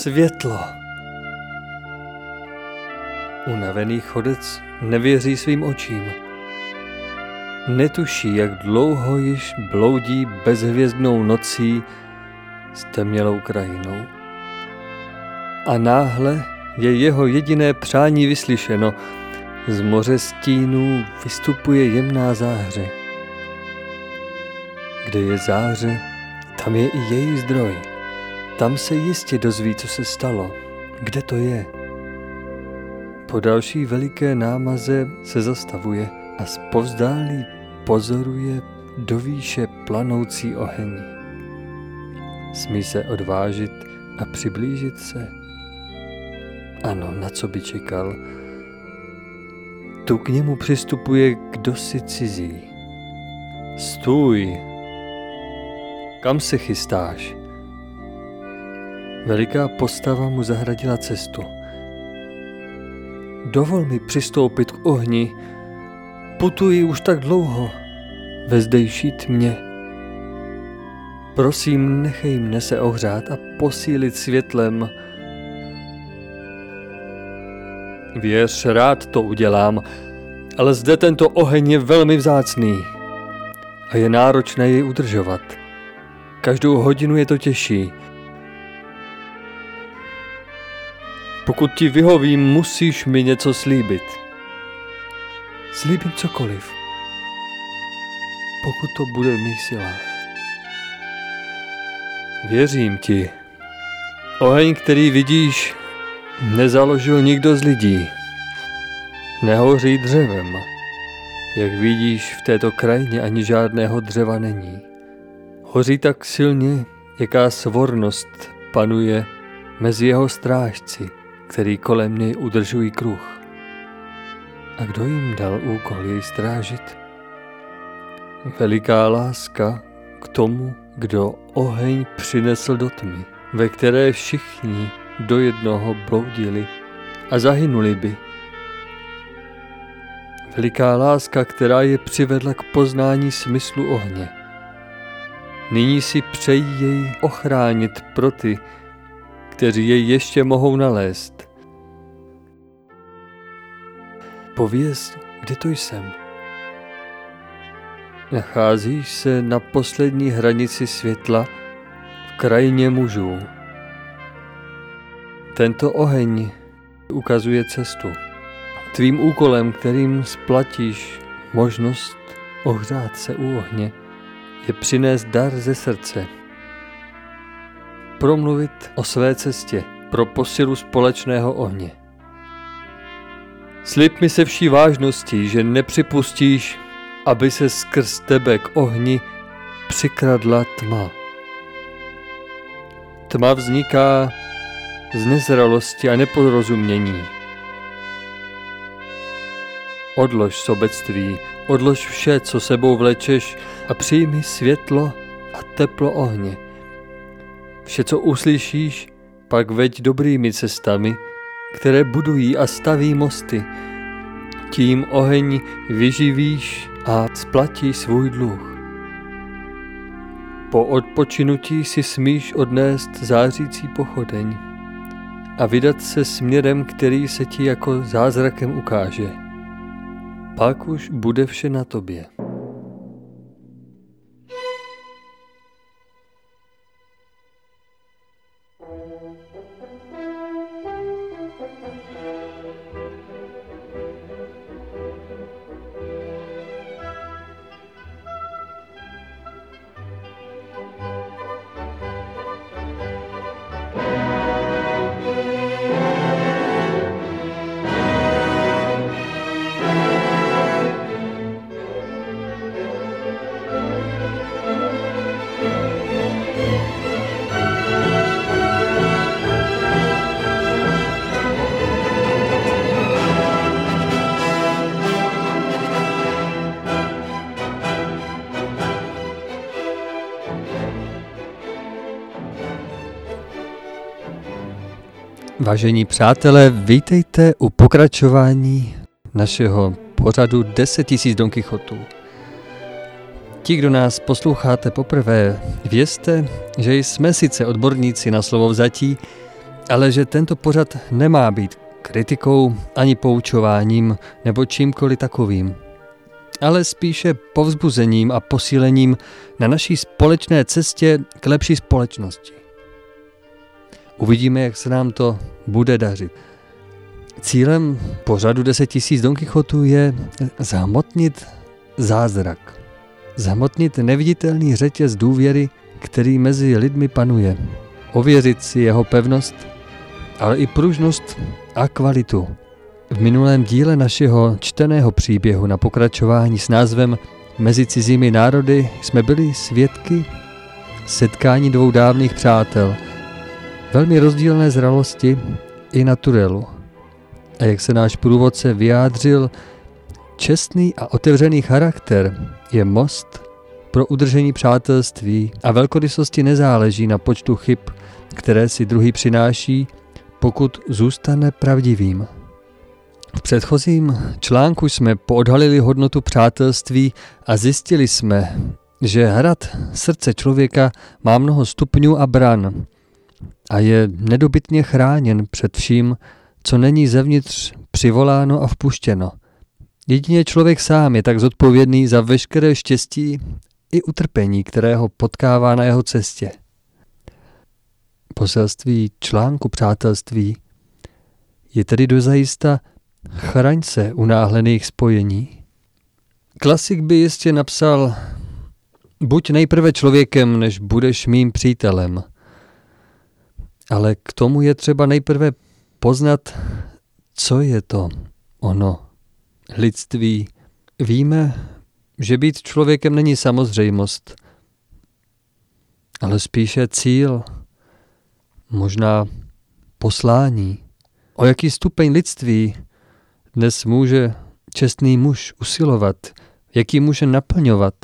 světlo. Unavený chodec nevěří svým očím. Netuší, jak dlouho již bloudí bezhvězdnou nocí s temnělou krajinou. A náhle je jeho jediné přání vyslyšeno. Z moře stínů vystupuje jemná záře. Kde je záře, tam je i její zdroj. Tam se jistě dozví, co se stalo. Kde to je? Po další veliké námaze se zastavuje a zpovzdálí pozoruje do výše planoucí oheň. Smí se odvážit a přiblížit se? Ano, na co by čekal? Tu k němu přistupuje kdosi cizí. Stůj! Kam se chystáš? Veliká postava mu zahradila cestu. Dovol mi přistoupit k ohni. Putuji už tak dlouho ve zdejší tmě. Prosím, nechej mne se ohřát a posílit světlem. Věř, rád to udělám, ale zde tento oheň je velmi vzácný a je náročné jej udržovat. Každou hodinu je to těžší. Pokud ti vyhovím, musíš mi něco slíbit. Slíbím cokoliv, pokud to bude v mých silách. Věřím ti. Oheň, který vidíš, nezaložil nikdo z lidí. Nehoří dřevem. Jak vidíš, v této krajině ani žádného dřeva není. Hoří tak silně, jaká svornost panuje mezi jeho strážci, který kolem něj udržují kruh. A kdo jim dal úkol jej strážit? Veliká láska k tomu, kdo oheň přinesl do tmy, ve které všichni do jednoho bloudili a zahynuli by. Veliká láska, která je přivedla k poznání smyslu ohně. Nyní si přejí jej ochránit pro ty, kteří jej ještě mohou nalézt. Pověz, kde to jsem. Nacházíš se na poslední hranici světla v krajině mužů. Tento oheň ukazuje cestu. Tvým úkolem, kterým splatíš možnost ohřát se u ohně, je přinést dar ze srdce. Promluvit o své cestě pro posilu společného ohně. Slib mi se vší vážností, že nepřipustíš, aby se skrz tebe k ohni přikradla tma. Tma vzniká z nezralosti a neporozumění. Odlož sobectví, odlož vše, co sebou vlečeš, a přijmi světlo a teplo ohně. Vše, co uslyšíš, pak veď dobrými cestami, které budují a staví mosty. Tím oheň vyživíš a splatíš svůj dluh. Po odpočinutí si smíš odnést zářící pochodeň a vydat se směrem, který se ti jako zázrakem ukáže. Pak už bude vše na tobě. Vážení přátelé, vítejte u pokračování našeho pořadu 10 tisíc Don Kichotů. Ti, kdo nás posloucháte poprvé, vězte, že jsme sice odborníci na slovo vzatí, ale že tento pořad nemá být kritikou ani poučováním nebo čímkoliv takovým, ale spíše povzbuzením a posílením na naší společné cestě k lepší společnosti. Uvidíme, jak se nám to bude dařit. Cílem pořadu 10 tisíc Don Kichotů je zhmotnit zázrak. Zhmotnit neviditelný řetěz důvěry, který mezi lidmi panuje. Ověřit si jeho pevnost, ale i pružnost a kvalitu. V minulém díle našeho čteného příběhu na pokračování s názvem Mezi cizími národy jsme byli svědky setkání dvou dávných přátel, velmi rozdílné zralosti i naturelu. A jak se náš průvodce vyjádřil, čestný a otevřený charakter je most pro udržení přátelství a velkorysosti nezáleží na počtu chyb, které si druhý přináší, pokud zůstane pravdivým. V předchozím článku jsme poodhalili hodnotu přátelství a zjistili jsme, že hrad srdce člověka má mnoho stupňů a bran a je nedobytně chráněn před vším, co není zevnitř přivoláno a vpuštěno. Jedině člověk sám je tak zodpovědný za veškeré štěstí i utrpení, které ho potkává na jeho cestě. Poselství článku přátelství je tedy dozajista chraň se unáhlených spojení. Klasik by jistě napsal: buď nejprve člověkem, než budeš mým přítelem. Ale k tomu je třeba nejprve poznat, co je to ono lidství. Víme, že být člověkem není samozřejmost, ale spíše cíl, možná poslání. O jaký stupeň lidství dnes může čestný muž usilovat, jaký může naplňovat,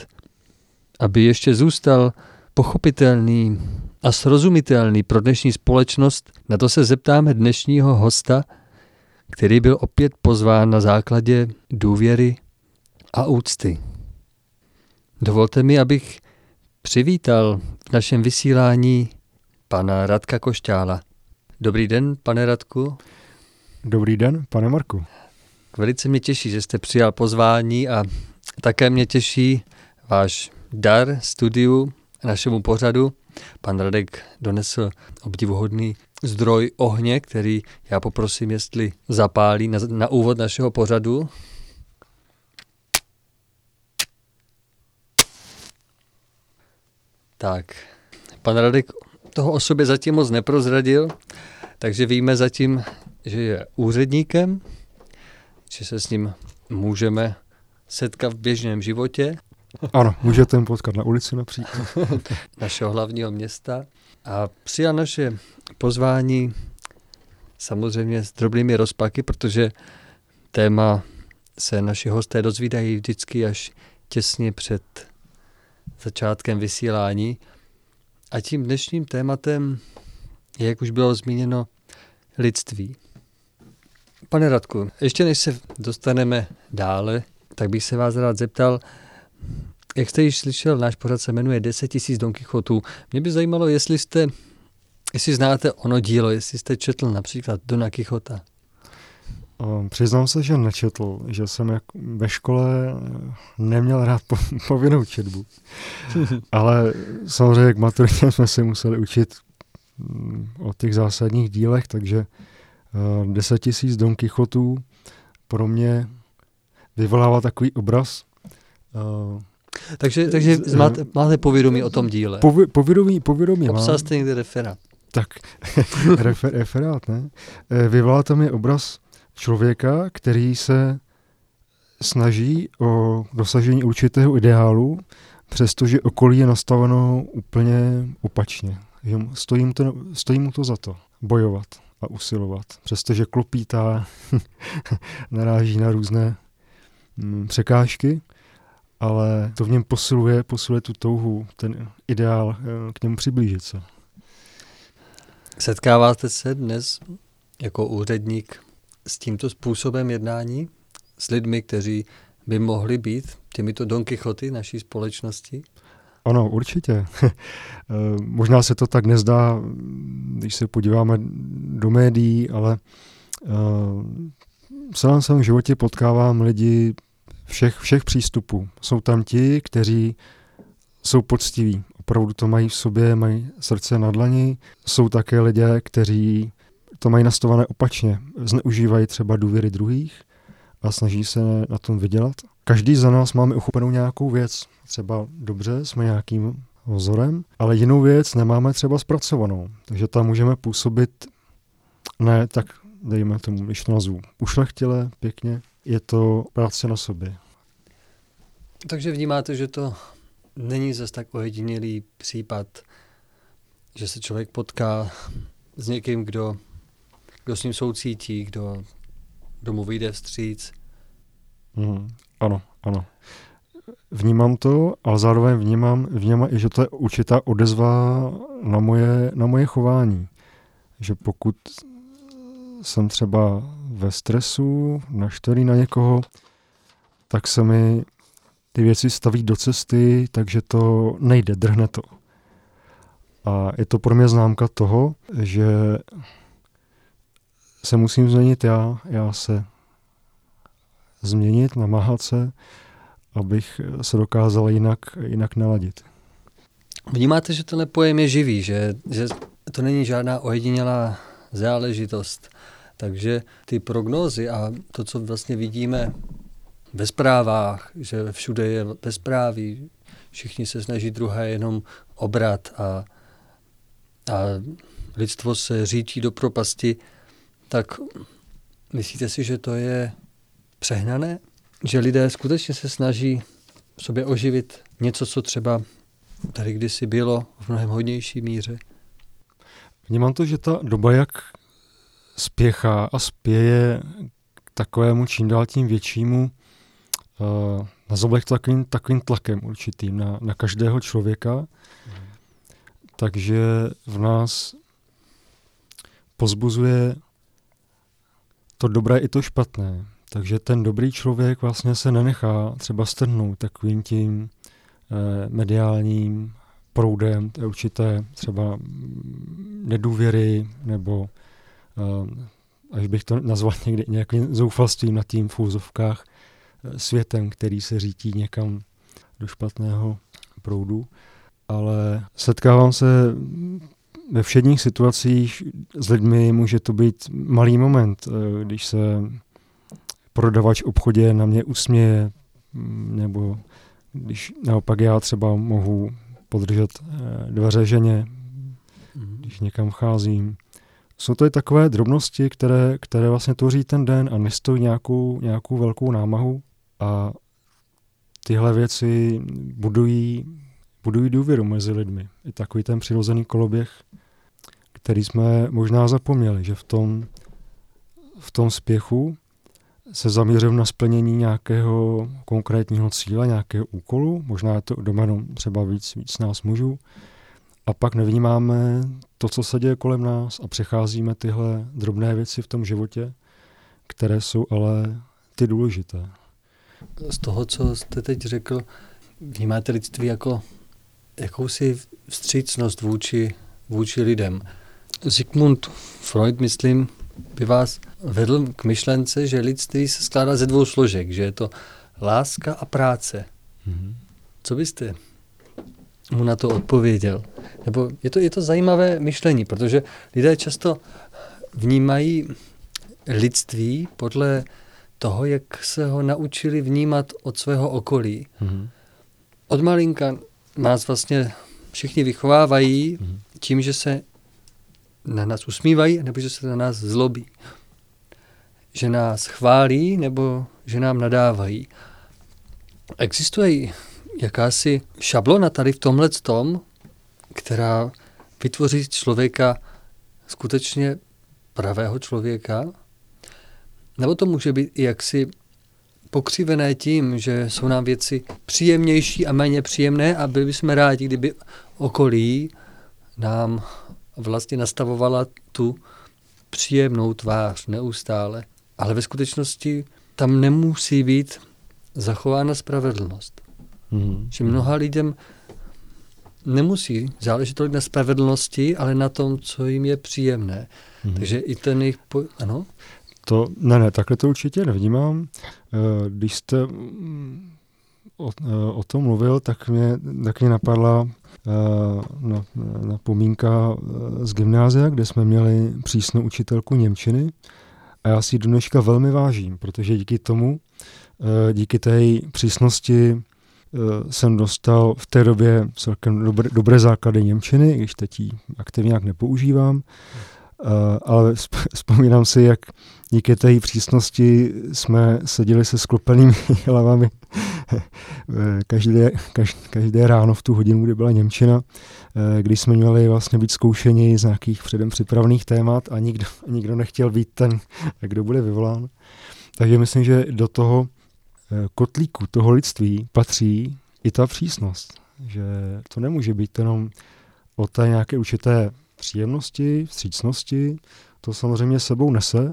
aby ještě zůstal pochopitelný a srozumitelný pro dnešní společnost? Na to se zeptáme dnešního hosta, který byl opět pozván na základě důvěry a úcty. Dovolte mi, abych přivítal v našem vysílání pana Radka Košťála. Dobrý den, pane Radku. Dobrý den, pane Marku. Velice mě těší, že jste přijal pozvání a také mě těší váš dar studiu našemu pořadu. Pan Radek donesl obdivuhodný zdroj ohně, který já poprosím, jestli zapálí na úvod našeho pořadu. Tak, pan Radek toho o sobě zatím moc neprozradil, takže víme zatím, že je úředníkem, že se s ním můžeme setkat v běžném životě. Ano, můžete jim potkat na ulici například. Našeho hlavního města. A přijal naše pozvání samozřejmě s drobnými rozpaky, protože téma se naši hosté dozvídají vždycky až těsně před začátkem vysílání. A tím dnešním tématem je, jak už bylo zmíněno, lidství. Pane Radku, ještě než se dostaneme dále, tak bych se vás rád zeptal, jak jste již slyšel, náš pořad se jmenuje 10 tisíc Don Kichotů. Mě by zajímalo, jestli znáte ono dílo, jestli jste četl například Dona Kichota. Přiznám se, že nečetl, že jsem ve škole neměl rád povinnou četbu. Ale samozřejmě k maturitě jsme si museli učit o těch zásadních dílech, takže 10 tisíc Don Kichotů pro mě vyvolává takový obraz. Takže máte povědomí o tom díle. Povědomí mám. Obsal jste někde referát. Tak, referát, ne? Vyvolá to mi obraz člověka, který se snaží o dosažení určitého ideálu, přestože okolí je nastaveno úplně opačně. Stojí mu to za to bojovat a usilovat, přestože klopítá, naráží na různé překážky, ale to v něm posiluje tu touhu, ten ideál, k němu přiblížit se. Setkáváte se dnes jako úředník s tímto způsobem jednání, s lidmi, kteří by mohli být těmito Don Kichoty naší společnosti? Ano, určitě. Možná se to tak nezdá, když se podíváme do médií, ale v celém svém životě potkávám lidi všech přístupů. Jsou tam ti, kteří jsou poctiví, opravdu to mají v sobě, mají srdce na dlani. Jsou také lidé, kteří to mají nastavené opačně, zneužívají třeba důvěry druhých a snaží se na tom vydělat. Každý za nás máme uchopenou nějakou věc, třeba dobře, jsme nějakým vzorem, ale jinou věc nemáme třeba zpracovanou, takže tam můžeme působit, ne, tak dejme tomu, když to nazvu, ušlechtilé, pěkně, je to práce na sobě. Takže vnímáte, že to není zas tak ojedinělý případ, že se člověk potká s někým, kdo s ním soucítí, kdo mu vyjde vstříc. Ano. Vnímám to, ale zároveň vnímám i, že to je určitá odezva na moje chování. Že pokud jsem třeba ve stresu, naštvaný na někoho, tak se mi ty věci staví do cesty, takže to nejde, drhne to. A je to pro mě známka toho, že se musím změnit já se změnit, namáhat se, abych se dokázal jinak naladit. Vnímáte, že tenhle pojem je živý, že to není žádná ojedinělá záležitost. Takže ty prognózy a to, co vlastně vidíme ve zprávách, že všude je bezpráví, všichni se snaží druhé jenom obrat a lidstvo se řítí do propasti, tak myslíte si, že to je přehnané? Že lidé skutečně se snaží v sobě oživit něco, co třeba tady kdysi bylo v mnohem hodnější míře? Vnímám to, že ta doba, jak spěchá a spěje k takovému čím dál tím většímu, nazveme to takovým tlakem určitým na každého člověka, takže v nás pozbuzuje to dobré i to špatné. Takže ten dobrý člověk vlastně se nenechá třeba strhnout takovým tím mediálním proudem určité třeba nedůvěry nebo až bych to nazval někdy nějakým zoufalstvím nad tím v úzovkách světem, který se řítí někam do špatného proudu. Ale setkávám se ve všedních situacích s lidmi, může to být malý moment, když se prodavač v obchodě na mě usměje, nebo když naopak já třeba mohu podržet dveře ženě, když někam vcházím. Jsou to i takové drobnosti, které vlastně tvoří ten den a nestojí nějakou velkou námahu. A tyhle věci budují důvěru mezi lidmi. Je takový ten přirozený koloběh, který jsme možná zapomněli, že v tom spěchu se zaměřím na splnění nějakého konkrétního cíle, nějakého úkolu, možná je to doménou třeba víc nás mužů, a pak nevnímáme to, co se děje kolem nás a přecházíme tyhle drobné věci v tom životě, které jsou ale ty důležité. Z toho, co jste teď řekl, vnímáte lidství jako jakousi vstřícnost vůči lidem. Sigmund Freud, myslím, by vás vedl k myšlence, že lidství se skládá ze dvou složek, že je to láska a práce. Co byste mu na to odpověděl? Nebo je to zajímavé myšlení, protože lidé často vnímají lidství podle toho, jak se ho naučili vnímat od svého okolí. Od malinka nás vlastně všichni vychovávají tím, že se na nás usmívají, nebo že se na nás zlobí. Že nás chválí, nebo že nám nadávají. Existuje jakási šablona tady v tomhletom, která vytvoří člověka skutečně pravého člověka? Nebo to může být i jaksi pokřivené tím, že jsou nám věci příjemnější a méně příjemné a byli bychom rádi, kdyby okolí nám vlastně nastavovala tu příjemnou tvář neustále. Ale ve skutečnosti tam nemusí být zachována spravedlnost. Že mnoha lidem nemusí záležet tolik na spravedlnosti, ale na tom, co jim je příjemné. Mm-hmm. Takže i ten jejich... Ano? To, ne, takhle to určitě nevnímám. Když jste o tom mluvil, tak mě napadla napomínka z gymnázia, kde jsme měli přísnou učitelku němčiny. A já si ji dneška velmi vážím, protože díky tomu, díky té přísnosti jsem dostal v té době celkem dobré základy němčiny, když teď ji aktivně nějak nepoužívám. Ale vzpomínám si, jak díky té přísnosti jsme seděli se sklopenými hlavami každé ráno v tu hodinu, kdy byla němčina, když jsme měli vlastně být zkoušeni z nějakých předem připravených témat a nikdo nechtěl být ten, kdo bude vyvolán. Takže myslím, že do toho kotlíku, toho lidství patří i ta přísnost. Že to nemůže být jenom o té nějaké určité příjemnosti, vstřícnosti, to samozřejmě sebou nese,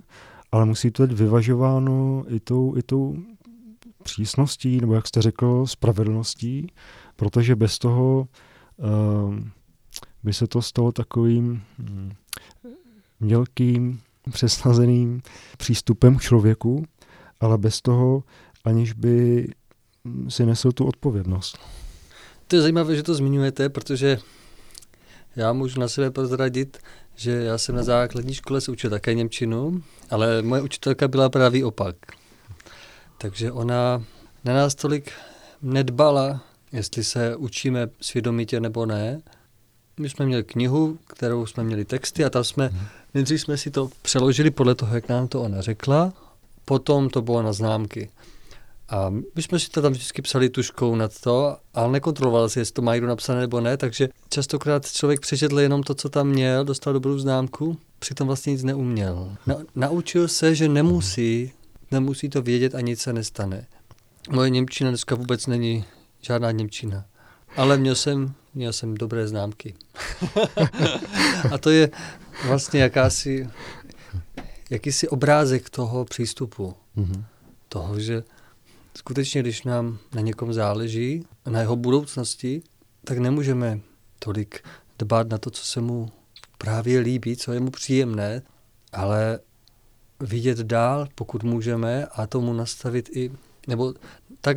ale musí to být vyvažováno i tou přísností, nebo jak jste řekl, spravedlností, protože bez toho by se to stalo takovým mělkým, přesnazeným přístupem k člověku, ale bez toho, aniž by si nesl tu odpovědnost. To je zajímavé, že to zmiňujete, protože já můžu na sebe prozradit, že já jsem na základní škole se učil také němčinu, ale moje učitelka byla pravý opak. Takže ona na nás tolik nedbala, jestli se učíme svědomitě nebo ne. My jsme měli knihu, kterou jsme měli texty a tam nejdřív jsme si to přeložili podle toho, jak nám to ona řekla, potom to bylo na známky. A my jsme si to tam vždycky psali tužkou nad to, ale nekontroloval si, jestli to má někdo napsané nebo ne, takže častokrát člověk přečetl jenom to, co tam měl, dostal dobrou známku, přitom vlastně nic neuměl. Naučil se, že nemusí to vědět a nic se nestane. Moje němčina dneska vůbec není žádná němčina, ale měl jsem dobré známky. A to je vlastně jakýsi obrázek toho přístupu, toho, že skutečně, když nám na někom záleží, na jeho budoucnosti, tak nemůžeme tolik dbát na to, co se mu právě líbí, co je mu příjemné, ale vidět dál, pokud můžeme, a tomu nastavit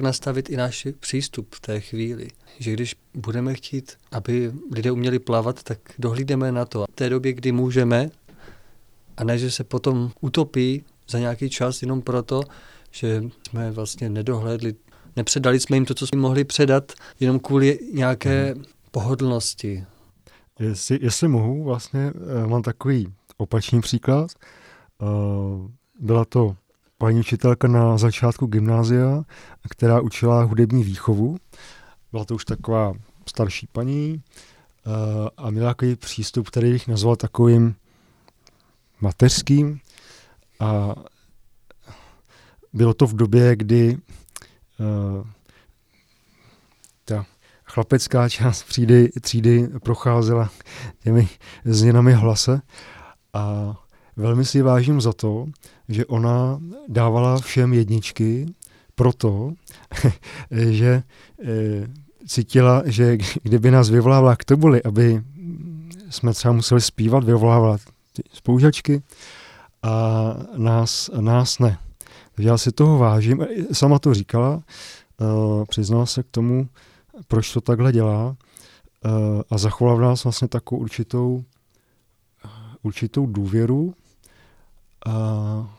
nastavit i náš přístup v té chvíli. Že když budeme chtít, aby lidé uměli plavat, tak dohlídneme na to. V té době, kdy můžeme, a ne, že se potom utopí za nějaký čas jenom proto, že jsme vlastně nedohlédli, nepředali jsme jim to, co jsme mohli předat, jenom kvůli nějaké pohodlnosti. Jestli mohu, vlastně mám takový opačný příklad. Byla to paní učitelka na začátku gymnázia, která učila hudební výchovu. Byla to už taková starší paní a měla takový přístup, který bych nazval takovým mateřským, a bylo to v době, kdy ta chlapecká část třídy procházela těmi změnami v hlase, a velmi si vážím za to, že ona dávala všem jedničky proto, že cítila, že kdyby nás vyvolávala k tobuli, aby jsme třeba museli zpívat, vyvolávala spoužačky a nás ne. Já si toho vážím, sama to říkala, přiznala se k tomu, proč to takhle dělá, a zachovala v nás vlastně takovou určitou důvěru a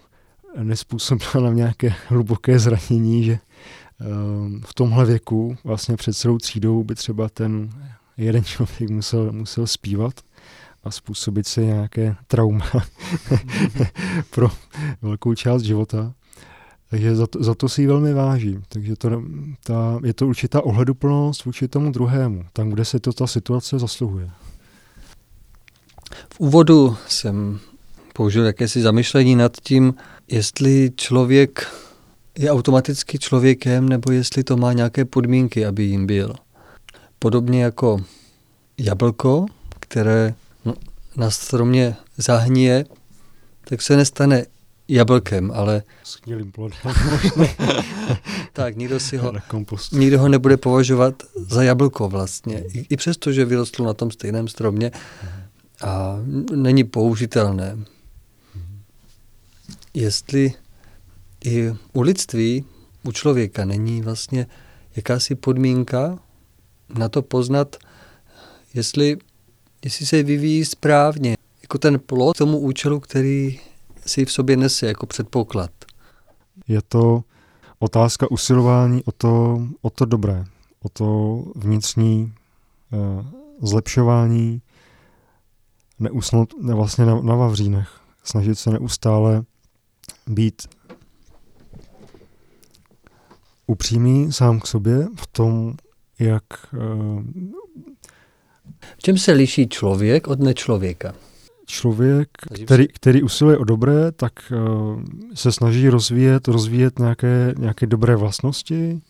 nespůsobila nám nějaké hluboké zranění, že v tomhle věku vlastně před celou třídou by třeba ten jeden člověk musel zpívat a způsobit si nějaké trauma pro velkou část života. Takže za to si ji velmi vážím. Takže je to určitá ohleduplnost vůči tomu druhému, tam, kde se to ta situace zasluhuje. V úvodu jsem použil jakési zamyšlení nad tím, jestli člověk je automaticky člověkem, nebo jestli to má nějaké podmínky, aby jim byl. Podobně jako jablko, které na stromě zahnije, tak se nestane jablkem, ale... Sknělým plodem. Tak, nikdo ho nebude považovat za jablko vlastně. I přesto, že vyrostlo na tom stejném stromě a není použitelné. Jestli i u lidství, u člověka není vlastně jakási podmínka na to poznat, jestli se vyvíjí správně. Jako ten plod tomu účelu, který si v sobě nese jako předpoklad. Je to otázka usilování o to dobré, o to vnitřní zlepšování, neusnout vlastně na vavřínech, snažit se neustále být upřímný sám k sobě v tom, jak... V čem se liší člověk od nečlověka? Člověk, který usiluje o dobré, tak se snaží rozvíjet nějaké dobré vlastnosti,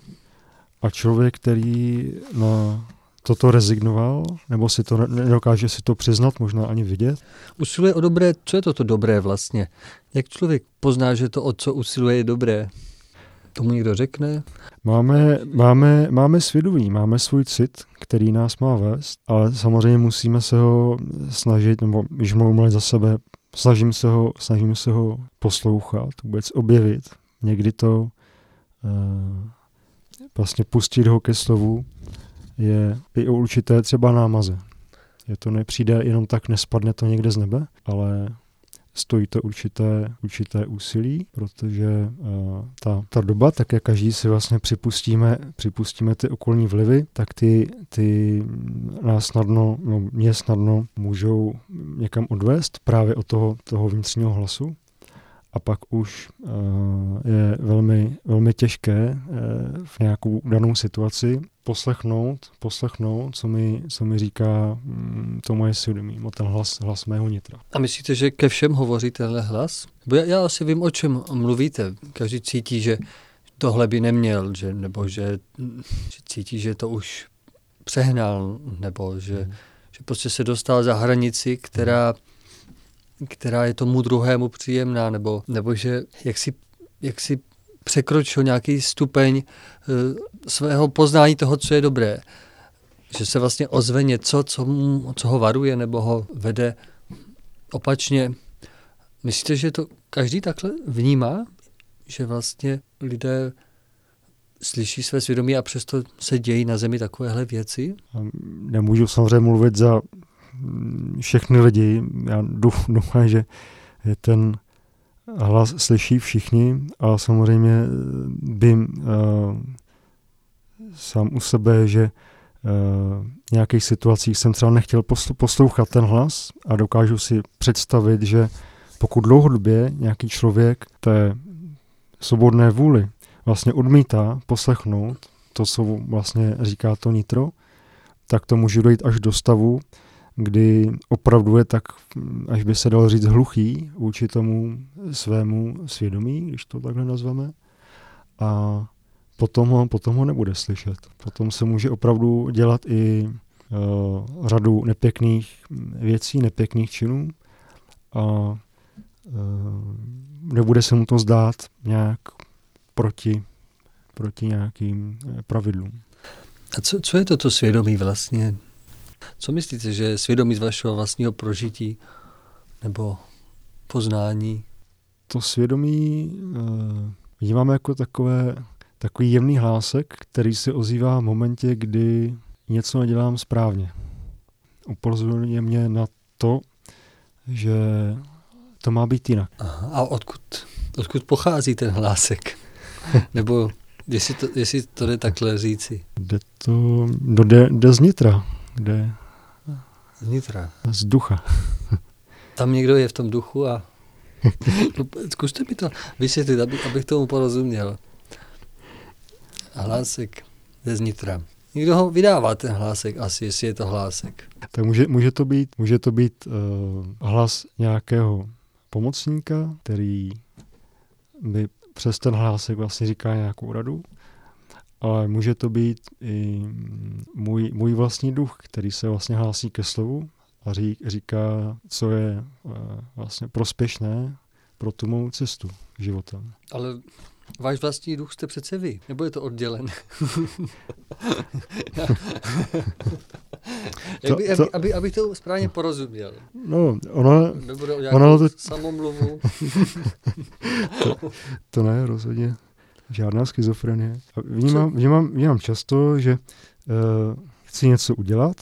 a člověk, který na toto rezignoval, nebo si to nedokáže si to přiznat, možná ani vidět. Usiluje o dobré, co je toto dobré vlastně? Jak člověk pozná, že to, o co usiluje, je dobré? Tomu někdo řekne? Máme svědomí, máme svůj cit, který nás má vést, ale samozřejmě musíme se ho snažit, nebo když mluvím za sebe, snažím se ho poslouchat, vůbec objevit. Někdy to vlastně pustit ho ke slovu je i o určité třeba námaze. Je to nepřijde jenom tak, nespadne to někde z nebe, ale... Stojí to určité úsilí, protože ta doba, tak jak každý si vlastně připustíme ty okolní vlivy, tak ty nás snadno, mě snadno můžou někam odvést právě od toho vnitřního hlasu. A pak už je velmi, velmi těžké v nějakou danou situaci poslechnout, co mi říká to moje svědomí, ten hlas mého nitra. A myslíte, že ke všem hovoří tenhle hlas? Bo já asi vím, o čem mluvíte. Každý cítí, že tohle by neměl, že cítí, že to už přehnal, nebo že prostě se dostal za hranici, která je tomu druhému příjemná, nebo že jak si překročil nějaký stupeň svého poznání toho, co je dobré. Že se vlastně ozve něco, co ho varuje nebo ho vede opačně. Myslíte, že to každý takhle vnímá? Že vlastně lidé slyší své svědomí a přesto se dějí na zemi takovéhle věci? Nemůžu samozřejmě mluvit za všechny lidi. Já doufám, že je ten hlas slyší všichni, a samozřejmě vím sám u sebe, že v nějakých situacích jsem třeba nechtěl poslouchat ten hlas, a dokážu si představit, že pokud dlouhodobě nějaký člověk té svobodné vůli vlastně odmítá poslechnout to, co vlastně říká to nitro, tak to může dojít až do stavu, kdy opravdu je tak, až by se dalo říct, hluchý vůči tomu svému svědomí, když to takhle nazveme, a potom ho nebude slyšet. Potom se může opravdu dělat i řadu nepěkných věcí, nepěkných činů, a nebude se mu to zdát nějak proti nějakým pravidlům. A co je toto svědomí vlastně? Co myslíte, že je svědomí z vašeho vlastního prožití nebo poznání? To svědomí vnímáme jako takový jemný hlásek, který se ozývá v momentě, kdy něco nedělám správně. Upozorňuje mě na to, že to má být jinak. Aha, a odkud pochází ten hlásek? Nebo jestli to jde takhle říci? Jde z nitra. Kde? Znitra. Z ducha. Tam někdo je v tom duchu a... Zkuste mi to vysvětlit, abych tomu porozuměl. Hlásek ze znitra. Někdo ho vydává, ten hlásek, asi, jestli je to hlásek. Tak může to být hlas nějakého pomocníka, který by přes ten hlásek vlastně říká nějakou radu. Ale může to být i můj vlastní duch, který se vlastně hlásí ke slovu a říká, co je vlastně prospěšné pro tu mou cestu života. Ale váš vlastní duch jste přece vy, nebo je to oddělen? Abych to správně porozuměl. No, ono to... Samomluvu. to ne, rozhodně. Žádná schizofrenie. Vnímám často, že chci něco udělat,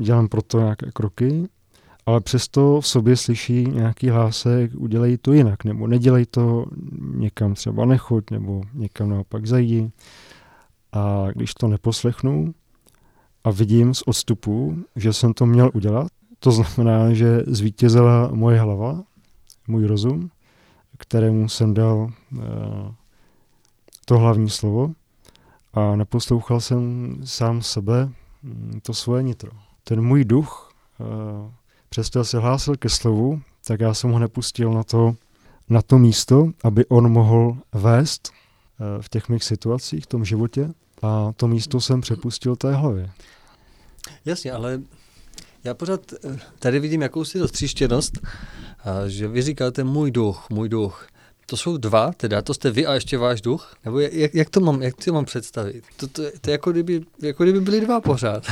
dělám proto nějaké kroky, ale přesto v sobě slyší nějaký hlásek, udělej to jinak, nebo nedělej to, někam třeba nechoď, nebo někam naopak zajdi. A když to neposlechnu a vidím z odstupu, že jsem to měl udělat, to znamená, že zvítězila moje hlava, můj rozum, kterému jsem dal to hlavní slovo a neposlouchal jsem sám sebe, to svoje nitro. Ten můj duch, přesto se hlásil ke slovu, tak já jsem ho nepustil na to místo, aby on mohl vést v těch mých situacích, v tom životě a to místo jsem přepustil té hlavě. Jasně, ale já pořád tady vidím jakousi roztříštěnost, že vy říkáte můj duch. To jsou dva, teda to jste vy a ještě váš duch? Nebo jak to mám představit? To je jako kdyby byli dva pořád.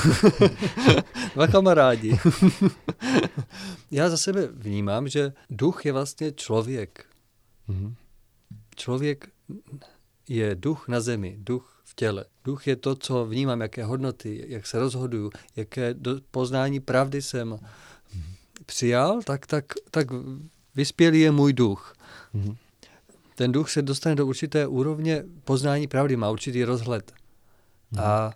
Dva kamarádi. Já za sebe vnímám, že duch je vlastně člověk. Mm-hmm. Člověk je duch na zemi, duch v těle. Duch je to, co vnímám, jaké hodnoty, jak se rozhoduju, jaké poznání pravdy jsem přijal, tak vyspělý je můj duch. Mm-hmm. Ten duch se dostane do určité úrovně poznání pravdy, má určitý rozhled. Mm-hmm. A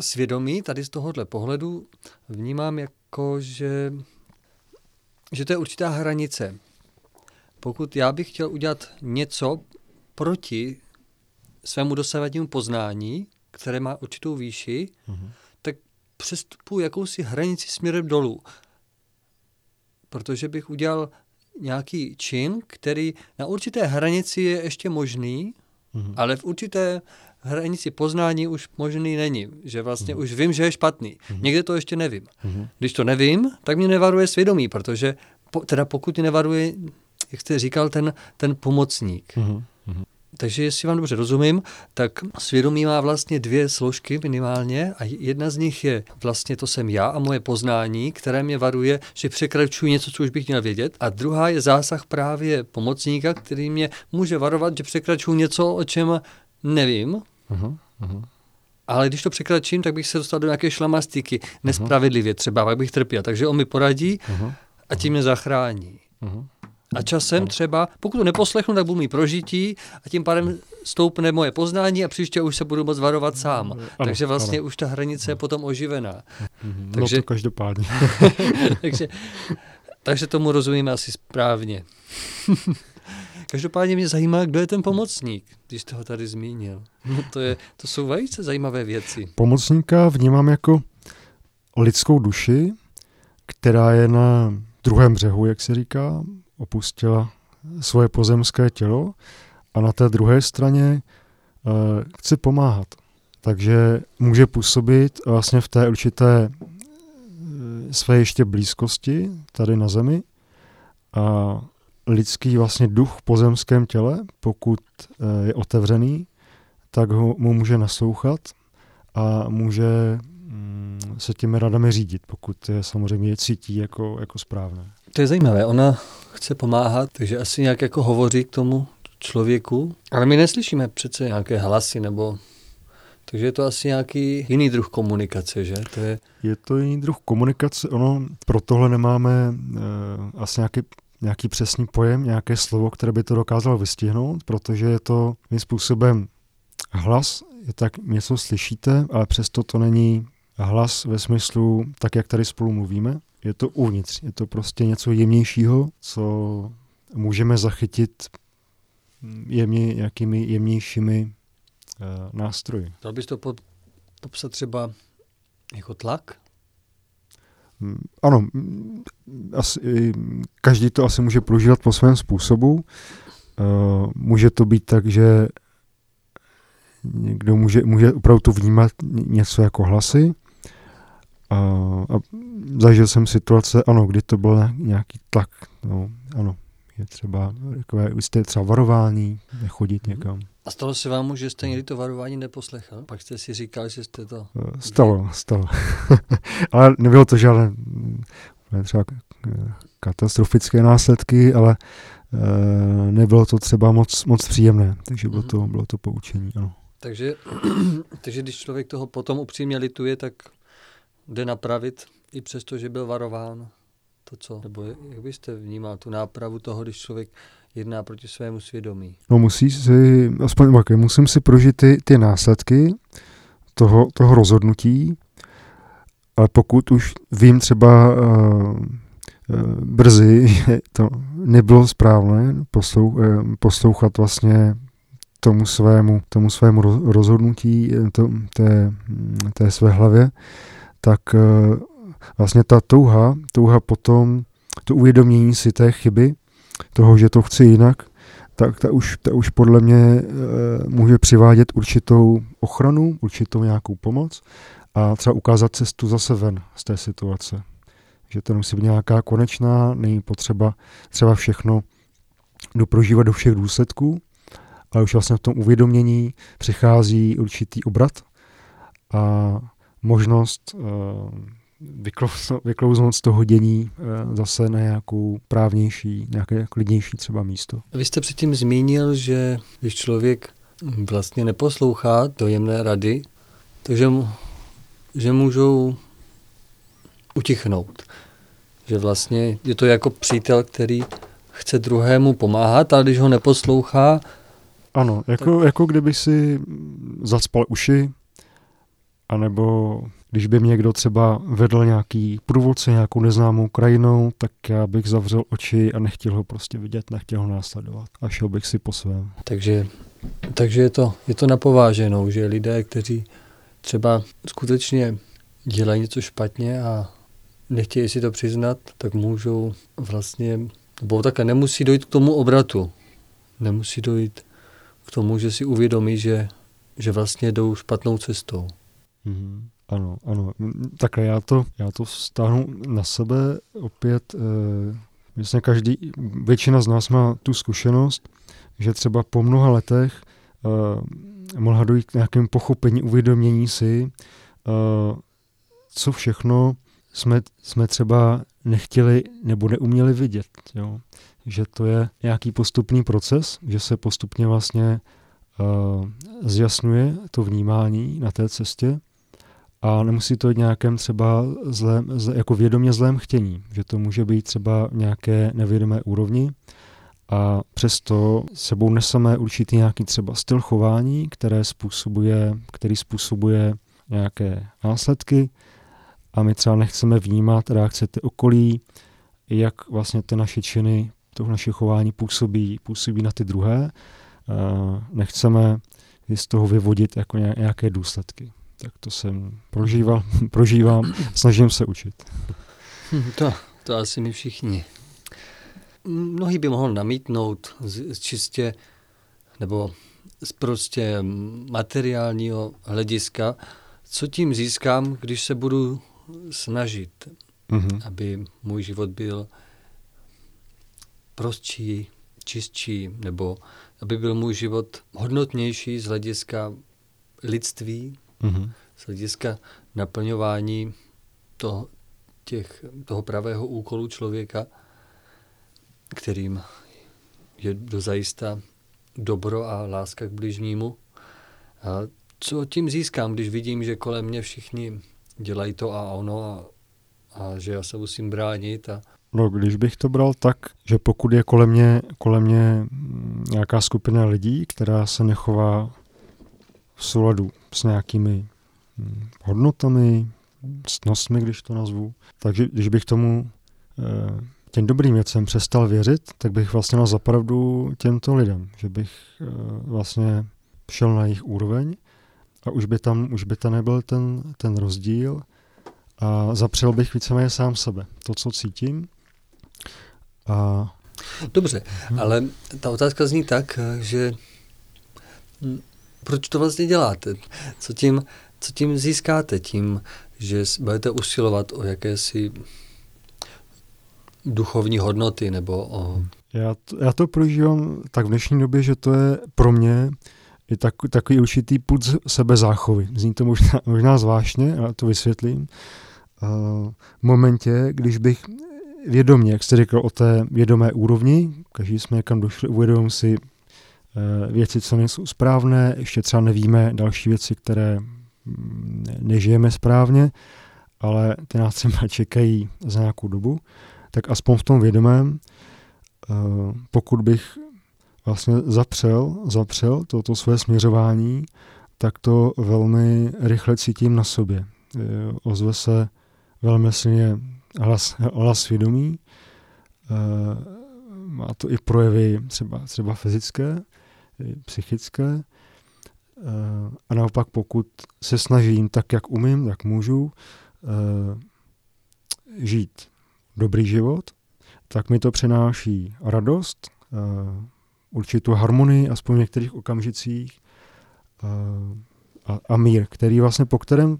svědomí tady z tohohle pohledu vnímám jako, že to je určitá hranice. Pokud já bych chtěl udělat něco proti svému dosavadnímu poznání, které má určitou výši, mm-hmm. tak přestupuji jakousi hranici směrem dolů. Protože bych udělal nějaký čin, který na určité hranici je ještě možný, mm-hmm. ale v určité hranici poznání už možný není. Že vlastně mm-hmm. už vím, že je špatný. Mm-hmm. Někde to ještě nevím. Mm-hmm. Když to nevím, tak mě nevaruje svědomí, protože pokud mě nevaruje, jak jste říkal, ten pomocník. Mm-hmm. Takže jestli vám dobře rozumím, tak svědomí má vlastně dvě složky minimálně a jedna z nich je vlastně to jsem já a moje poznání, které mě varuje, že překračuji něco, co už bych měl vědět. A druhá je zásah právě pomocníka, který mě může varovat, že překračuji něco, o čem nevím. Uh-huh. Ale když to překračím, tak bych se dostal do nějaké šlamastiky, nespravedlivě třeba, pak bych trpěl. Takže on mi poradí a tím mě zachrání. Uh-huh. A časem třeba, pokud to neposlechnu, tak budu mít prožití a tím pádem stoupne moje poznání a příště už se budu moc varovat sám. Ano, takže vlastně ano. Už ta hranice je potom oživená. No takže, to každopádně. takže tomu rozumíme asi správně. Každopádně mě zajímá, kdo je ten pomocník, když jste ho tady zmínil. No to jsou velice zajímavé věci. Pomocníka vnímám jako lidskou duši, která je na druhém břehu, jak se říká, opustila svoje pozemské tělo a na té druhé straně chce pomáhat. Takže může působit vlastně v té určité své ještě blízkosti tady na zemi a lidský vlastně duch v pozemském těle, pokud je otevřený, tak mu může naslouchat a může se těmi radami řídit, pokud je samozřejmě cítí jako správné. To je zajímavé, ona chce pomáhat, takže asi nějak jako hovoří k tomu člověku, ale my neslyšíme přece nějaké hlasy, nebo takže je to asi nějaký jiný druh komunikace, že? Je to jiný druh komunikace, ono pro tohle nemáme asi nějaký přesný pojem, nějaké slovo, které by to dokázalo vystihnout, protože je to tím způsobem hlas, je tak něco slyšíte, ale přesto to není hlas ve smyslu tak, jak tady spolu mluvíme. Je to uvnitř, je to prostě něco jemnějšího, co můžeme zachytit nějakými jemnějšími nástroji. Dal bys to popsat třeba jako tlak? Ano, každý to asi může prožívat po svém způsobu. Může to být tak, že někdo může opravdu vnímat něco jako hlasy, A zažil jsem situace, ano, kdy to byl nějaký tlak, no, ano, je třeba takové, jste třeba varování, nechodit někam. A stalo se vám, že jste někdy to varování neposlechal? Pak jste si říkal, že jste to... Stalo. Ale nebylo to žádné třeba katastrofické následky, ale nebylo to třeba moc příjemné, takže bylo to poučení, ano. Takže když člověk toho potom upřímně lituje, tak jde napravit i přesto, že byl varován to, co? Nebo jak byste vnímal tu nápravu toho, když člověk jedná proti svému svědomí? No musím si prožít ty následky toho rozhodnutí, ale pokud už vím třeba brzy, že to nebylo správné poslouchat vlastně tomu svému rozhodnutí, té své hlavě, tak vlastně ta touha potom, to uvědomění si té chyby, toho, že to chci jinak, tak ta už podle mě může přivádět určitou ochranu, určitou nějakou pomoc a třeba ukázat cestu zase ven z té situace. Že to musí být nějaká konečná, není potřeba třeba všechno doprožívat do všech důsledků, ale už vlastně v tom uvědomění přichází určitý obrat a možnost vyklouznout z toho dění zase na nějakou právnější, nějaké klidnější třeba místo. Vy jste předtím zmínil, že když člověk vlastně neposlouchá dojemné rady, takže že můžou utichnout. Že vlastně je to jako přítel, který chce druhému pomáhat, ale když ho neposlouchá... Ano, jako kdyby si zacpal uši, anebo když by mě někdo třeba vedl nějaký průvodce, nějakou neznámou krajinou, tak já bych zavřel oči a nechtěl ho prostě vidět, nechtěl ho následovat a šel bych si po svém. Takže je to napováženou, že lidé, kteří třeba skutečně dělají něco špatně a nechtějí si to přiznat, tak můžou vlastně, nebo také nemusí dojít k tomu obratu, nemusí dojít k tomu, že si uvědomí, že vlastně jdou špatnou cestou. Mm-hmm. Ano. Takhle já to stáhnu na sebe opět. Vlastně většina z nás má tu zkušenost, že třeba po mnoha letech mohla dojít k nějakému pochopení, uvědomění si, co všechno jsme třeba nechtěli nebo neuměli vidět. Jo? Že to je nějaký postupný proces, že se postupně vlastně zjasňuje to vnímání na té cestě a nemusí to být nějakém třeba jako vědomě zlém chtění, že to může být třeba nějaké nevědomé úrovni a přesto sebou neseme určitý nějaký třeba styl chování, který způsobuje nějaké následky a my třeba nechceme vnímat reakce ty okolí, jak vlastně ty naše činy, to naše chování působí na ty druhé. Nechceme z toho vyvodit jako nějaké důsledky. Tak to jsem prožívám, snažím se učit. To asi my všichni. Mnohý by mohl namítnout z čistě nebo z prostě materiálního hlediska, co tím získám, když se budu snažit, aby můj život byl prostší, čistší, nebo aby byl můj život hodnotnější z hlediska lidství, z hlediska naplňování toho pravého úkolu člověka, kterým je dozajista dobro a láska k bližnímu. A co tím získám, když vidím, že kolem mě všichni dělají to a ono a že já se musím bránit a... No, když bych to bral tak, že pokud je kolem mě nějaká skupina lidí, která se nechová v souladu s nějakými hodnotami, ctnostmi, když to nazvu, takže když bych tomu těm dobrým věcem přestal věřit, tak bych vlastně měl zapravdu těmto lidem, že bych vlastně šel na jejich úroveň a už by tam nebyl ten rozdíl a zapřel bych víceméně sám sebe, to, co cítím. A... Dobře, ale ta otázka zní tak, že proč to vlastně děláte? Co tím získáte? Tím, že budete usilovat o jakési duchovní hodnoty nebo o... Já to prožívám tak v dnešní době, že to je pro mě je takový určitý pud sebezáchovy. Zní to možná zvláštně, já to vysvětlím. V momentě, když bych vědomě, jak jste řekl o té vědomé úrovni, každý jsme někam došli, uvědomujeme si věci, co nejsou správné, ještě třeba nevíme další věci, které nežijeme správně, ale ty nás třeba čekají za nějakou dobu, tak aspoň v tom vědomém, pokud bych vlastně zapřel toto své směřování, tak to velmi rychle cítím na sobě. Ozve se velmi silně hlas svědomí, má to i projevy třeba fyzické, psychické, a naopak pokud se snažím tak, jak umím, tak můžu žít dobrý život, tak mi to přináší radost, určitou harmonii, aspoň v některých okamžicích, a mír, který vlastně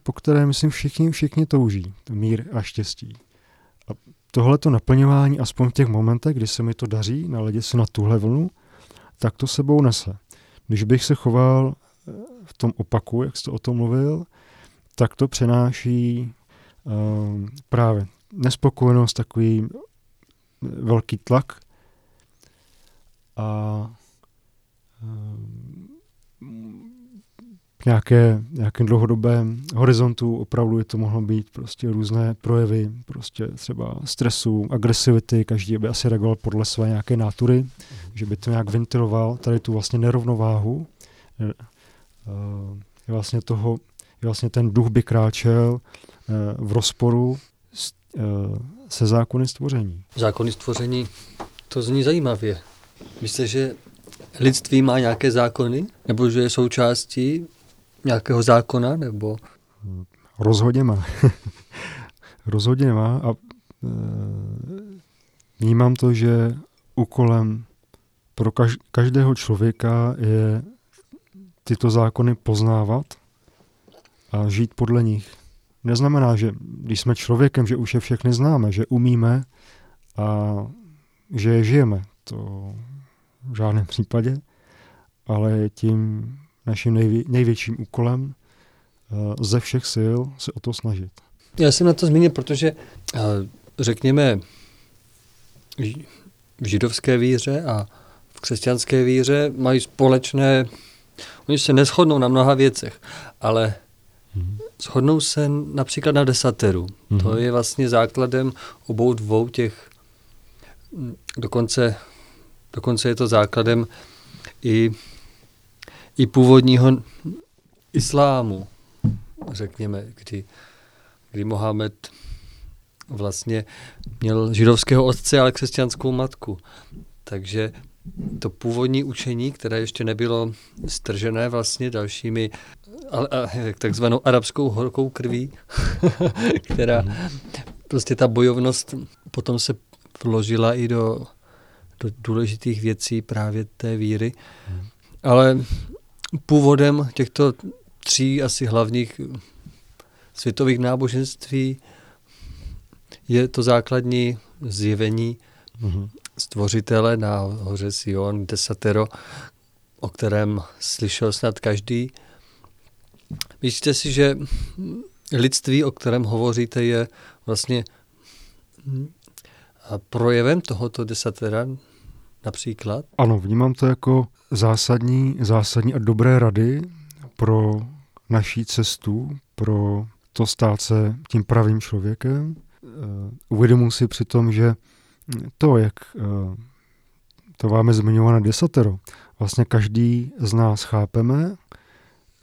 po kterém myslím všichni touží, mír a štěstí. A tohle to naplňování, aspoň v těch momentech, kdy se mi to daří, naladit se na tuhle vlnu, tak to sebou nese. Když bych se choval v tom opaku, jak jste o tom mluvil, tak to přenáší právě nespokojenost, takový velký tlak a nějakém dlouhodobém horizontu opravdu je to mohlo být prostě různé projevy, prostě třeba stresu, agresivity, každý by asi reagoval podle své nějaké nátury, že by to nějak ventiloval, tady tu vlastně nerovnováhu, je vlastně ten duch by kráčel v rozporu se zákony stvoření. Zákony stvoření, to zní zajímavě. Myslíte, že lidství má nějaké zákony? Nebo že je součástí nějakého zákona? Nebo... Rozhodně má. Rozhodně má a vnímám to, že úkolem pro každého člověka je tyto zákony poznávat a žít podle nich. Neznamená, že když jsme člověkem, že už je všechny známe, že umíme a že je žijeme. To v žádném případě, ale tím naším největším úkolem ze všech sil se o to snažit. Já jsem na to zmínil, protože řekněme v židovské víře a v křesťanské víře mají společné, oni se neshodnou na mnoha věcech, ale shodnou se například na desateru. To je vlastně základem obou dvou těch, dokonce je to základem i původního islámu, řekněme, kdy Mohamed vlastně měl židovského otce, ale křesťanskou matku. Takže to původní učení, které ještě nebylo stržené vlastně dalšími takzvanou arabskou horkou krví, která prostě ta bojovnost potom se vložila i do důležitých věcí právě té víry. Ale původem těchto tří asi hlavních světových náboženství je to základní zjevení stvořitele na hoře Sion, desatero, o kterém slyšel snad každý. Myslíte si, že lidství, o kterém hovoříte, je vlastně projevem tohoto desatera? Například? Ano, vnímám to jako zásadní a dobré rady pro naší cestu, pro to stát se tím pravým člověkem. Uvědomuji si přitom, že to, jak to máme zmiňované desatero, vlastně každý z nás chápeme,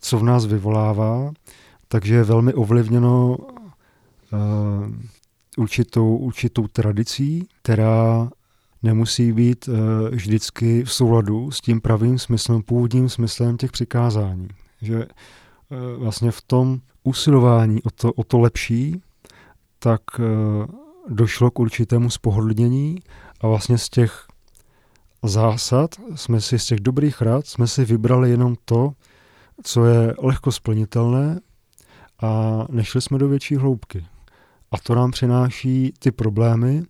co v nás vyvolává, takže je velmi ovlivněno určitou tradicí, která nemusí být vždycky v souladu s tím pravým smyslem, původním smyslem těch přikázání. Že vlastně v tom usilování o to lepší, tak došlo k určitému spohodlnění a vlastně z těch zásad z těch dobrých rad jsme si vybrali jenom to, co je lehko splnitelné a nešli jsme do větší hloubky. A to nám přináší ty problémy,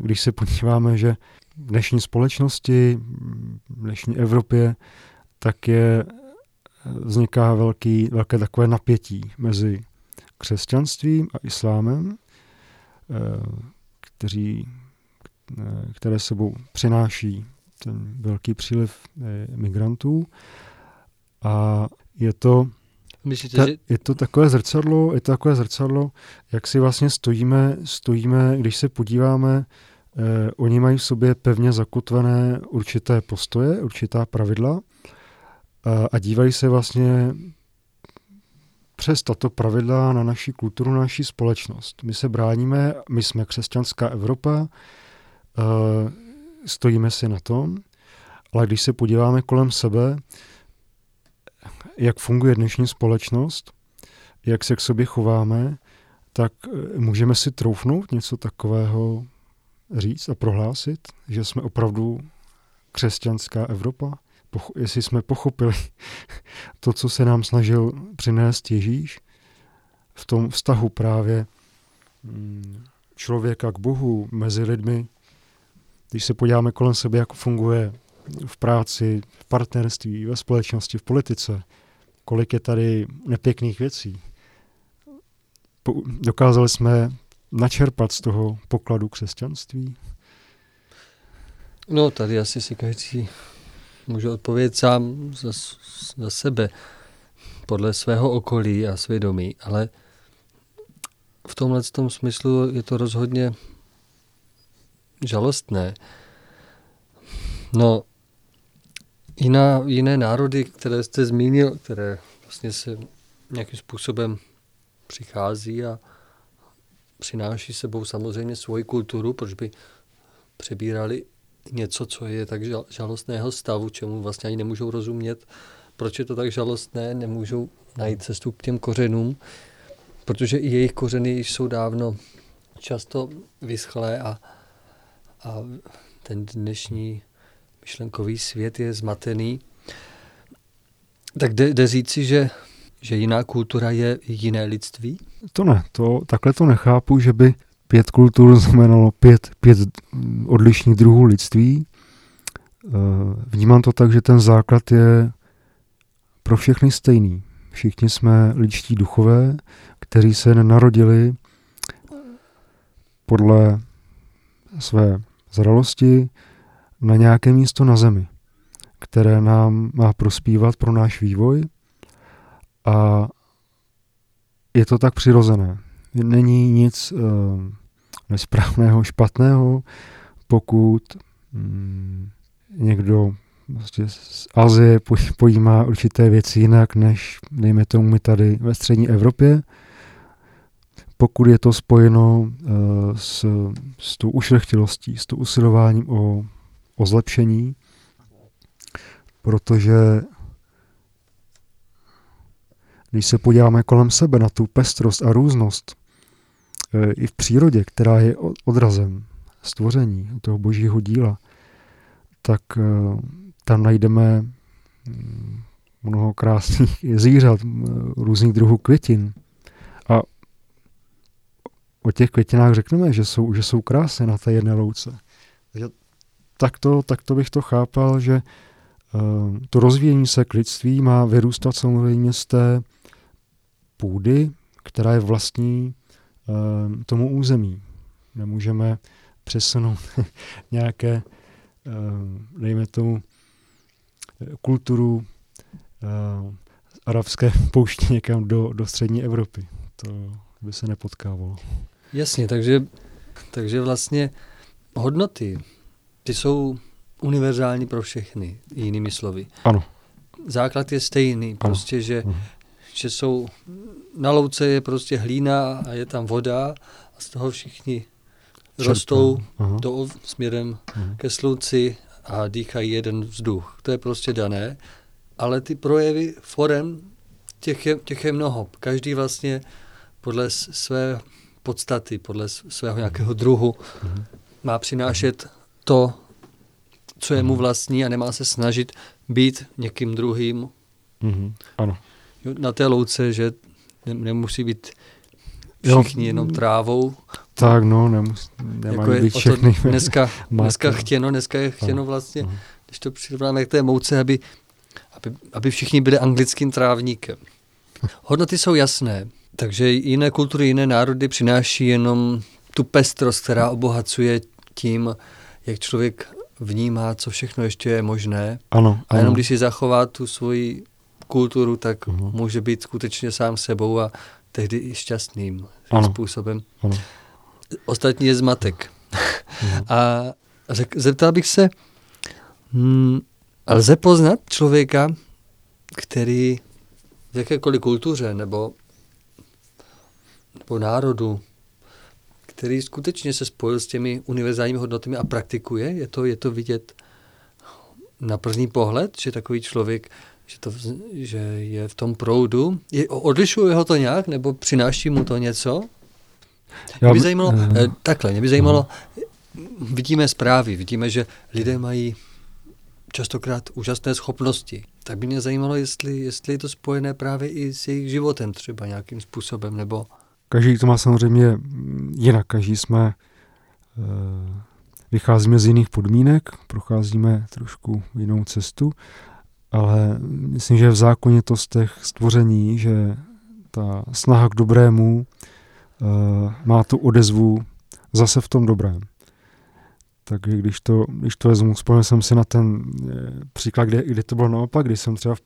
když se podíváme, že v dnešní společnosti, v dnešní Evropě, tak vzniká velké takové napětí mezi křesťanstvím a islámem, které sebou přináší ten velký příliv migrantů. A je to, je to takové zrcadlo, jak si vlastně stojíme, když se podíváme, oni mají v sobě pevně zakotvené určité postoje, určitá pravidla a dívají se vlastně přes tato pravidla na naši kulturu, na naši společnost. My se bráníme, my jsme křesťanská Evropa, stojíme si na tom, ale když se podíváme kolem sebe, jak funguje dnešní společnost, jak se k sobě chováme, tak můžeme si troufnout něco takového říct a prohlásit, že jsme opravdu křesťanská Evropa, jestli jsme pochopili to, co se nám snažil přinést Ježíš v tom vztahu právě člověka k Bohu mezi lidmi. Když se podíváme kolem sebe, jak funguje v práci, v partnerství, ve společnosti, v politice, kolik je tady nepěkných věcí. Dokázali jsme načerpat z toho pokladu křesťanství? No, tady asi si každý může odpovědět sám za sebe, podle svého okolí a svědomí, ale v tomhletom smyslu je to rozhodně žalostné. No, jiné národy, které jste zmínil, které vlastně se nějakým způsobem přichází a přináší sebou samozřejmě svoji kulturu, proč by přebírali něco, co je tak žalostného stavu, čemu vlastně ani nemůžou rozumět, proč je to tak žalostné, nemůžou najít cestu k těm kořenům, protože i jejich kořeny jsou dávno často vyschlé a ten dnešní myšlenkový svět je zmatený. Tak jde říci, že jiná kultura je jiné lidství? To ne, takhle to nechápu, že by 5 kultur znamenalo 5 odlišných druhů lidství. Vnímám to tak, že ten základ je pro všechny stejný. Všichni jsme lidští duchové, kteří se nenarodili podle své zralosti na nějaké místo na zemi, které nám má prospívat pro náš vývoj. A je to tak přirozené. Není nic nesprávného, špatného, pokud někdo vlastně z Azie pojímá určité věci jinak, než dejme tomu my tady ve střední Evropě. Pokud je to spojeno s tou ušlechtilostí, s tou usilováním o zlepšení, protože když se podíváme kolem sebe na tu pestrost a různost i v přírodě, která je odrazem stvoření toho božího díla, tak tam najdeme mnoho krásných zvířat, různých druhů květin. A o těch květinách řekneme, že jsou krásné na té jedné louce. Tak to bych to chápal, že to rozvíjení se k lidství má vyrůstat samozřejmě z té půdy, která je vlastní tomu území. Nemůžeme přesunout nějaké, dejme tomu, kulturu arabské pouště někam do střední Evropy. To by se nepotkávalo. Jasně, takže vlastně hodnoty, ty jsou univerzální pro všechny, jinými slovy. Ano. Základ je stejný, prostě, že jsou, na louce je prostě hlína a je tam voda a z toho všichni rostou směrem ke slunci a dýchají jeden vzduch. To je prostě dané, ale ty projevy forem, těch je mnoho. Každý vlastně podle své podstaty, podle svého nějakého druhu má přinášet to, co je mu vlastní a nemá se snažit být někým druhým. Ano. Na té louce, že nemusí být všichni jenom trávou. Tak no, nemají jako být všechny. Dneska je chtěno vlastně, když to přirovnáme k té mouce, aby všichni byli anglickým trávníkem. Hodnoty jsou jasné, takže jiné kultury, jiné národy přináší jenom tu pestrost, která obohacuje tím, jak člověk vnímá, co všechno ještě je možné. Ano, a jenom když si zachová tu svoji kulturu, tak může být skutečně sám sebou a tehdy i šťastným způsobem. Ano. Ostatní je zmatek. A zeptal bych se, lze poznat člověka, který v jakékoliv kultuře nebo národu, který skutečně se spojil s těmi univerzálními hodnotami a praktikuje? Je to vidět na první pohled, že takový člověk, že je v tom proudu? Odlišuje ho to nějak, nebo přináší mu to něco? Mě by zajímalo, vidíme zprávy, vidíme, že lidé mají častokrát úžasné schopnosti. Tak by mě zajímalo, jestli je to spojené právě i s jejich životem třeba nějakým způsobem, nebo... Každý to má samozřejmě jinak. Každý vycházíme z jiných podmínek, procházíme trošku jinou cestu, ale myslím, že v zákonitostech stvoření, že ta snaha k dobrému má tu odezvu zase v tom dobrém. Takže když to vezmu, vzpomněl jsem si na ten příklad, kde to bylo naopak, když jsem třeba v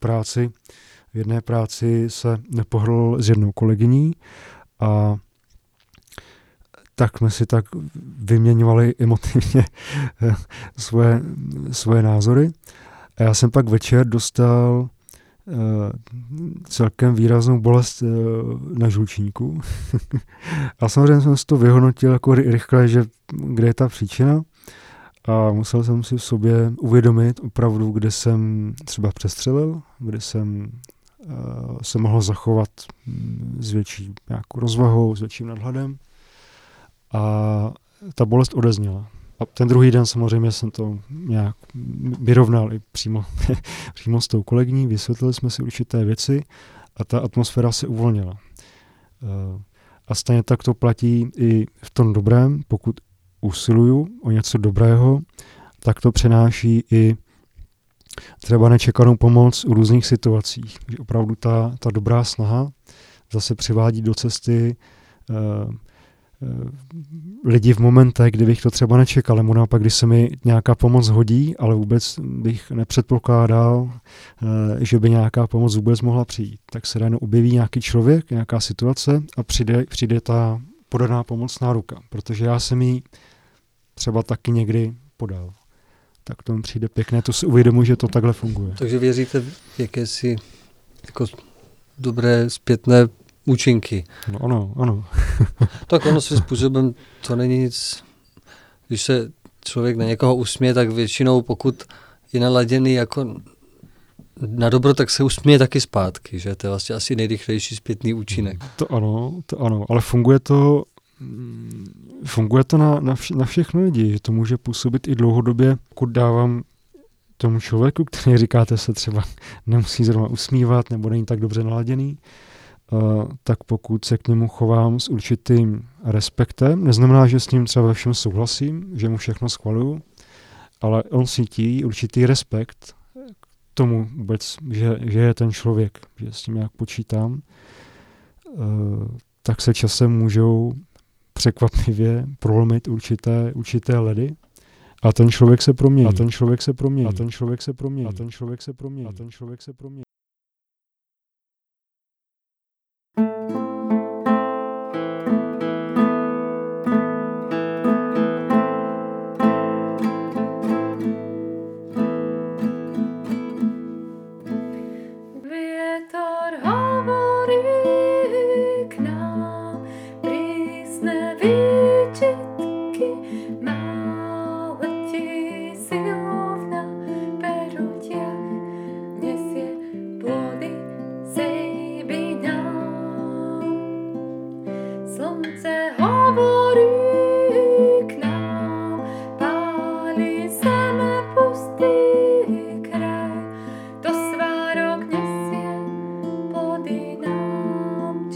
jedné práci se nepohrlil s jednou kolegyní a tak jsme si tak vyměňovali emotivně svoje názory. A já jsem pak večer dostal celkem výraznou bolest na žlučníku. A samozřejmě jsem si to vyhodnotil jako rychle, že kde je ta příčina. A musel jsem si v sobě uvědomit opravdu, kde jsem třeba přestřelil, kde jsem se mohl zachovat s větší nějakou rozvahou, s větším nadhledem. A ta bolest odezněla. A ten druhý den samozřejmě jsem to nějak vyrovnal i přímo s tou kolegyní, vysvětlili jsme si určité věci a ta atmosféra se uvolnila. A stejně tak to platí i v tom dobrém, pokud usiluju o něco dobrého, tak to přenáší i třeba nečekanou pomoc u různých situacích. Že opravdu ta dobrá snaha zase přivádí do cesty lidi v momentech, kdy bych to třeba nečekal, nebo naopak, když se mi nějaká pomoc hodí, ale vůbec bych nepředpokládal, že by nějaká pomoc vůbec mohla přijít. Tak se ráno objeví nějaký člověk, nějaká situace a přijde ta podaná pomocná ruka, protože já jsem ji třeba taky někdy podal. Tak to mi přijde pěkné, to si uvědomuji, že to takhle funguje. Takže věříte v jakési jako dobré zpětné účinky. No ano. Tak ono svým způsobem, to není nic, když se člověk na někoho usměje, tak většinou pokud je naladěný jako na dobro, tak se usměje taky zpátky, že to je vlastně asi nejrychlejší zpětný účinek. To ano, ale funguje to na všechny lidi, že to může působit i dlouhodobě, pokud dávám tomu člověku, který říkáte se třeba nemusí zrovna usmívat nebo není tak dobře naladěný, tak pokud se k němu chovám s určitým respektem, neznamená, že s ním třeba ve všem souhlasím, že mu všechno schvaluju, ale on cítí určitý respekt k tomu vůbec, že je ten člověk, že s tím jak počítám, tak se časem můžou překvapivě prolomit určité ledy a ten člověk se promění. A ten člověk se promění. Kraj, to svárok nesie plody nám.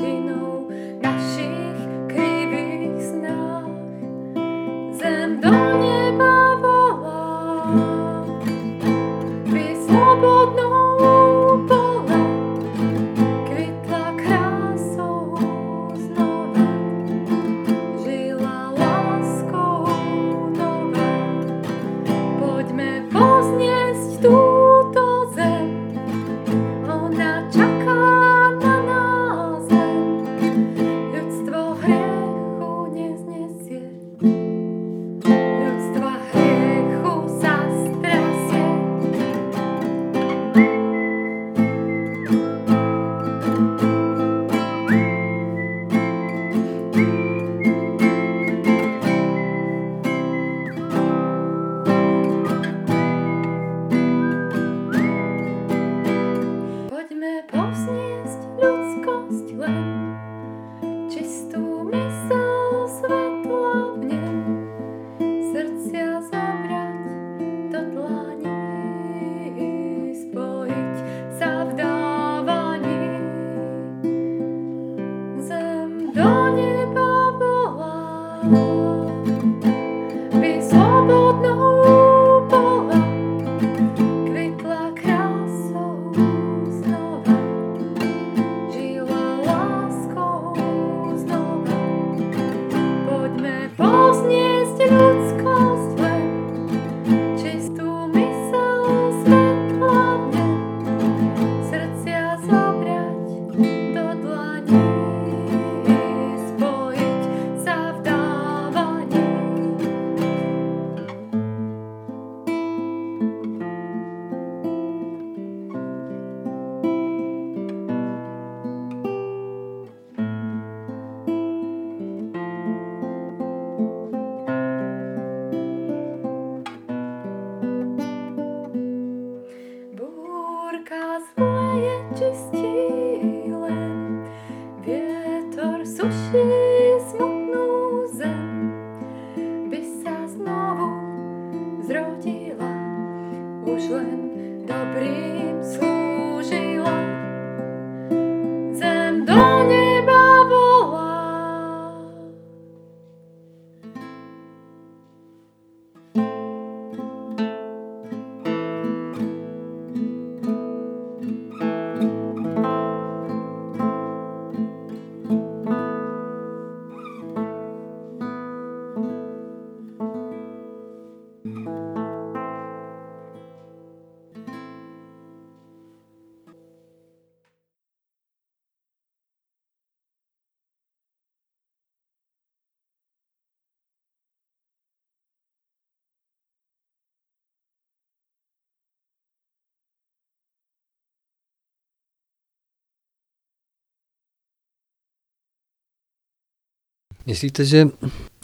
Myslíte,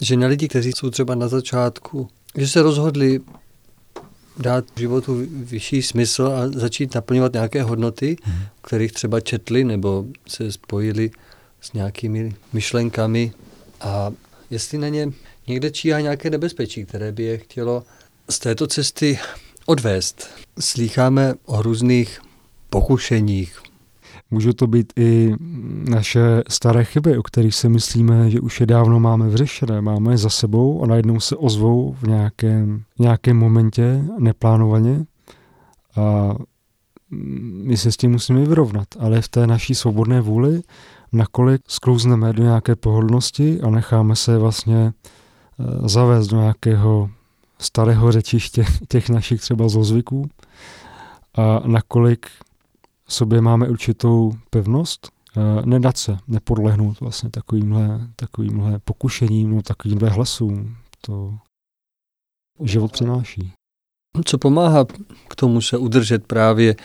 že na lidi, kteří jsou třeba na začátku, že se rozhodli dát životu vyšší smysl a začít naplňovat nějaké hodnoty, kterých třeba četli nebo se spojili s nějakými myšlenkami, a jestli na ně někde číhá nějaké nebezpečí, které by je chtělo z této cesty odvést. Slýcháme o různých pokušeních. Můžou to být i naše staré chyby, o kterých si myslíme, že už je dávno máme vyřešené, máme je za sebou a najednou se ozvou v nějakém momentě neplánovaně a my se s tím musíme vyrovnat, ale v té naší svobodné vůli, nakolik sklouzneme do nějaké pohodlnosti a necháme se vlastně zavést do nějakého starého řečiště těch našich třeba zlozvyků a nakolik sobě máme určitou pevnost, nedat se, nepodlehnout vlastně takovýmhle pokušením, takovýmhle hlasům, to život přináší. Co pomáhá k tomu se udržet právě,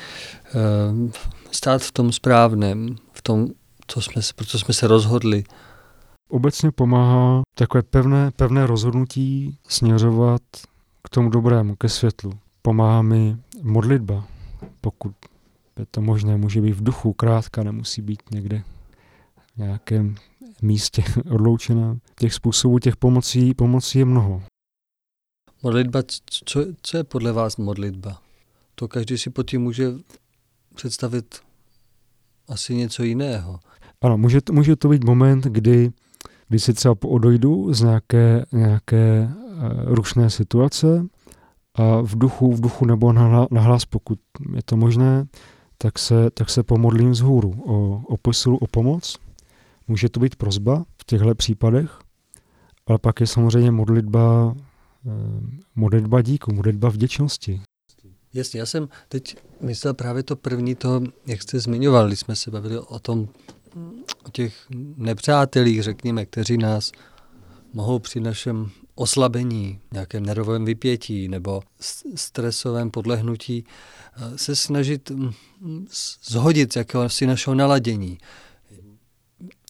stát v tom správném, v tom, pro co jsme se rozhodli? Obecně pomáhá takové pevné rozhodnutí směřovat k tomu dobrému, ke světlu. Pomáhá mi modlitba, pokud je to možné, může být v duchu krátká, nemusí být někde v nějakém místě odloučená. Těch způsobů, těch pomocí je mnoho. Modlitba, co je podle vás modlitba? To každý si pod tím může představit asi něco jiného. Ano, může to být moment, kdy si třeba odejdu z nějaké rušné situace a v duchu nebo nahlas, pokud je to možné, tak se pomodlím vzhůru o posilu, o pomoc. Může to být prosba v těchto případech, ale pak je samozřejmě modlitba díku, modlitba vděčnosti. Jasně, já jsem teď myslel právě to první, jak jste zmiňovali, jsme se bavili o tom těch nepřátelích, řekněme, kteří nás mohou při našem oslabení, nějakém nervovém vypětí nebo stresovém podlehnutí se snažit shodit z jakéhosi našeho naladění,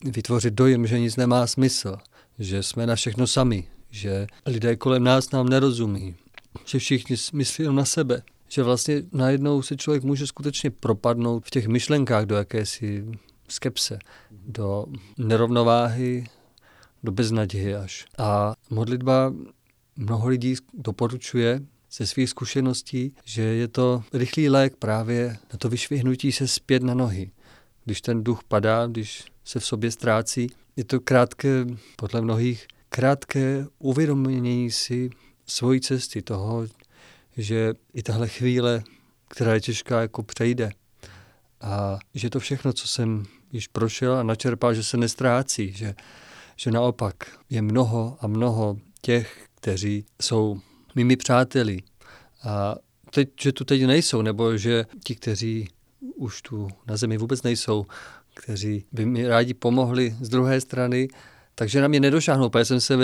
vytvořit dojem, že nic nemá smysl, že jsme na všechno sami, že lidé kolem nás nám nerozumí, že všichni myslí na sebe, že vlastně najednou se člověk může skutečně propadnout v těch myšlenkách do jakési skepse, do nerovnováhy, do beznaděje až. A modlitba mnoho lidí doporučuje ze svých zkušeností, že je to rychlý lék právě na to vyšvihnutí se zpět na nohy. Když ten duch padá, když se v sobě ztrácí, je to krátké, podle mnohých, krátké uvědomění si svojí cesty toho, že i tahle chvíle, která je těžká, jako přejde. A že to všechno, co jsem již prošel a načerpal, že se neztrácí, že naopak je mnoho a mnoho těch, kteří jsou mými přáteli. A teď, že tu teď nejsou, nebo že ti, kteří už tu na zemi vůbec nejsou, kteří by mi rádi pomohli z druhé strany, takže na mě nedošáhnou, protože jsem se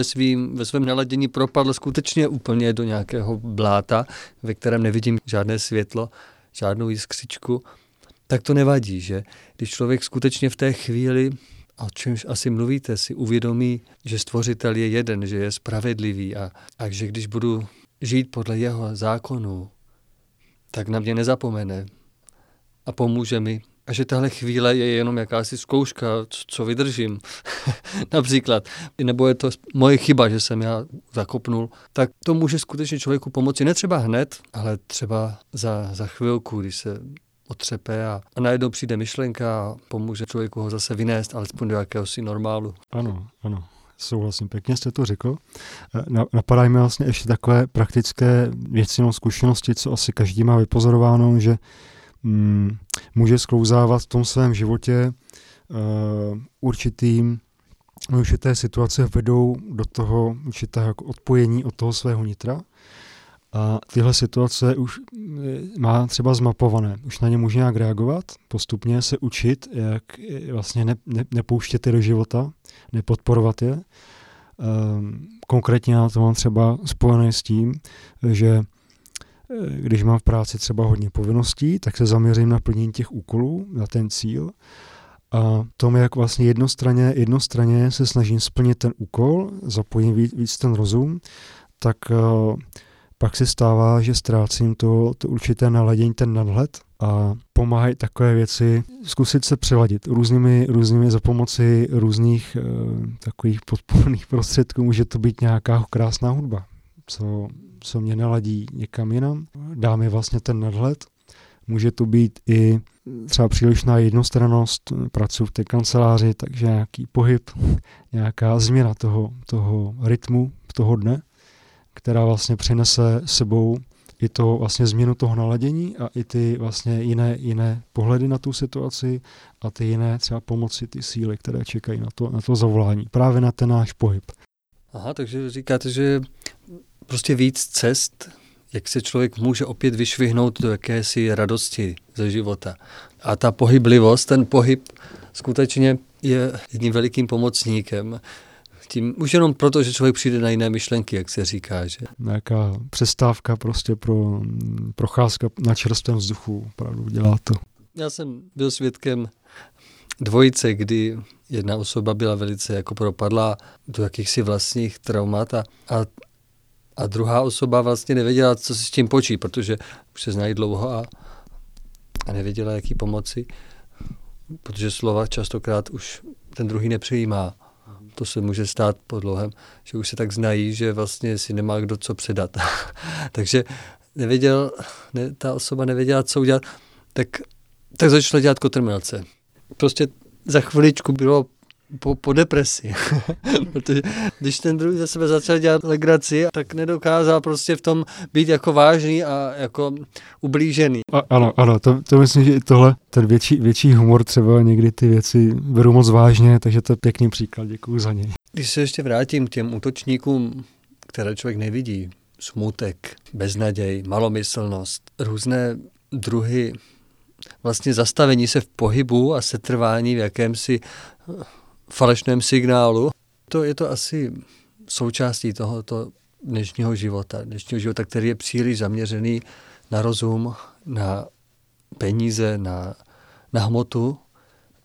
ve svém naladění propadl skutečně úplně do nějakého bláta, ve kterém nevidím žádné světlo, žádnou jiskřičku. Tak to nevadí, že? Když člověk skutečně v té chvíli, o čemž asi mluvíte, si uvědomí, že Stvořitel je jeden, že je spravedlivý a že když budu žít podle jeho zákonů, tak na mě nezapomene a pomůže mi. A že tahle chvíle je jenom jakási zkouška, co vydržím například, nebo je to moje chyba, že jsem já zakopnul, tak to může skutečně člověku pomoci. Netřeba hned, ale třeba za chvilku, když se otřepe a najednou přijde myšlenka a pomůže člověku ho zase vynést, alespoň do jakéhosi normálu. Ano, ano. Souhlasím, pěkně jste to řekl. Napadají mi vlastně ještě takové praktické věcnou zkušenosti, co asi každý má vypozorováno, že může sklouzávat v tom svém životě určité situace vedou do toho určitého odpojení od toho svého nitra. A tyhle situace už má třeba zmapované. Už na ně může nějak reagovat, postupně se učit, jak vlastně nepouštět je do života, nepodporovat je. Konkrétně na to mám třeba spojené s tím, že když mám v práci třeba hodně povinností, tak se zaměřím na plnění těch úkolů, na ten cíl. A tom, jak vlastně jednostranně se snažím splnit ten úkol, zapojím víc ten rozum, tak pak se stává, že ztrácím to určité naladění, ten nadhled a pomáhají takové věci zkusit se přiladit různými za pomoci různých takových podpůrných prostředků. Může to být nějaká krásná hudba, co mě naladí někam jinam. Dá mi vlastně ten nadhled. Může to být i třeba přílišná jednostrannost, pracuji v té kanceláři, takže nějaký pohyb, nějaká změna toho rytmu, toho dne, která vlastně přinese sebou i to vlastně změnu toho naladění a i ty vlastně jiné pohledy na tu situaci a ty jiné třeba pomoci, ty síly, které čekají na to zavolání, právě na ten náš pohyb. Aha, takže říkáte, že prostě víc cest, jak se člověk může opět vyšvihnout do jakési radosti ze života. A ta pohyblivost, ten pohyb skutečně je jedním velikým pomocníkem. Tím, už jenom proto, že člověk přijde na jiné myšlenky, jak se říká, že? Nějaká přestávka prostě pro procházka na čerstvém vzduchu, opravdu dělá to. Já jsem byl svědkem dvojice, kdy jedna osoba byla velice jako propadla do jakýchsi vlastních traumat a druhá osoba vlastně nevěděla, co si s tím počít, protože už se znají dlouho a nevěděla, jaký pomoci, protože slova častokrát už ten druhý nepřijímá. To se může stát po dlouhém, že už se tak znají, že vlastně si nemá kdo co předat. Takže ta osoba nevěděla, co udělat, tak začala dělat kotrmelce. Prostě za chviličku bylo po depresi. Protože když ten druhý ze sebe začal dělat legraci, tak nedokázal prostě v tom být jako vážný a jako ublížený. Ano, to myslím, že i tohle, ten větší humor třeba někdy ty věci berou moc vážně, takže to je pěkný příklad, děkuju za něj. Když se ještě vrátím k těm útočníkům, které člověk nevidí, smutek, beznaděj, malomyslnost, různé druhy vlastně zastavení se v pohybu a setrvání v jakémsi falešném signálu. To je to asi součástí tohoto dnešního života, který je příliš zaměřený na rozum, na peníze, na hmotu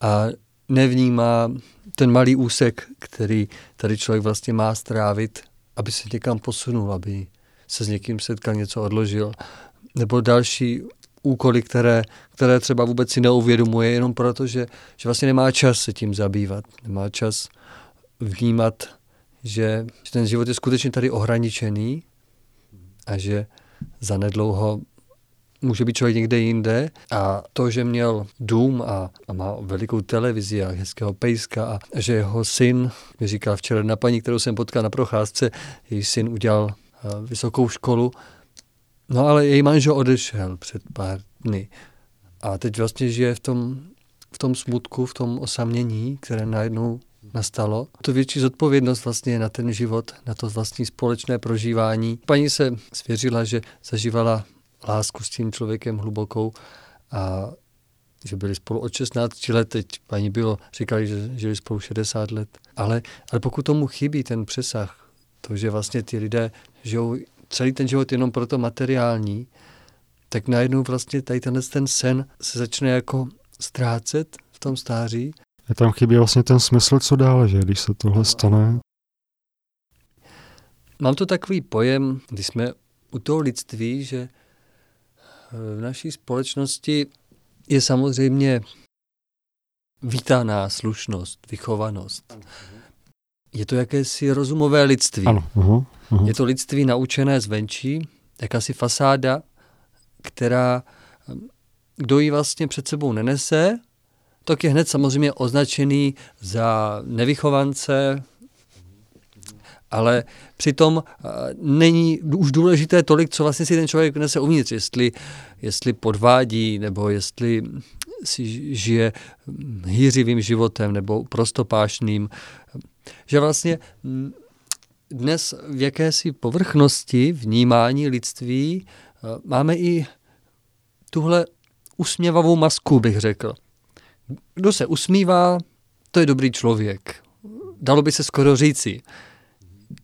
a nevnímá ten malý úsek, který tady člověk vlastně má strávit, aby se někam posunul, aby se s někým setkal, něco odložil. Nebo další úkoly, které třeba vůbec si neuvědomuje, jenom proto, že vlastně nemá čas se tím zabývat. Nemá čas vnímat, že ten život je skutečně tady ohraničený a že zanedlouho může být člověk někde jinde a to, že měl dům a má velikou televizi a hezkého pejska a že jeho syn, mi říkal včera na paní, kterou jsem potkal na procházce, její syn udělal vysokou školu, no ale její manžel odešel před pár dny a teď vlastně žije v tom smutku, v tom osamění, které najednou nastalo. To větší zodpovědnost vlastně na ten život, na to vlastní společné prožívání. Paní se svěřila, že zažívala lásku s tím člověkem hlubokou a že byli spolu od 16 let, teď paní říkali, že žili spolu 60 let. Ale pokud tomu chybí ten přesah, to, že vlastně ty lidé žijou celý ten život jenom proto materiální, tak najednou vlastně tady ten sen se začne jako ztrácet v tom stáří. A tam chybí vlastně ten smysl, co dále, že když se tohle stane. Mám to takový pojem, když jsme u toho lidství, že v naší společnosti je samozřejmě vítaná slušnost, vychovanost. Je to jakési rozumové lidství. Ano, Je to lidství naučené zvenčí, jakási fasáda, která, kdo ji vlastně před sebou nenese, tak je hned samozřejmě označený za nevychovance, ale přitom není už důležité tolik, co vlastně si ten člověk nese uvnitř, jestli podvádí, nebo jestli si žije hýřivým životem, nebo prostopášným. Že vlastně dnes v jakési povrchnosti vnímání lidství máme i tuhle usměvavou masku, bych řekl. Kdo se usmívá, to je dobrý člověk. Dalo by se skoro říci,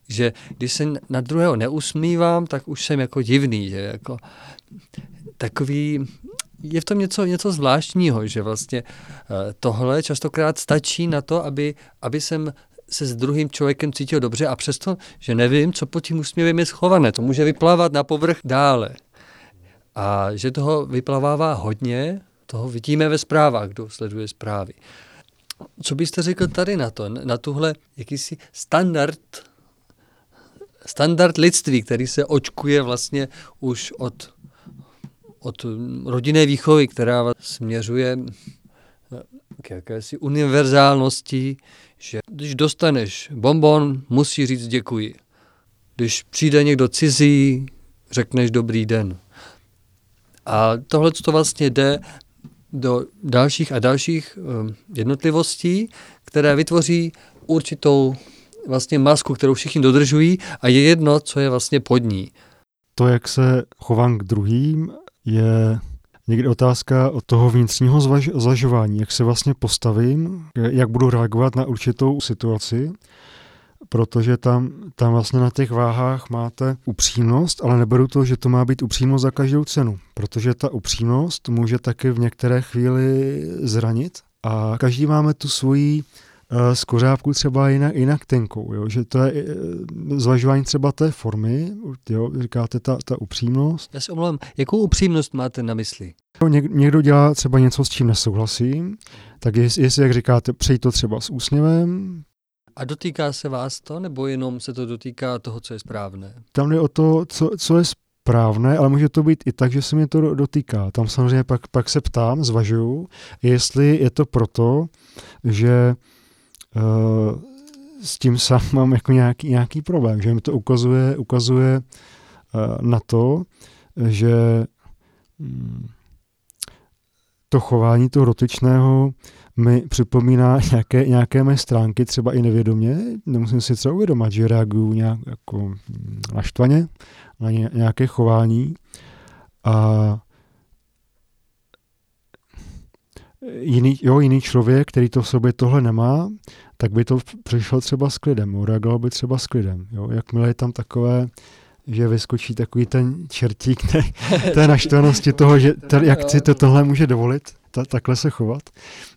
že když se na druhého neusmívám, tak už jsem jako divný, že jako takový, je v tom něco zvláštního, že vlastně tohle častokrát stačí na to, aby jsem se s druhým člověkem cítil dobře a přesto, že nevím, co pod tím úsměvem je schované, to může vyplavat na povrch dále. A že toho vyplavává hodně, toho vidíme ve zprávách, kdo sleduje zprávy. Co byste řekl tady na to, na tuhle jakýsi standard lidství, který se očkuje vlastně už od rodinné výchovy, která směřuje k jakési univerzálnosti, že když dostaneš bonbon, musí říct děkuji. Když přijde někdo cizí, řekneš dobrý den. A tohle to vlastně jde do dalších a dalších jednotlivostí, které vytvoří určitou vlastně masku, kterou všichni dodržují a je jedno, co je vlastně pod ní. To, jak se chovám k druhým, je někdy otázka od toho vnitřního zvažování, jak se vlastně postavím, jak budu reagovat na určitou situaci, protože tam vlastně na těch váhách máte upřímnost, ale neberu to, že to má být upřímnost za každou cenu, protože ta upřímnost může taky v některé chvíli zranit a každý máme tu svoji skořápku třeba jinak tenkou, jo? Že to je zvažování třeba té formy, jo? Říkáte ta upřímnost. Já se omlouvám, jakou upřímnost máte na mysli? Někdo dělá třeba něco, s čím nesouhlasím, tak jestli, jak říkáte, přeji to třeba s úsměvem. A dotýká se vás to, nebo jenom se to dotýká toho, co je správné? Tam je o to, co je správné, ale může to být i tak, že se mě to dotýká. Tam samozřejmě pak se ptám, zvažuju, jestli je to proto, že s tím sám mám jako nějaký problém, že mi to ukazuje na to, že to chování toho dotyčného mi připomíná nějaké mé stránky, třeba i nevědomě, nemusím si třeba uvědomat, že reaguju nějak jako naštvaně na nějaké chování a jiný člověk, který to v sobě tohle nemá, tak by to přišel třeba s klidem, reagoval by třeba s klidem. Jo? Jakmile je tam takové, že vyskočí takový ten čertík té naštvanosti toho, že jak si to tohle může dovolit, takhle se chovat,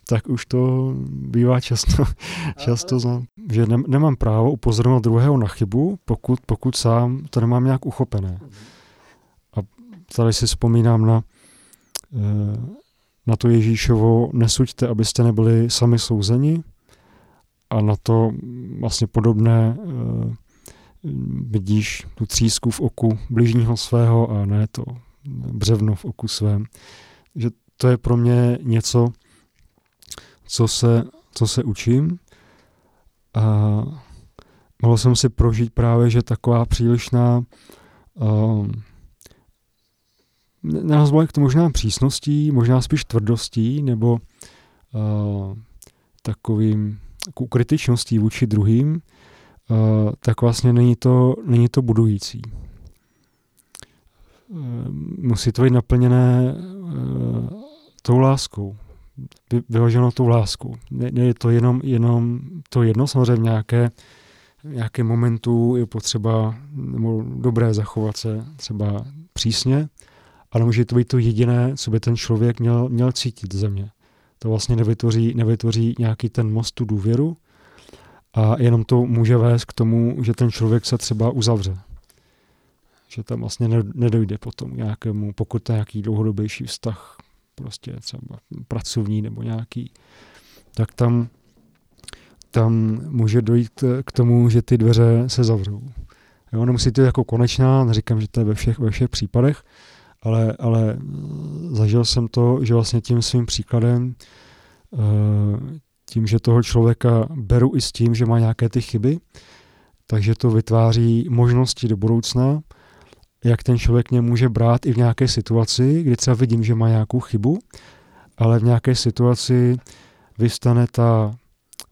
tak už to bývá často znám, že nemám právo upozornit druhého na chybu, pokud sám to nemám nějak uchopené. A tady si vzpomínám na to Ježíšovo nesuďte, abyste nebyli sami souzeni, a na to vlastně podobné vidíš tu třísku v oku bližního svého a ne to břevno v oku svém. Že to je pro mě něco, co se učím. A mohl jsem si prožít právě, že taková přílišná nenazval to možná přísností, možná spíš tvrdostí nebo takovým kritičností vůči druhým, tak vlastně není to budující. Musí to být naplněné tou láskou, vyvaženou tou láskou. Je to jenom to jedno, samozřejmě nějaké momentu je potřeba nebo dobré zachovat se třeba přísně, ale může to být to jediné, co by ten člověk měl cítit ze mě. To vlastně nevytvoří nějaký ten most, tu důvěru, a jenom to může vést k tomu, že ten člověk se třeba uzavře. Že tam vlastně nedojde potom nějakému, pokud to je nějaký dlouhodobější vztah, prostě třeba pracovní nebo nějaký, tak tam může dojít k tomu, že ty dveře se zavřou. Jo, nemusí to jako konečná, neříkám, že to je ve všech případech, ale zažil jsem to, že vlastně tím svým příkladem, tím, že toho člověka beru i s tím, že má nějaké ty chyby, takže to vytváří možnosti do budoucna, jak ten člověk mě může brát i v nějaké situaci, kdy třeba vidím, že má nějakou chybu, ale v nějaké situaci vystane ta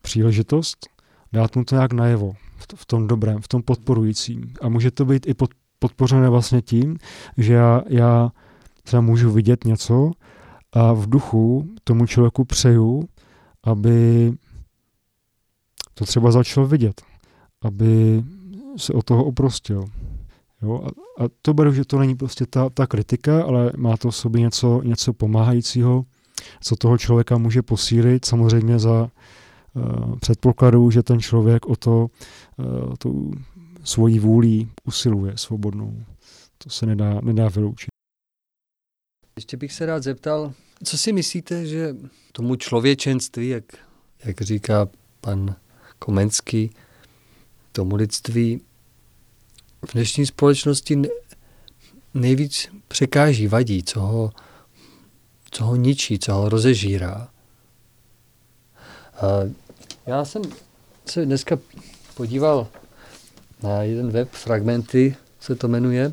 příležitost dát mu to nějak najevo, v tom dobrém, v tom podporujícím. A může to být i podpořené vlastně tím, že já třeba můžu vidět něco a v duchu tomu člověku přeju, aby to třeba začal vidět, aby se od toho oprostil. Jo? A to beru, že to není prostě ta kritika, ale má to v sobě něco pomáhajícího, co toho člověka může posílit, samozřejmě za předpokladu, že ten člověk o to tu svojí vůlí usiluje svobodnou. To se nedá vyloučit. Ještě bych se rád zeptal, co si myslíte, že tomu člověčenství, jak říká pan Komenský, tomu lidství v dnešní společnosti nejvíc překáží, vadí, co ho ničí, co ho rozežírá. A já jsem se dneska podíval na jeden web, Fragmenty se to jmenuje,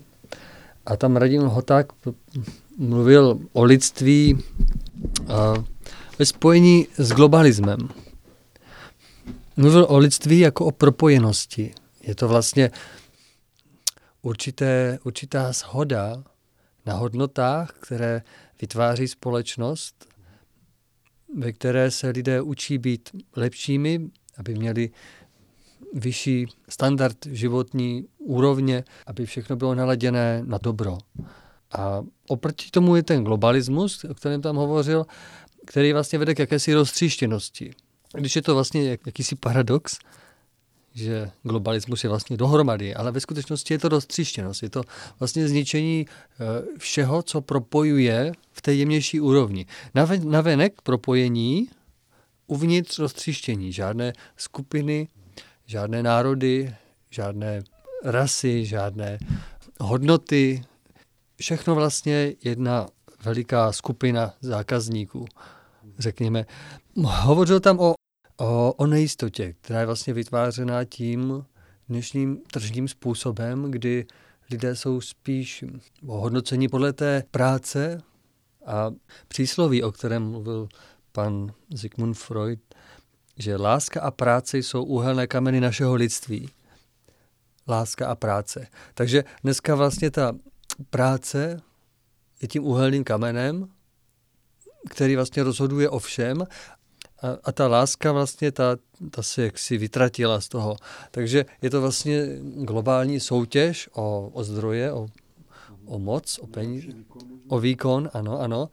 a tam Radim Lhoták mluvil o lidství ve spojení s globalismem. Mluvil o lidství jako o propojenosti. Je to vlastně určitá shoda na hodnotách, které vytváří společnost, ve které se lidé učí být lepšími, aby měli vyšší standard životní úrovně, aby všechno bylo naladěné na dobro. A oproti tomu je ten globalismus, o kterém tam hovořil, který vlastně vede k jakési roztříštěnosti. Když je to vlastně jakýsi paradox, že globalismus je vlastně dohromady, ale ve skutečnosti je to roztříštěnost, je to vlastně zničení všeho, co propojuje v té jemnější úrovni. Navenek propojení, uvnitř roztříštění, žádné skupiny, žádné národy, žádné rasy, žádné hodnoty. Všechno vlastně jedna veliká skupina zákazníků, řekněme. Hovořil tam o nejistotě, která je vlastně vytvářená tím dnešním tržním způsobem, kdy lidé jsou spíš hodnoceni podle té práce a přísloví, o kterém mluvil pan Sigmund Freud, že láska a práce jsou úhelné kameny našeho lidství. Láska a práce. Takže dneska vlastně ta práce je tím úhelným kamenem, který vlastně rozhoduje o všem. A ta láska vlastně, ta se jaksi vytratila z toho. Takže je to vlastně globální soutěž o zdroje, o moc, o peníze, o výkon, ano.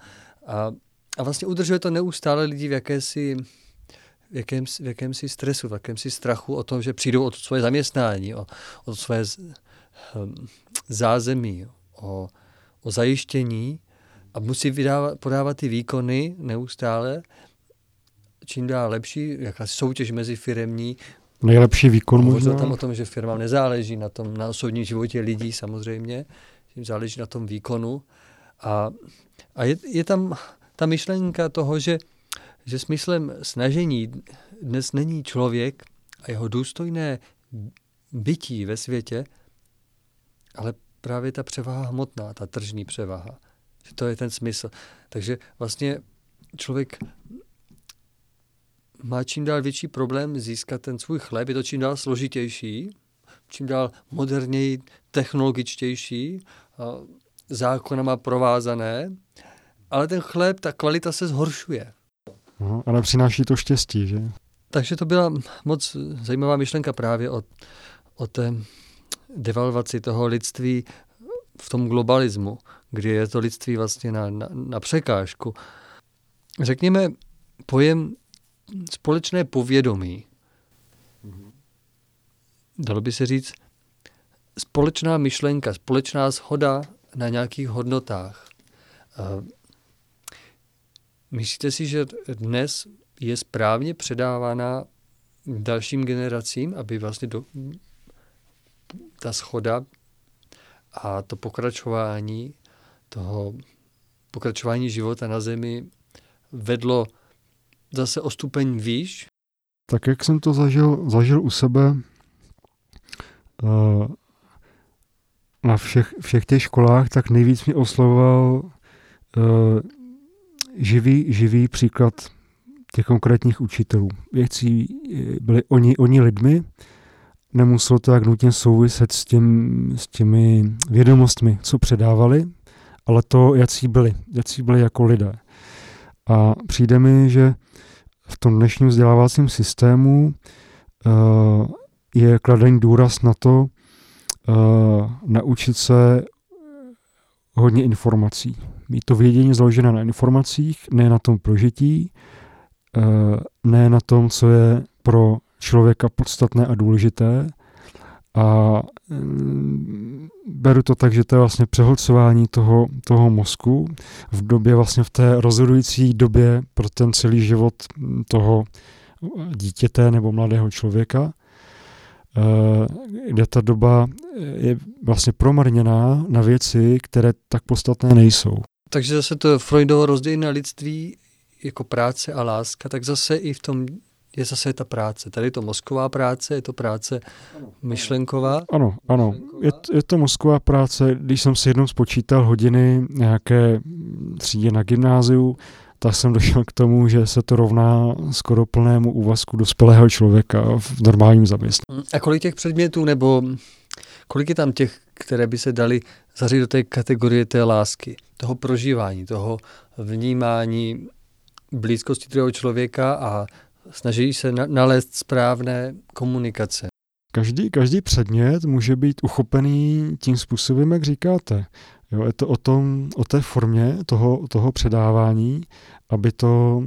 A vlastně udržuje to neustále lidi v jakémsi stresu, v jakémsi strachu o tom, že přijdou o to svoje zaměstnání, o svoje zázemí, o zajištění a musí podávat ty výkony neustále, čím dál lepší, jaká soutěž mezi firemní. Nejlepší výkon možná. Tam o tom, že firmám nezáleží na osobním životě lidí samozřejmě, tím záleží na tom výkonu. A je tam ta myšlenka toho, že smyslem snažení dnes není člověk a jeho důstojné bytí ve světě, ale právě ta převaha hmotná, ta tržní převaha. To je ten smysl. Takže vlastně člověk má čím dál větší problém získat ten svůj chleb. Je to čím dál složitější, čím dál moderněji, technologičtější, zákonama provázané, ale ten chléb, ta kvalita se zhoršuje. No, ale přináší to štěstí, že? Takže to byla moc zajímavá myšlenka právě o té devalvaci toho lidství v tom globalismu, kdy je to lidství vlastně na překážku. Řekněme pojem společné povědomí. Dalo by se říct společná myšlenka, společná shoda na nějakých hodnotách. Myslíte si, že dnes je správně předávána dalším generacím, aby vlastně ta shoda a to pokračování života na zemi vedlo zase o stupeň výš? Tak jak jsem to zažil u sebe na všech těch školách, tak nejvíc mě oslovoval živý příklad těch konkrétních učitelů. Věci byli oni lidmi, nemuselo to tak nutně souviset s těmi vědomostmi, co předávali, ale to, jací byli jako lidé. A přijde mi, že v tom dnešním vzdělávacím systému je kladen důraz na to naučit se hodně informací. Mít to vědění založené na informacích, ne na tom prožití, ne na tom, co je pro člověka podstatné a důležité. A beru to tak, že to je vlastně přehlcování toho mozku v době, vlastně v té rozhodující době pro ten celý život toho dítěte nebo mladého člověka, kde ta doba je vlastně promarněná na věci, které tak podstatné nejsou. Takže zase to Freudovo rozdělení na lidství jako práce a láska, tak zase i v tom je zase ta práce. Tady je to mozková práce, je to práce myšlenková. Ano. Je to mozková práce. Když jsem si jednou spočítal hodiny nějaké třídě na gymnáziu, tak jsem došel k tomu, že se to rovná skoro plnému úvazku dospělého člověka v normálním zaměstnání. A kolik těch předmětů, nebo kolik je tam těch, které by se daly zařadit do té kategorie té lásky, toho prožívání, toho vnímání blízkosti druhého člověka a snaží se nalézt správné komunikace. Každý předmět může být uchopený tím způsobem, jak říkáte. Jo, je to o té formě toho předávání, aby to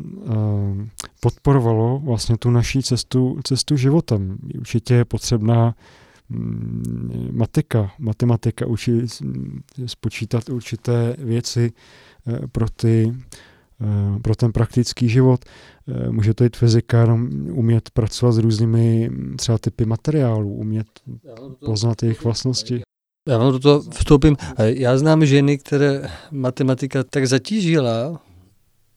podporovalo vlastně tu naší cestu životem. Určitě je potřebná matematika, učí spočítat určité věci pro ten praktický život. Může to jít fyzika, jenom umět pracovat s různými třeba typy materiálů, umět poznat jejich vlastnosti. Já vám do toho vstoupím. Já znám ženy, které matematika tak zatížila,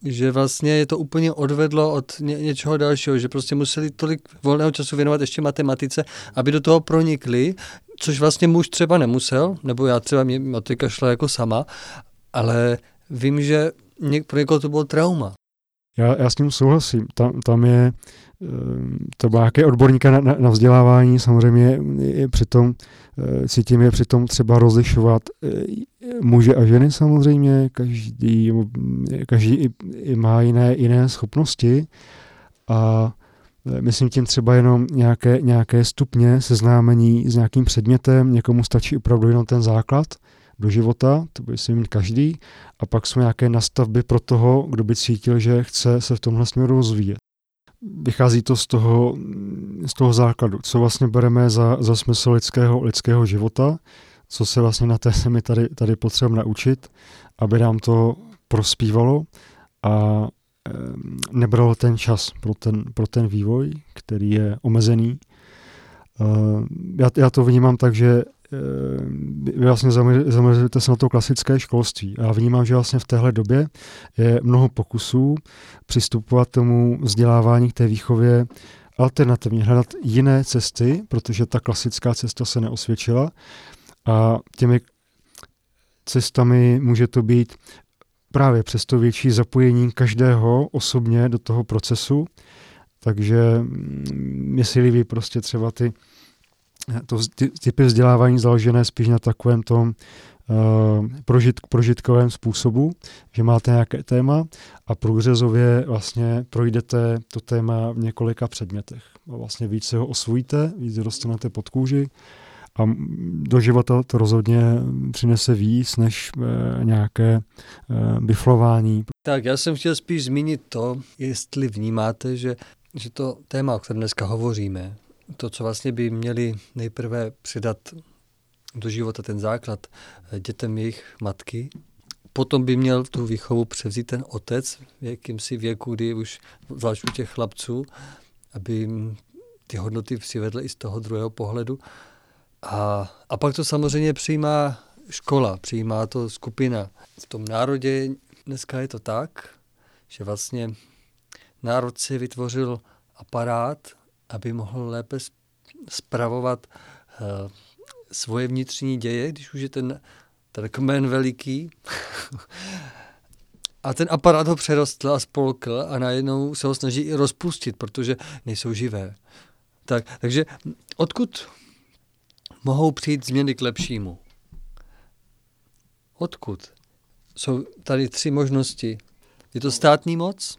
že vlastně je to úplně odvedlo od něčeho dalšího, že prostě museli tolik volného času věnovat ještě matematice, aby do toho pronikli, což vlastně muž třeba nemusel, nebo já třeba mě matematika šla jako sama, ale vím, že pro někoho to bylo trauma. Já s ním souhlasím. Tam je to nějaké odborníka na vzdělávání, samozřejmě je přitom, cítím je přitom třeba rozlišovat, muže a ženy samozřejmě, každý má jiné schopnosti a myslím tím třeba jenom nějaké stupně seznámení s nějakým předmětem, někomu stačí opravdu jenom ten základ do života, to by si mít každý, a pak jsou nějaké nastavby pro toho, kdo by cítil, že chce se v tomhle směru rozvíjet. Vychází to z toho základu, co vlastně bereme za smysl lidského života, co se vlastně na té se mi tady potřebujeme naučit, aby nám to prospívalo a nebralo ten čas pro ten vývoj, který je omezený. Já to vnímám tak, že vy vlastně zaměřujete se na to klasické školství. Já vnímám, že vlastně v téhle době je mnoho pokusů přistupovat tomu vzdělávání, k té výchově alternativně, hledat jiné cesty, protože ta klasická cesta se neosvědčila. A těmi cestami může to být právě přesto větší zapojení každého osobně do toho procesu. Takže mě si líbí prostě třeba ty typy vzdělávání založené spíš na takovém tom prožitkovém způsobu, že máte nějaké téma a průřezově vlastně projdete to téma v několika předmětech. A vlastně víc se ho osvojíte, víc dostanete pod kůži a do života to rozhodně přinese víc než nějaké biflování. Tak já jsem chtěl spíš zmínit to, jestli vnímáte, že to téma, o kterém dneska hovoříme, to, co vlastně by měli nejprve přidat do života ten základ dětem jejich matky, potom by měl tu výchovu převzít ten otec v jakýmsi věku, kdy už zvlášť u těch chlapců, aby ty hodnoty přivedl i z toho druhého pohledu. A pak to samozřejmě přijímá škola, přijímá to skupina. V tom národě dneska je to tak, že vlastně národ si vytvořil aparát, aby mohl lépe spravovat svoje vnitřní děje, když už je ten kmen veliký. A ten aparát ho přerostl a spolkl a najednou se ho snaží i rozpustit, protože nejsou živé. Takže odkud mohou přijít změny k lepšímu? Odkud? Jsou tady 3 možnosti. Je to státní moc,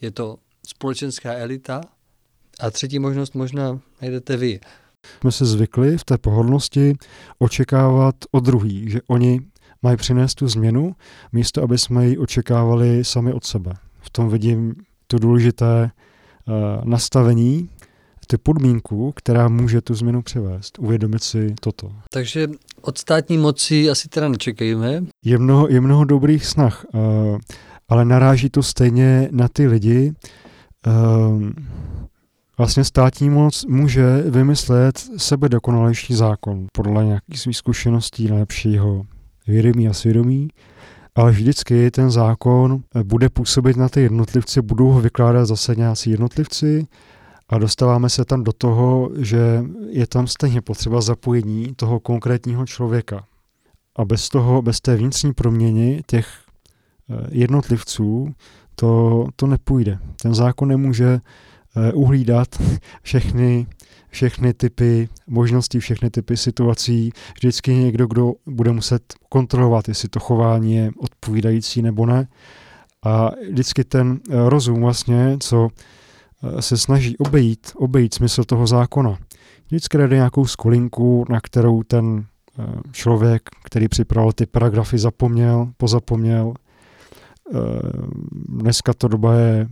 je to společenská elita a 3. možnost možná najdete vy. My se zvykli v té pohodlnosti očekávat od druhých, že oni mají přinést tu změnu, místo aby jsme ji očekávali sami od sebe. V tom vidím to důležité nastavení, ty podmínku, která může tu změnu přivést. Uvědomit si toto. Takže od státní moci asi teda nečekejme. Je mnoho dobrých snah, ale naráží to stejně na ty lidi. Vlastně státní moc může vymyslet sebedokonalejší zákon podle nějakých svých zkušeností nejlepšího vědomí a svědomí, ale vždycky ten zákon bude působit na ty jednotlivce, budou ho vykládat zase nějací jednotlivci a dostáváme se tam do toho, že je tam stejně potřeba zapojení toho konkrétního člověka. A bez té vnitřní proměny těch jednotlivců to nepůjde. Ten zákon nemůže uhlídat všechny typy možností, všechny typy situací. Vždycky je někdo, kdo bude muset kontrolovat, jestli to chování je odpovídající nebo ne. A vždycky ten rozum vlastně, co se snaží obejít smysl toho zákona. Vždycky jde nějakou skulinku, na kterou ten člověk, který připravoval ty paragrafy, pozapomněl. Dneska ta doba je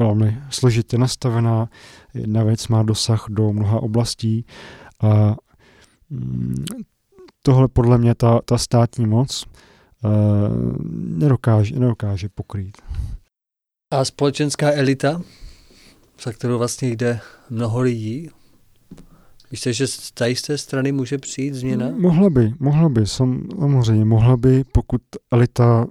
velmi složitě nastavená, jedna věc má dosah do mnoha oblastí a tohle podle mě ta státní moc nedokáže pokrýt. A společenská elita, za kterou vlastně jde mnoho lidí, myslíte, že z té strany může přijít změna? Mohla by, samozřejmě mohla by, pokud elita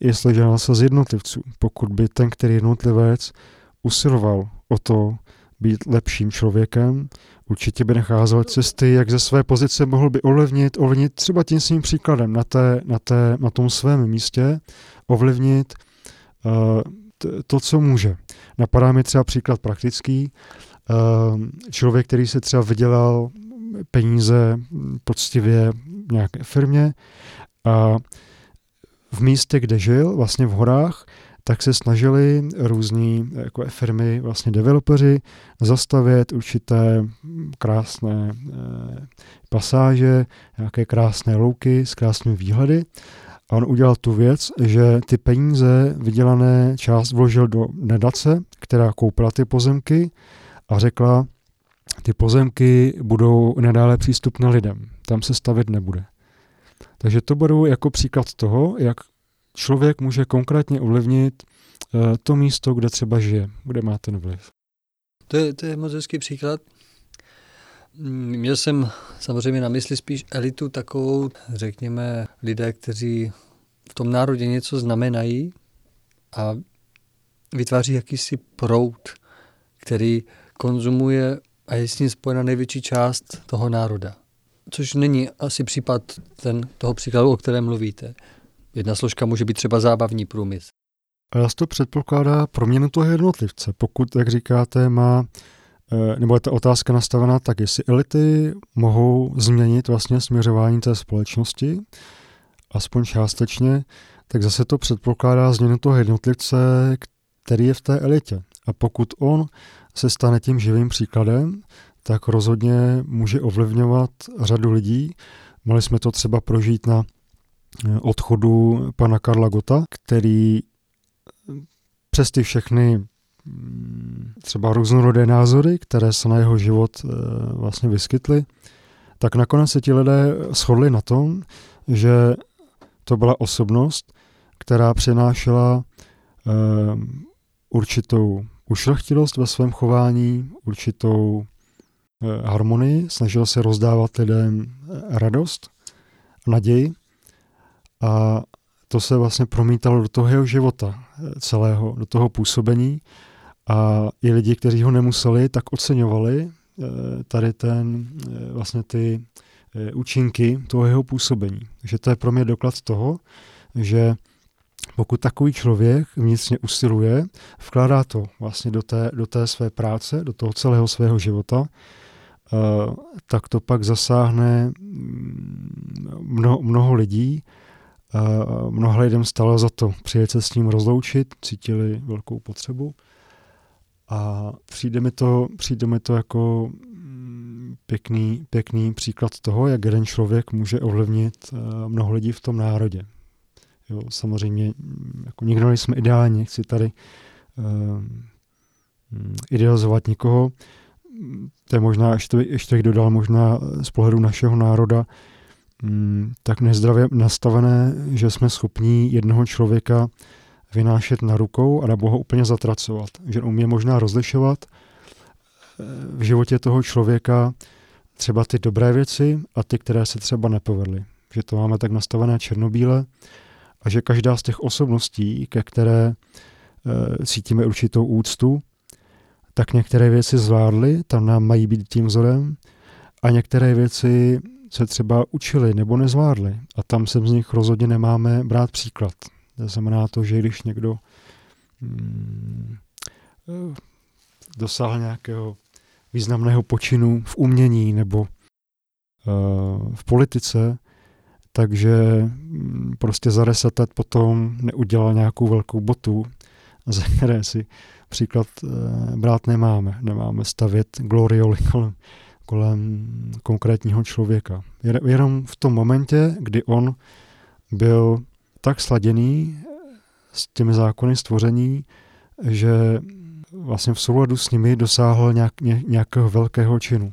je složena se z jednotlivců, pokud by ten, který jednotlivec usiloval o to být lepším člověkem, určitě by nacházel cesty, jak ze své pozice mohl by ovlivnit třeba tím svým příkladem na tom svém místě, ovlivnit to, co může. Napadá mi třeba příklad praktický. Člověk, který se třeba vydělal peníze poctivě nějaké firmě a v místě, kde žil, vlastně v horách, tak se snažili různí jako firmy, vlastně developeři, zastavět určité krásné pasáže, nějaké krásné louky s krásnými výhledy. A on udělal tu věc, že ty peníze vydělané část vložil do nadace, která koupila ty pozemky a řekla, ty pozemky budou nadále přístupné lidem, tam se stavět nebude. Takže to beru jako příklad toho, jak člověk může konkrétně ovlivnit to místo, kde třeba žije, kde má ten vliv. To je moc hezký příklad. Měl jsem samozřejmě na mysli spíš elitu takovou, řekněme, lidé, kteří v tom národě něco znamenají a vytváří jakýsi proud, který konzumuje a je s ním spojena největší část toho národa. Což není asi případ toho příkladu, o kterém mluvíte. Jedna složka může být třeba zábavní průmysl. A já si to předpokládá proměnu toho jednotlivce. Pokud, jak říkáte, má, nebo je ta otázka nastavená tak, jestli elity mohou změnit vlastně směřování té společnosti, aspoň částečně, tak zase to předpokládá změnu toho jednotlivce, který je v té elitě. A pokud on se stane tím živým příkladem, tak rozhodně může ovlivňovat řadu lidí. Mohli jsme to třeba prožít na odchodu pana Karla Gotta, který přes ty všechny třeba různorodé názory, které se na jeho život vlastně vyskytly, tak nakonec se ti lidé shodli na tom, že to byla osobnost, která přinášela určitou ušlechtilost ve svém chování, určitou harmonii, snažil se rozdávat lidem radost, naději a to se vlastně promítalo do toho jeho života celého, do toho působení a i lidi, kteří ho nemuseli, tak oceňovali tady vlastně ty účinky toho jeho působení. Takže to je pro mě doklad toho, že pokud takový člověk vnitřně usiluje, vkládá to vlastně do té své práce, do toho celého svého života, tak to pak zasáhne mnoho lidí. Mnoha lidem stalo za to přijet se s ním rozloučit, cítili velkou potřebu. A přijde mi to jako pěkný příklad toho, jak jeden člověk může ovlivnit mnoho lidí v tom národě. Jo, samozřejmě jako nikdo nejsme ideální, nechci tady idealizovat nikoho. To je možná, ještě bych dodal možná z pohledu našeho národa, tak nezdravě nastavené, že jsme schopní jednoho člověka vynášet na rukou a nebo ho úplně zatracovat. Že umí možná rozlišovat v životě toho člověka třeba ty dobré věci a ty, které se třeba nepovedly. Že to máme tak nastavené černobíle, a že každá z těch osobností, ke které cítíme určitou úctu, tak některé věci zvládly, tam nám mají být tím vzorem, a některé věci se třeba učily nebo nezvládly. A tam se z nich rozhodně nemáme brát příklad. To znamená to, že když někdo dosáhl nějakého významného počinu v umění nebo v politice, takže prostě za 10 let potom neudělal nějakou velkou botu, za které si příklad brát nemáme. Nemáme stavět glorioly kolem konkrétního člověka. Jenom v tom momentě, kdy on byl tak sladěný s těmi zákony stvoření, že vlastně v souladu s nimi dosáhl nějakého velkého činu.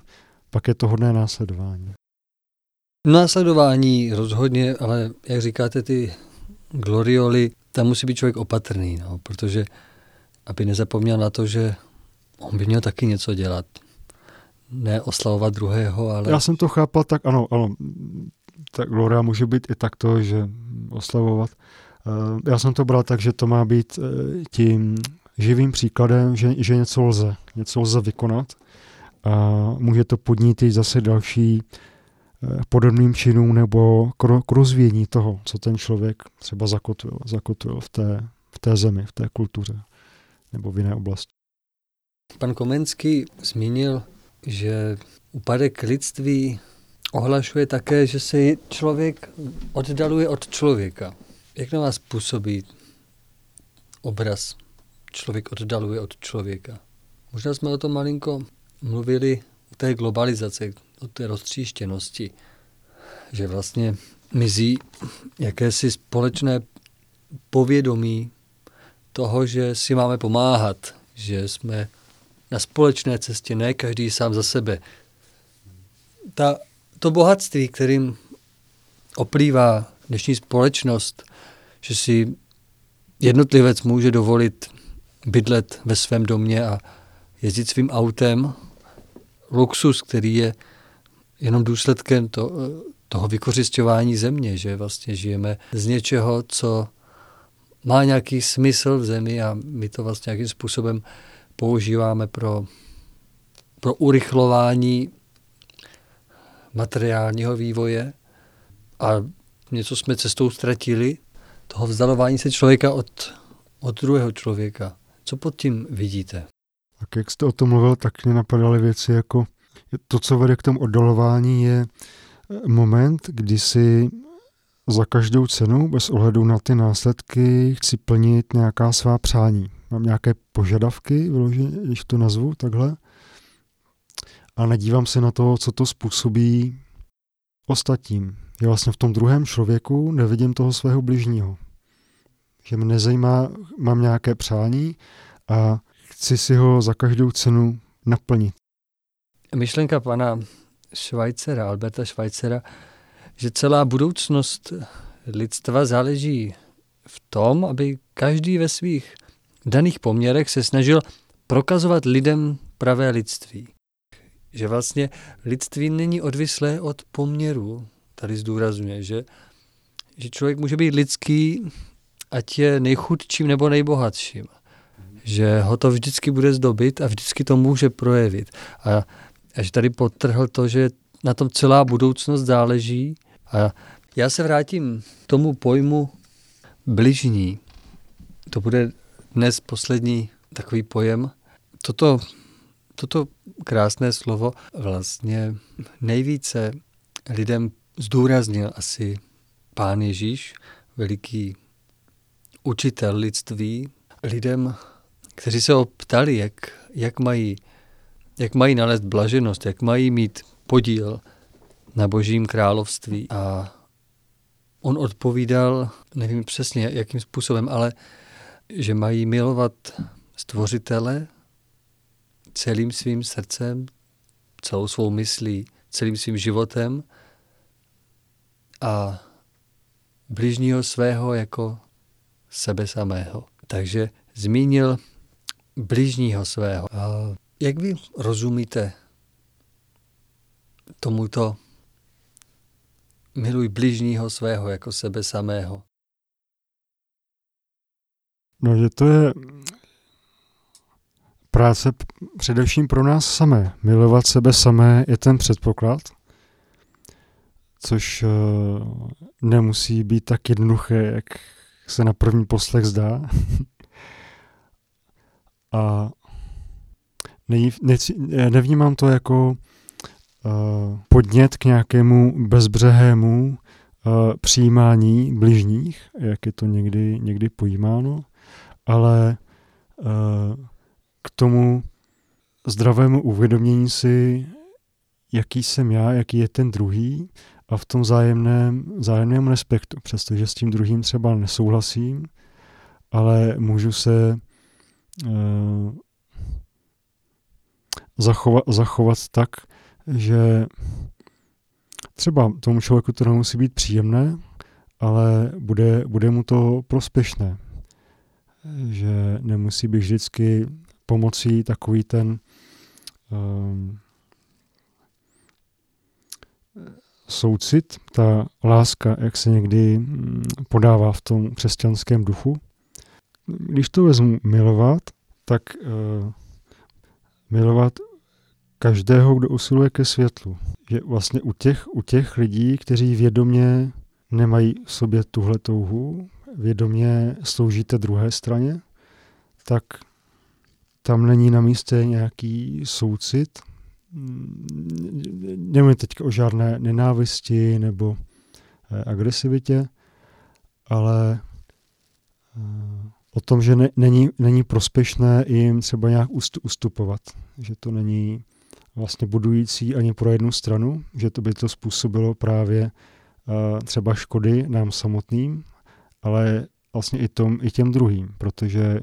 Pak je to hodné následování. Následování rozhodně, ale jak říkáte, ty glorioly, tam musí být člověk opatrný, no, protože aby nezapomněl na to, že on by měl taky něco dělat. Ne oslavovat druhého, ale... Já jsem to chápal tak, ano, ta gloria může být i takto, že oslavovat. Já jsem to bral tak, že to má být tím živým příkladem, že něco lze vykonat a může to podnítit zase další podobným činům nebo k rozvíjení toho, co ten člověk třeba zakotvil v té zemi, v té kultuře nebo v jiné oblasti. Pan Komenský zmínil, že úpadek lidství ohlašuje také, že se člověk oddaluje od člověka. Jak na vás působí obraz člověk oddaluje od člověka? Možná jsme o tom malinko mluvili o té globalizaci, o té roztříštěnosti, že vlastně mizí jakési společné povědomí toho, že si máme pomáhat, že jsme na společné cestě, ne každý sám za sebe. To bohatství, kterým oplývá dnešní společnost, že si jednotlivec může dovolit bydlet ve svém domě a jezdit svým autem, luxus, který je jenom důsledkem toho vykořisťování země, že vlastně žijeme z něčeho, co má nějaký smysl v zemi a my to vlastně nějakým způsobem používáme pro urychlování materiálního vývoje a něco jsme cestou ztratili, toho vzdalování se člověka od druhého člověka. Co pod tím vidíte? Tak jak jste o tom mluvil, tak mě napadaly věci jako to, co vede k tomu oddalování, je moment, kdy si za každou cenu, bez ohledu na ty následky, chci plnit nějaká svá přání. Mám nějaké požadavky, vyloženě, když to nazvu takhle, a nedívám se na to, co to způsobí ostatním. Já vlastně v tom druhém člověku nevidím toho svého bližního. Že mě nezajímá, mám nějaké přání a chci si ho za každou cenu naplnit. Myšlenka pana Švajcera, Alberta Švajcera, že celá budoucnost lidstva záleží v tom, aby každý ve svých daných poměrech se snažil prokazovat lidem pravé lidství. Že vlastně lidství není odvislé od poměru. Tady zdůrazňuje, že člověk může být lidský, ať je nejchudším nebo nejbohatším. Že ho to vždycky bude zdobit a vždycky to může projevit. A že tady podtrhl to, že na tom celá budoucnost záleží. A já se vrátím k tomu pojmu bližní. To bude dnes poslední takový pojem. Toto krásné slovo vlastně nejvíce lidem zdůraznil asi Pán Ježíš, veliký učitel lidství. Lidem, kteří se ho ptali, jak mají nalézt blaženost, jak mají mít podíl na Božím království. A on odpovídal, nevím přesně jakým způsobem, ale že mají milovat Stvořitele celým svým srdcem, celou svou myslí, celým svým životem a bližního svého jako sebe samého. Takže zmínil bližního svého. A jak vy rozumíte tomuto miluj bližního svého jako sebe samého? No, že to je práce především pro nás samé. Milovat sebe samé je ten předpoklad, což nemusí být tak jednoduché, jak se na první poslech zdá. A nevnímám to jako podnět k nějakému bezbřehému přijímání bližních, jak je to někdy pojímáno, ale k tomu zdravému uvědomění si, jaký jsem já, jaký je ten druhý a v tom vzájemném respektu, přestože s tím druhým třeba nesouhlasím, ale můžu se zachovat tak, že třeba tomu člověku to nemusí být příjemné, ale bude mu to prospěšné. Že nemusí být vždycky pomocí takový ten soucit, ta láska, jak se někdy podává v tom křesťanském duchu. Když to vezmu milovat, tak milovat každého, kdo usiluje ke světlu. Je vlastně u těch lidí, kteří vědomě nemají v sobě tuhle touhu, vědomě slouží té druhé straně, tak tam není na místě nějaký soucit, Nevím teďka o žádné nenávisti nebo agresivitě, ale o tom, že není prospěšné jim třeba nějak ustupovat. Že to není vlastně budující ani pro jednu stranu, že to by to způsobilo právě třeba škody nám samotným, ale vlastně i těm druhým, protože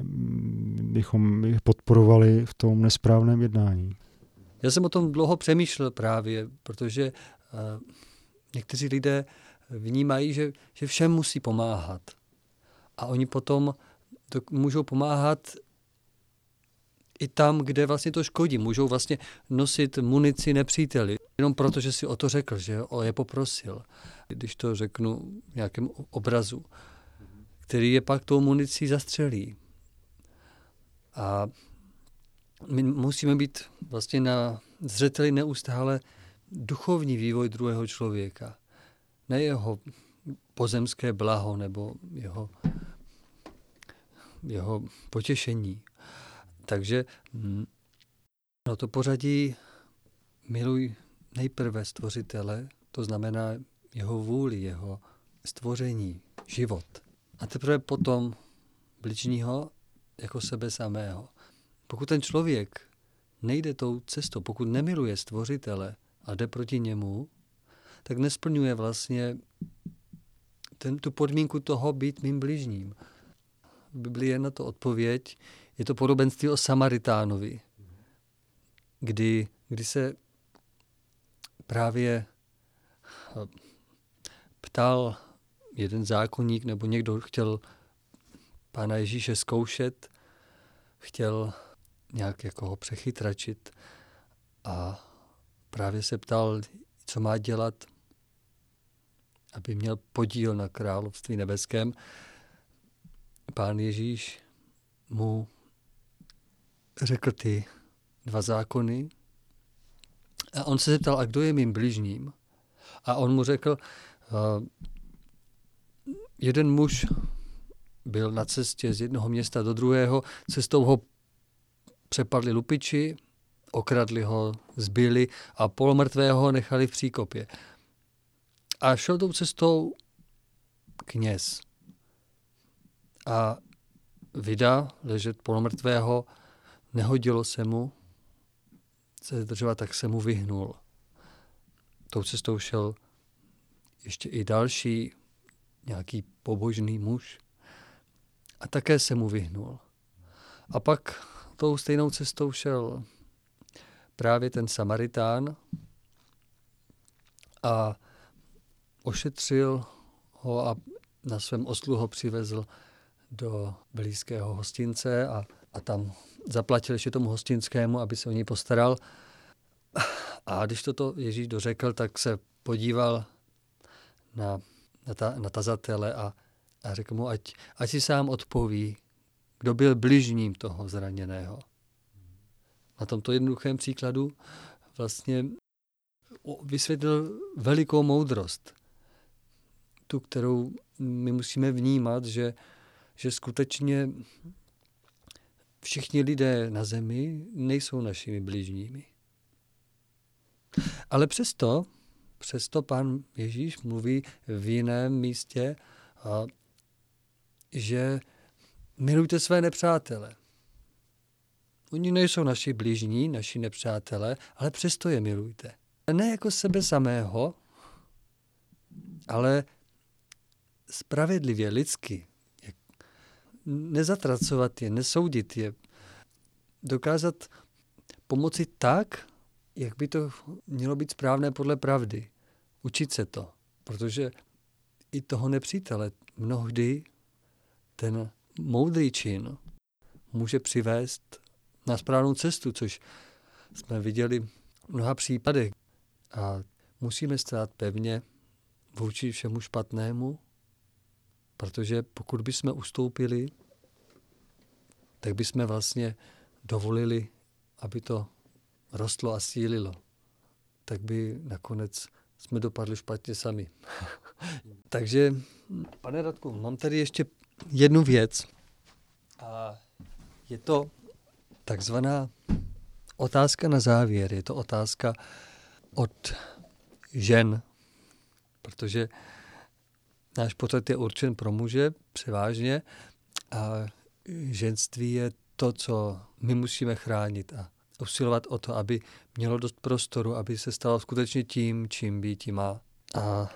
bychom je podporovali v tom nesprávném jednání. Já jsem o tom dlouho přemýšlel právě, protože někteří lidé vnímají, že všem musí pomáhat. A oni potom můžou pomáhat i tam, kde vlastně to škodí. Můžou vlastně nosit munici nepříteli. Jenom proto, že si o to řekl, že je poprosil. Když to řeknu v nějakém obrazu, který je pak tou municí zastřelí. A my musíme být vlastně na zřeteli neustále duchovní vývoj druhého člověka. Ne jeho pozemské blaho nebo jeho potěšení. Takže no to pořadí miluj nejprve stvořitele, to znamená jeho vůli, jeho stvoření, život. A teprve potom bližního jako sebe samého. Pokud ten člověk nejde tou cestou, pokud nemiluje stvořitele a jde proti němu, tak nesplňuje vlastně tu podmínku toho být mým bližním. V Biblii je na to odpověď, je to podobenství o Samaritánovi, kdy se právě ptal jeden zákonník, nebo někdo chtěl pána Ježíše zkoušet, chtěl nějak jako ho přechytračit a právě se ptal, co má dělat, aby měl podíl na království nebeském. Pán Ježíš mu řekl ty 2 zákony a on se zeptal, a kdo je mým bližním? A on mu řekl, jeden muž byl na cestě z jednoho města do druhého, cestou ho přepadli lupiči, okradli ho, zbili a polomrtvého nechali v příkopě. A šel tou cestou kněz a vida ležet polomrtvého, nehodilo se mu se držovat, tak se mu vyhnul. Tou cestou šel ještě i další nějaký pobožný muž a také se mu vyhnul. A pak tou stejnou cestou šel právě ten Samaritán a ošetřil ho a na svém oslu ho přivezl do blízkého hostince a tam zaplatil ještě tomu hostinskému, aby se o něj postaral. A když toto Ježíš dořekl, tak se podíval na tazatele a řekl mu, ať si sám odpoví, kdo byl bližním toho zraněného. Na tomto jednoduchém příkladu vlastně vysvětlil velikou moudrost, tu, kterou my musíme vnímat, že skutečně všichni lidé na zemi nejsou našimi bližními. Ale přesto Pán Ježíš mluví v jiném místě, že milujte své nepřátele. Oni nejsou naši bližní, naši nepřátelé, ale přesto je milujte. Ne jako sebe samého, ale spravedlivě, lidsky. Nezatracovat je, nesoudit je. Dokázat pomoci tak, jak by to mělo být správné podle pravdy. Učit se to, protože i toho nepřítele mnohdy ten moudrý čin může přivést na správnou cestu, což jsme viděli v mnoha případech. A musíme stát pevně vůči všemu špatnému, protože pokud bychom ustoupili, tak bychom vlastně dovolili, aby to rostlo a sílilo. Tak by nakonec jsme dopadli špatně sami. Takže, pane Radku, mám tady ještě jednu věc. A je to takzvaná otázka na závěr. Je to otázka od žen, protože náš pořad je určen pro muže převážně a ženství je to, co my musíme chránit a usilovat o to, aby mělo dost prostoru, aby se stalo skutečně tím, čím být má. A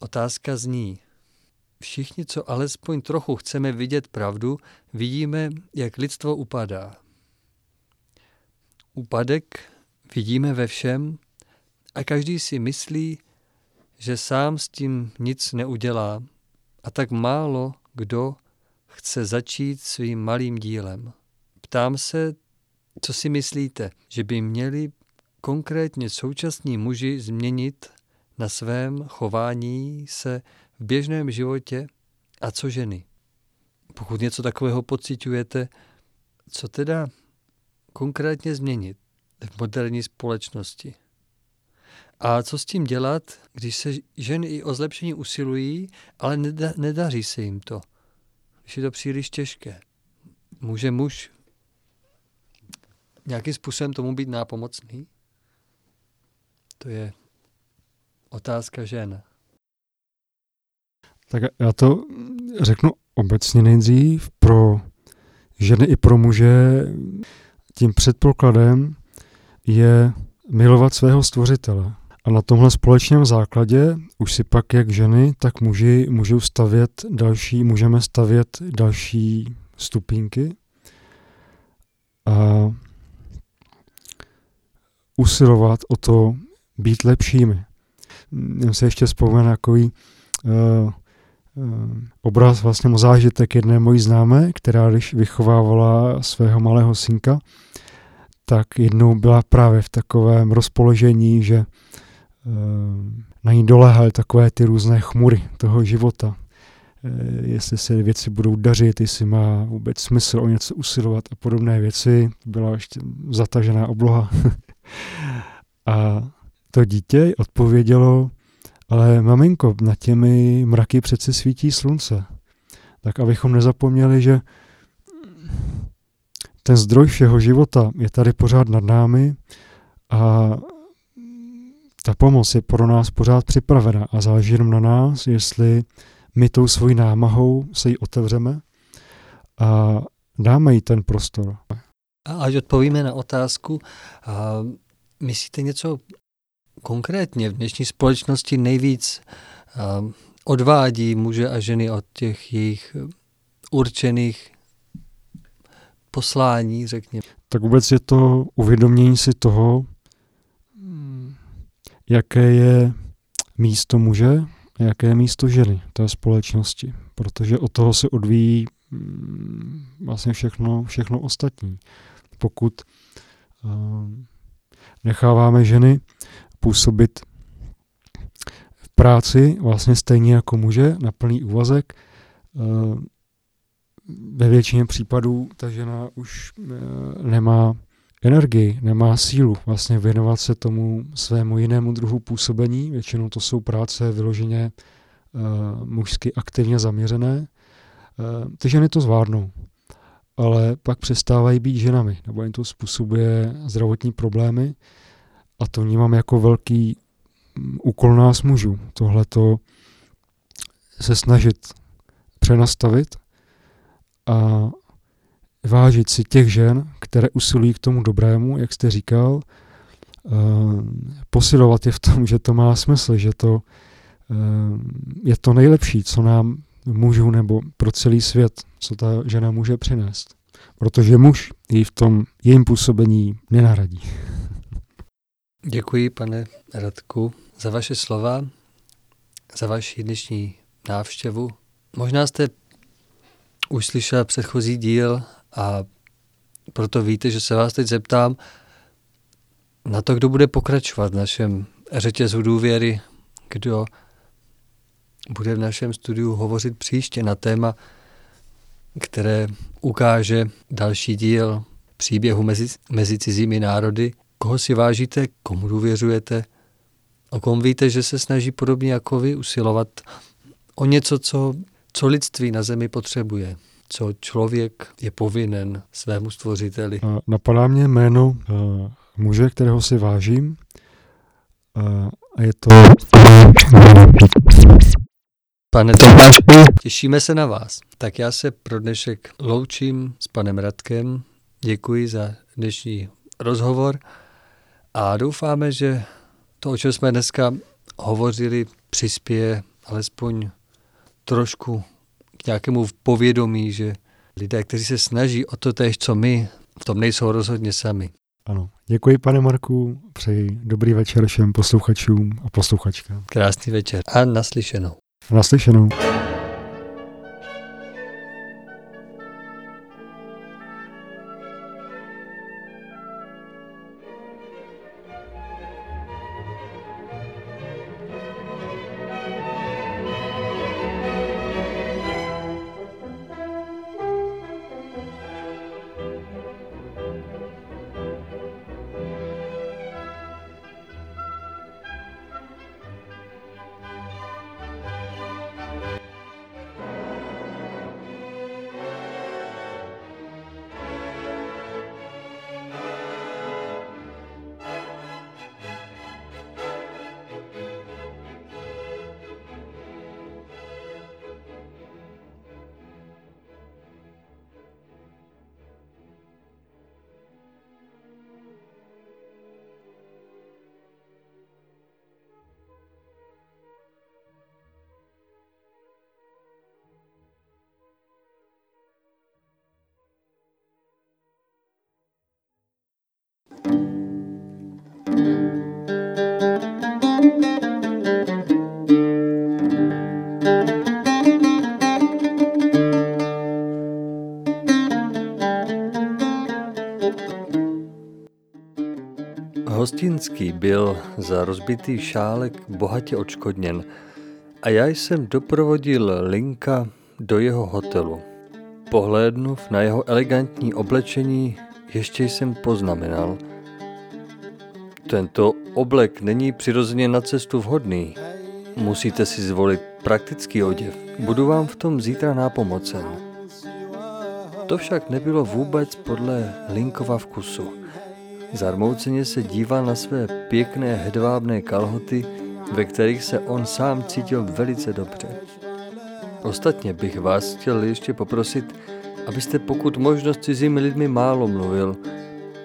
otázka zní, všichni, co alespoň trochu chceme vidět pravdu, vidíme, jak lidstvo upadá. Úpadek vidíme ve všem a každý si myslí, že sám s tím nic neudělá a tak málo kdo chce začít svým malým dílem. Ptám se, co si myslíte, že by měli konkrétně současní muži změnit na svém chování se v běžném životě a co ženy? Pokud něco takového pociťujete, co teda konkrétně změnit v moderní společnosti? A co s tím dělat, když se ženy i o zlepšení usilují, ale nedaří se jim to? Když je to příliš těžké. Může muž nějakým způsobem tomu být nápomocný? To je otázka žen. Tak já to řeknu obecně nejdřív pro ženy i pro muže. Tím předpokladem je milovat svého stvořitele. A na tomhle společném základě už si pak jak ženy, tak muži můžeme stavět další stupínky a usilovat o to být lepšími. Mně se ještě vzpomíná takový obraz, vlastně zážitek jedné mojí známé, která když vychovávala svého malého synka, tak jednou byla právě v takovém rozpoložení, že na ní doléhaly takové ty různé chmury toho života. Jestli se věci budou dařit, jestli má vůbec smysl o něco usilovat a podobné věci. Byla ještě zatažená obloha. A to dítě odpovědělo, ale maminko, nad těmi mraky přece svítí slunce. Tak abychom nezapomněli, že ten zdroj všeho života je tady pořád nad námi a ta pomoc je pro nás pořád připravena a záleží jenom na nás, jestli my tou svojí námahou se jí otevřeme a dáme jí ten prostor. A až odpovíme na otázku, myslíte něco konkrétně v dnešní společnosti nejvíc odvádí muže a ženy od těch jejich určených poslání, řekněme? Tak vůbec je to uvědomění si toho, jaké je místo muže a jaké je místo ženy té společnosti, protože od toho se odvíjí vlastně všechno ostatní. Pokud necháváme ženy působit v práci vlastně stejně jako muže na plný úvazek, ve většině případů ta žena už nemá energii, nemá sílu vlastně věnovat se tomu svému jinému druhu působení. Většinou to jsou práce vyloženě mužsky aktivně zaměřené. Ty ženy to zvládnou, ale pak přestávají být ženami, nebo jim to způsobuje zdravotní problémy a to vnímám jako velký úkol nás mužů. Tohleto se snažit přenastavit a vážit si těch žen, které usilují k tomu dobrému, jak jste říkal, posilovat je v tom, že to má smysl, že to je to nejlepší, co nám mužů nebo pro celý svět, co ta žena může přinést. Protože muž ji v tom jejím působení nenahradí. Děkuji, pane Radku, za vaše slova, za vaši dnešní návštěvu. Možná jste už slyšel předchozí díl a proto víte, že se vás teď zeptám na to, kdo bude pokračovat v našem řetězu důvěry, kdo bude v našem studiu hovořit příště na téma, které ukáže další díl příběhu mezi cizími národy. Koho si vážíte, komu důvěřujete, o kom víte, že se snaží podobně jako vy usilovat o něco, co lidství na zemi potřebuje, co člověk je povinen svému stvořiteli. Napadá mě jméno muže, kterého si vážím, A je to... Pane, těšíme se na vás. Tak já se pro dnešek loučím s panem Radkem. Děkuji za dnešní rozhovor a doufáme, že to, o čem jsme dneska hovořili, přispěje alespoň trošku k nějakému povědomí, že lidé, kteří se snaží o to též, co my, v tom nejsou rozhodně sami. Ano. Děkuji, pane Marku, přeji dobrý večer všem posluchačům a posluchačkám. Krásný večer a naslyšenou. Naslyšenou. Hostinský byl za rozbitý šálek bohatě odškodněn a já jsem doprovodil Linka do jeho hotelu. Pohlédnuv na jeho elegantní oblečení, ještě jsem poznamenal. Tento oblek není přirozeně na cestu vhodný. Musíte si zvolit praktický oděv. Budu vám v tom zítra nápomocen. To však nebylo vůbec podle Linkova vkusu. Zarmouceně se díval na své pěkné hedvábné kalhoty, ve kterých se on sám cítil velice dobře. Ostatně bych vás chtěl ještě poprosit, abyste pokud možno s cizími lidmi málo mluvil,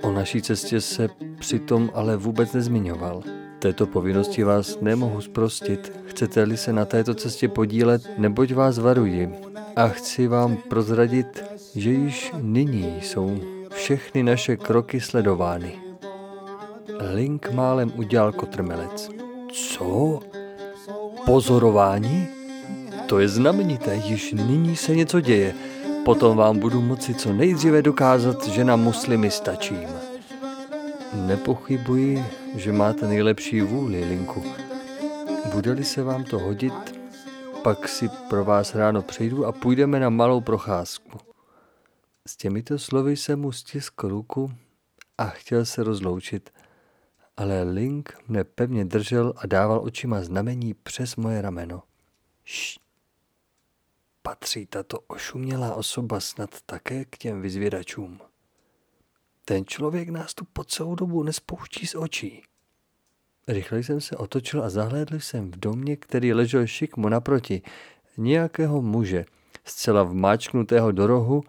o naší cestě se přitom ale vůbec nezmiňoval. Této povinnosti vás nemohu zprostit, chcete-li se na této cestě podílet, neboť vás varuji a chci vám prozradit, že již nyní jsou všechny naše kroky sledovány. Link málem udělal kotrmelec. Co? Pozorování? To je znamenité, již nyní se něco děje. Potom vám budu moci co nejdříve dokázat, že na muslimy stačím. Nepochybuji, že máte nejlepší vůli, Linku. Bude-li se vám to hodit, pak si pro vás ráno přijdu a půjdeme na malou procházku. S těmito slovy jsem mu stiskl ruku a chtěl se rozloučit, ale Link mne pevně držel a dával očima znamení přes moje rameno. Šš! Patří tato ošumělá osoba snad také k těm vyzvědačům. Ten člověk nás tu po celou dobu nespouští z očí. Rychle jsem se otočil a zahlédl jsem v domě, který ležel šikmo naproti, nějakého muže, zcela vmáčknutého do rohu,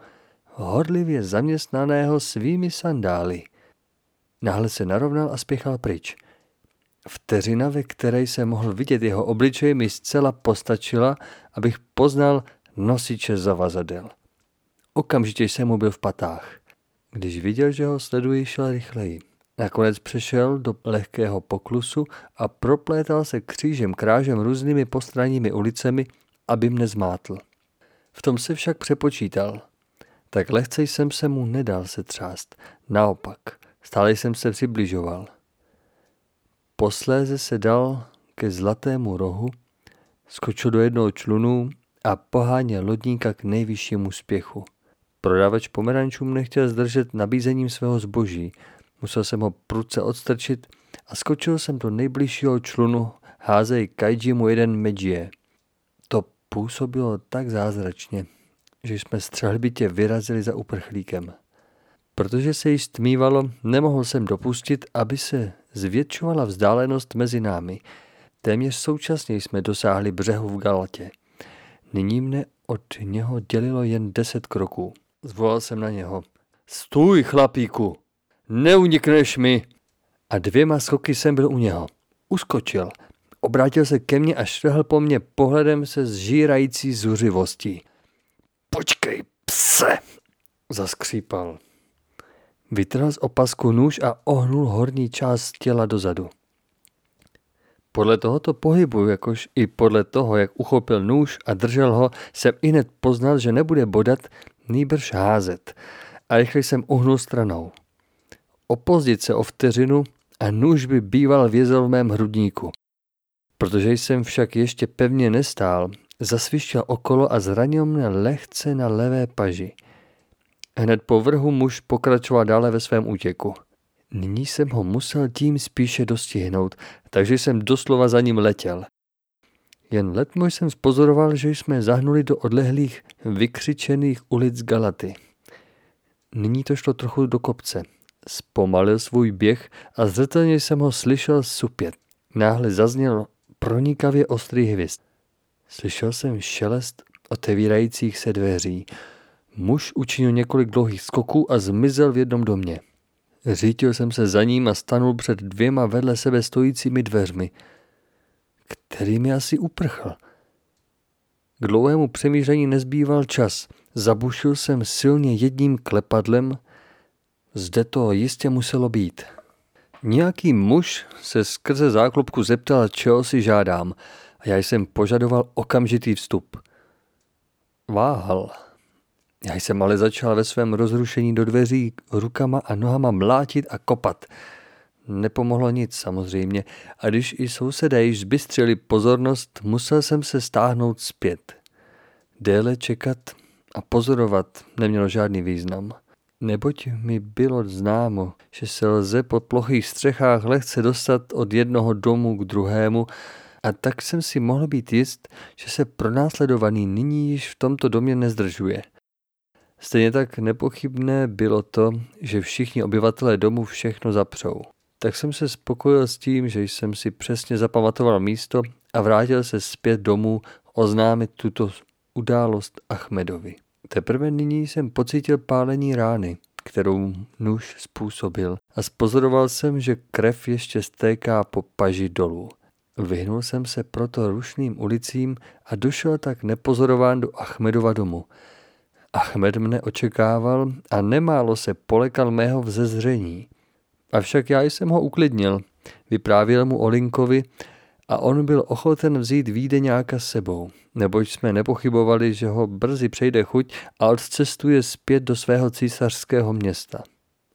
horlivě zaměstnaného svými sandály. Náhle se narovnal a spěchal pryč. Vteřina, ve které jsem mohl vidět jeho obličej, mi zcela postačila, abych poznal nosiče zavazadel. Okamžitě jsem mu byl v patách. Když viděl, že ho sleduji, šel rychleji. Nakonec přešel do lehkého poklusu a proplétal se křížem krážem různými postranními ulicemi, aby mne zmátl. V tom se však přepočítal. Tak lehce jsem se mu nedal setřást. Naopak, stále jsem se přibližoval. Posléze se dal ke zlatému rohu, skočil do jednoho člunu a poháněl lodníka k nejvyššímu spěchu. Prodavač pomerančů mne chtěl zdržet nabízením svého zboží. Musel jsem ho prudce odstrčit a skočil jsem do nejbližšího člunu, házej kajjimu jeden medžie. To působilo tak zázračně, že jsme střelbitě vyrazili za uprchlíkem. Protože se již stmívalo, nemohl jsem dopustit, aby se zvětšovala vzdálenost mezi námi. Téměř současně jsme dosáhli břehu v Galatě. Nyní mne od něho dělilo jen 10 kroků. Zvolal jsem na něho. Stůj, chlapíku! Neunikneš mi! A 2 skoky jsem byl u něho. Uskočil. Obrátil se ke mně a šlehl po mně pohledem se zžírající zuřivostí. Počkej, pse! Zaskřípal. Vytrhl z opasku nůž a ohnul horní část těla dozadu. Podle tohoto pohybu, jakož i podle toho, jak uchopil nůž a držel ho, jsem ihned poznal, že nebude bodat, nýbrž házet. A rychle jsem uhnul stranou. Opozdit se o vteřinu a nůž by býval vězel v mém hrudníku. Protože jsem však ještě pevně nestál, zasvištěl okolo a zranil mne lehce na levé paži. Hned po vrhu muž pokračoval dále ve svém útěku. Nyní jsem ho musel tím spíše dostihnout, takže jsem doslova za ním letěl. Jen letmo jsem spozoroval, že jsme zahnuli do odlehlých, vykřičených ulic Galaty. Nyní to šlo trochu do kopce. Zpomalil svůj běh a zřetelně jsem ho slyšel supět. Náhle zazněl pronikavě ostrý hvězd. Slyšel jsem šelest otevírajících se dveří. Muž učinil několik dlouhých skoků a zmizel v jednom domě. Řítil jsem se za ním a stanul před 2 vedle sebe stojícími dveřmi, kterými asi uprchl. K dlouhému přemýšlení nezbýval čas. Zabušil jsem silně jedním klepadlem. Zde to jistě muselo být. Nějaký muž se skrze záklopku zeptal, čeho si žádám, a já jsem požadoval okamžitý vstup. Váhal. Já jsem ale začal ve svém rozrušení do dveří rukama a nohama mlátit a kopat. Nepomohlo nic samozřejmě, a když i sousedé již zbystřili pozornost, musel jsem se stáhnout zpět. Déle čekat a pozorovat nemělo žádný význam. Neboť mi bylo známo, že se lze po plochých střechách lehce dostat od jednoho domu k druhému, a tak jsem si mohl být jist, že se pronásledovaný nyní již v tomto domě nezdržuje. Stejně tak nepochybné bylo to, že všichni obyvatelé domu všechno zapřou. Tak jsem se spokojil s tím, že jsem si přesně zapamatoval místo a vrátil se zpět domů oznámit tuto událost Achmedovi. Teprve nyní jsem pocítil pálení rány, kterou nůž způsobil, a spozoroval jsem, že krev ještě stéká po paži dolů. Vyhnul jsem se proto rušným ulicím a došel tak nepozorován do Achmedova domu. Achmed mne očekával a nemálo se polekal mého vzezření. Avšak já jsem ho uklidnil, vyprávěl mu o Linkovi a on byl ochoten vzít Vídeňáka s sebou, neboť jsme nepochybovali, že ho brzy přejde chuť a odcestuje zpět do svého císařského města.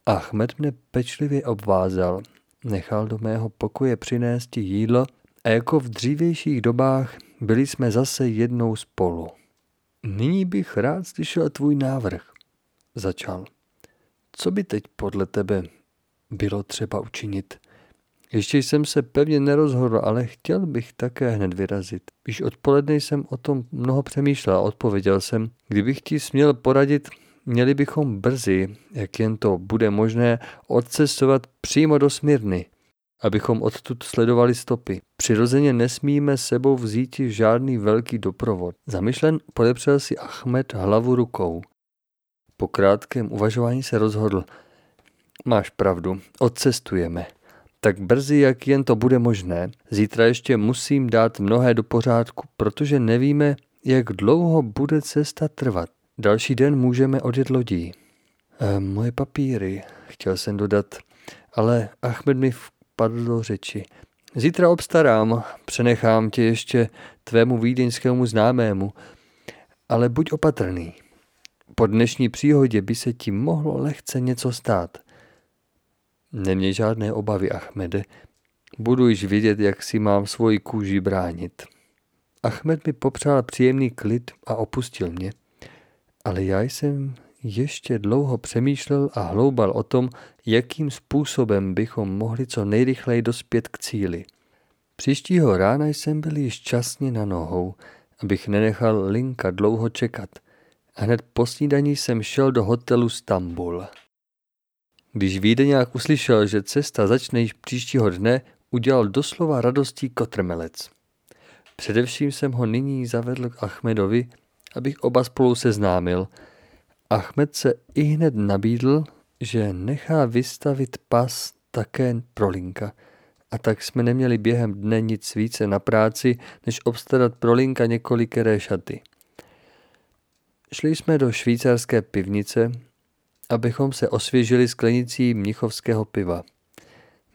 Achmed mne pečlivě obvázal, nechal do mého pokoje přinést jídlo a jako v dřívějších dobách byli jsme zase jednou spolu. Nyní bych rád slyšel tvůj návrh, začal. Co by teď podle tebe bylo třeba učinit? Ještě jsem se pevně nerozhodl, ale chtěl bych také hned vyrazit. Již odpoledne jsem o tom mnoho přemýšlel a odpověděl jsem, kdybych ti směl poradit, měli bychom brzy, jak jen to bude možné, odcestovat přímo do Smyrny, abychom odtud sledovali stopy. Přirozeně nesmíme sebou vzít žádný velký doprovod. Zamyšlen podepřel si Achmed hlavu rukou. Po krátkém uvažování se rozhodl. Máš pravdu, odcestujeme. Tak brzy, jak jen to bude možné, zítra ještě musím dát mnohé do pořádku, protože nevíme, jak dlouho bude cesta trvat. Další den můžeme odjet lodí. Moje papíry, chtěl jsem dodat, ale Achmed mi padlo řeči. Zítra obstarám, přenechám tě ještě tvému vídeňskému známému, ale buď opatrný. Po dnešní příhodě by se ti mohlo lehce něco stát. Neměj žádné obavy, Achmede. Budu již vidět, jak si mám svoji kůži bránit. Achmed mi popřál příjemný klid a opustil mě, ale já jsem ještě dlouho přemýšlel a hloubal o tom, jakým způsobem bychom mohli co nejrychleji dospět k cíli. Příštího rána jsem byl již časně na nohou, abych nenechal Linka dlouho čekat. Hned po snídani jsem šel do hotelu Stambul. Když Vídeňák uslyšel, že cesta začne již příštího dne, udělal doslova radostí kotrmelec. Především jsem ho nyní zavedl k Achmedovi, abych oba spolu seznámil. Achmed se ihned nabídl, že nechá vystavit pas také pro Linka. A tak jsme neměli během dne nic více na práci, než obstarat pro Linka několikeré šaty. Šli jsme do švýcarské pivnice, abychom se osvěžili sklenicí mnichovského piva.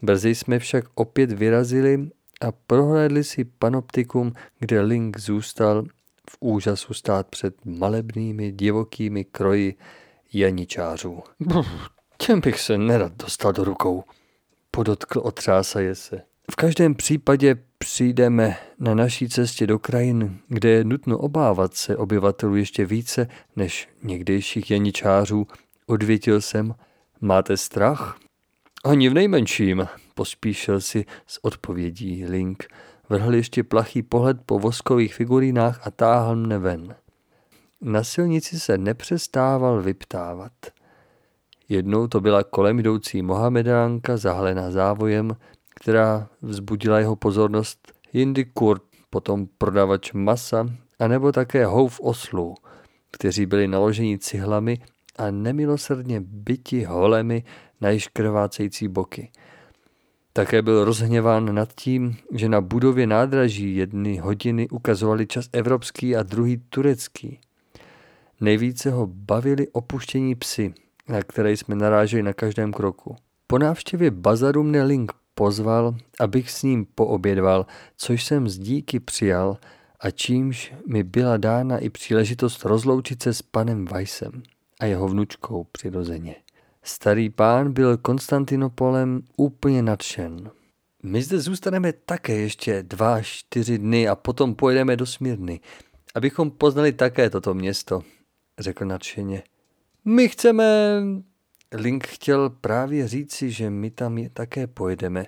Brzy jsme však opět vyrazili a prohlédli si panoptikum, kde Link zůstal v úžasu stát před malebnými divokými kroji janičářů. Těm bych se nerad dostal do rukou, podotkl otřásaje se. V každém případě přijdeme na naší cestě do krajin, kde je nutno obávat se obyvatelů ještě více než někdejších janičářů, odvětil jsem. Máte strach? Ani v nejmenším, pospíšil si s odpovědí Link. Vrhl ještě plachý pohled po voskových figurínách a táhl mne ven. Na silnici se nepřestával vyptávat. Jednou to byla kolem jdoucí mohamedánka zahalená závojem, která vzbudila jeho pozornost, jindy Kurd, potom prodavač masa, anebo také houf oslů, kteří byli naloženi cihlami a nemilosrdně byti holemi na již krvácející boky. Také byl rozhněván nad tím, že na budově nádraží jedny hodiny ukazovali čas evropský a druhý turecký. Nejvíce ho bavili opuštění psi, na které jsme naráželi na každém kroku. Po návštěvě bazaru mne Link pozval, abych s ním poobědval, což jsem s díky přijal a čímž mi byla dána i příležitost rozloučit se s panem Weissem a jeho vnučkou přirozeně. Starý pán byl Konstantinopolem úplně nadšen. My zde zůstaneme také ještě 2-4 dny a potom pojedeme do Smírny, abychom poznali také toto město, řekl nadšeně. My chceme... Link chtěl právě říci, že my tam je také pojedeme,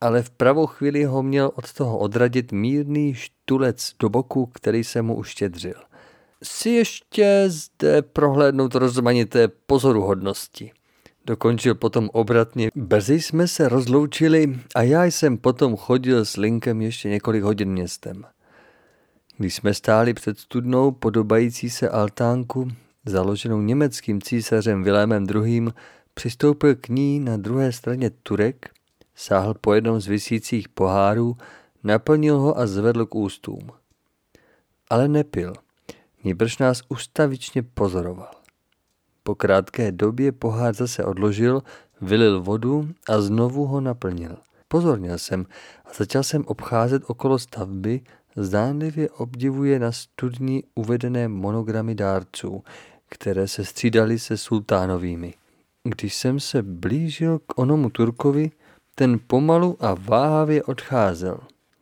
ale v pravou chvíli ho měl od toho odradit mírný štulec do boku, který se mu uštědřil. Si ještě zde prohlédnout rozmanité pozoruhodnosti. Dokončil potom obratně. Brzy jsme se rozloučili a já jsem potom chodil s Linkem ještě několik hodin městem. Když jsme stáli před studnou podobající se altánku, založenou německým císařem Vilémem II., přistoupil k ní na druhé straně Turek, sáhl po jednom z visících pohárů, naplnil ho a zvedl k ústům. Ale nepil, nýbrž nás ustavičně pozoroval. Po krátké době pohár zase odložil, vylil vodu a znovu ho naplnil. Pozornil jsem a začal jsem obcházet okolo stavby, zdánlivě obdivuje na studni uvedené monogramy dárců, které se střídaly se sultánovými. Když jsem se blížil k onomu Turkovi, ten pomalu a váhavě odcházel.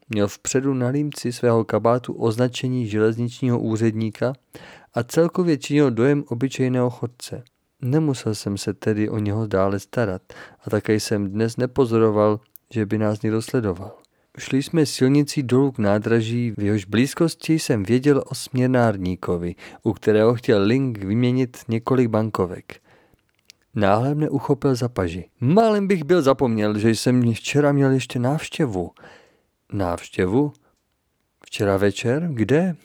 Měl vpředu na límci svého kabátu označení železničního úředníka a celkově činil dojem obyčejného chodce. Nemusel jsem se tedy o něho dále starat a také jsem dnes nepozoroval, že by nás někdo sledoval. Šli jsme silnicí dolů k nádraží, v jehož blízkosti jsem věděl o směnárníkovi, u kterého chtěl Link vyměnit několik bankovek. Náhle mne uchopil za paži. Málem bych byl zapomněl, že jsem včera měl ještě návštěvu. Návštěvu? Včera večer? Kde?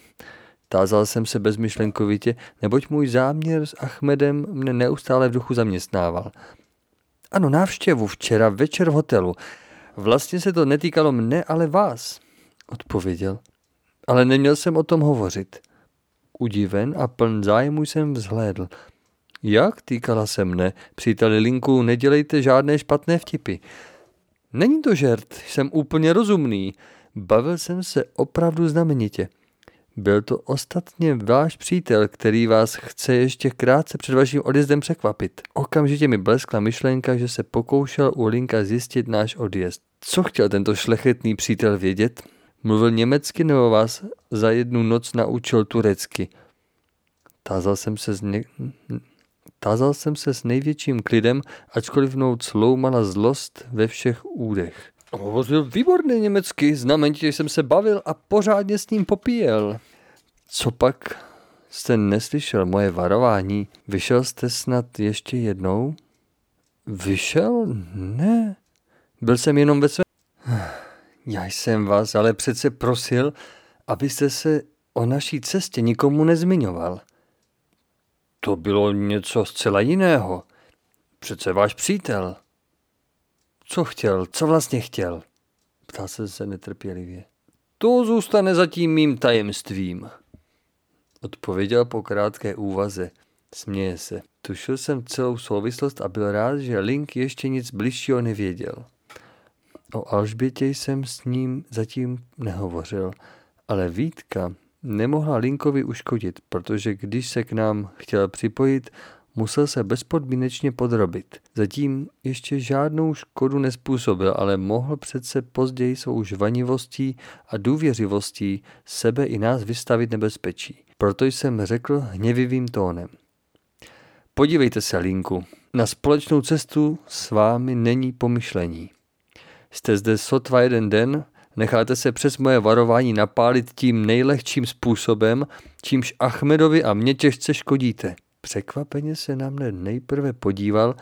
Tázal jsem se bezmyšlenkovitě, neboť můj záměr s Achmedem mne neustále v duchu zaměstnával. Ano, návštěvu včera večer v hotelu. Vlastně se to netýkalo mne, ale vás, odpověděl. Ale neměl jsem o tom hovořit. Udiven a pln zájmu jsem vzhlédl. Jak týkala se mne? Příteli Linku, nedělejte žádné špatné vtipy. Není to žert, jsem úplně rozumný. Bavil jsem se opravdu znamenitě. Byl to ostatně váš přítel, který vás chce ještě krátce před vaším odjezdem překvapit. Okamžitě mi bleskla myšlenka, že se pokoušel u Linka zjistit náš odjezd. Co chtěl tento šlechetný přítel vědět? Mluvil německy nebo vás za jednu noc naučil turecky? Tázal jsem se s největším klidem, ačkoliv mnou cloumala zlost ve všech údech. Hovořil výborně německy, znamenitě jsem se bavil a pořádně s ním popíjel. Copak jste neslyšel moje varování? Vyšel jste snad ještě jednou? Vyšel? Ne. Byl jsem jenom ve svém... Já jsem vás ale přece prosil, abyste se o naší cestě nikomu nezmiňoval. To bylo něco zcela jiného. Přece váš přítel. Co chtěl? Co vlastně chtěl? Ptal jsem se netrpělivě. To zůstane zatím mým tajemstvím. Odpověděl po krátké úvaze. Směje se. Tušil jsem celou souvislost a byl rád, že Link ještě nic bližšího nevěděl. O Alžbětě jsem s ním zatím nehovořil, ale Vítka nemohla Linkovi uškodit, protože když se k nám chtěl připojit, musel se bezpodmínečně podrobit. Zatím ještě žádnou škodu nezpůsobil, ale mohl přece později svou žvanivostí a důvěřivostí sebe i nás vystavit nebezpečí. Proto jsem řekl hněvivým tónem. Podívejte se, Linku, na společnou cestu s vámi není pomyšlení. Jste zde sotva jeden den, necháte se přes moje varování napálit tím nejlehčím způsobem, čímž Achmedovi a mě těžce škodíte. Překvapeně se na mne nejprve podíval,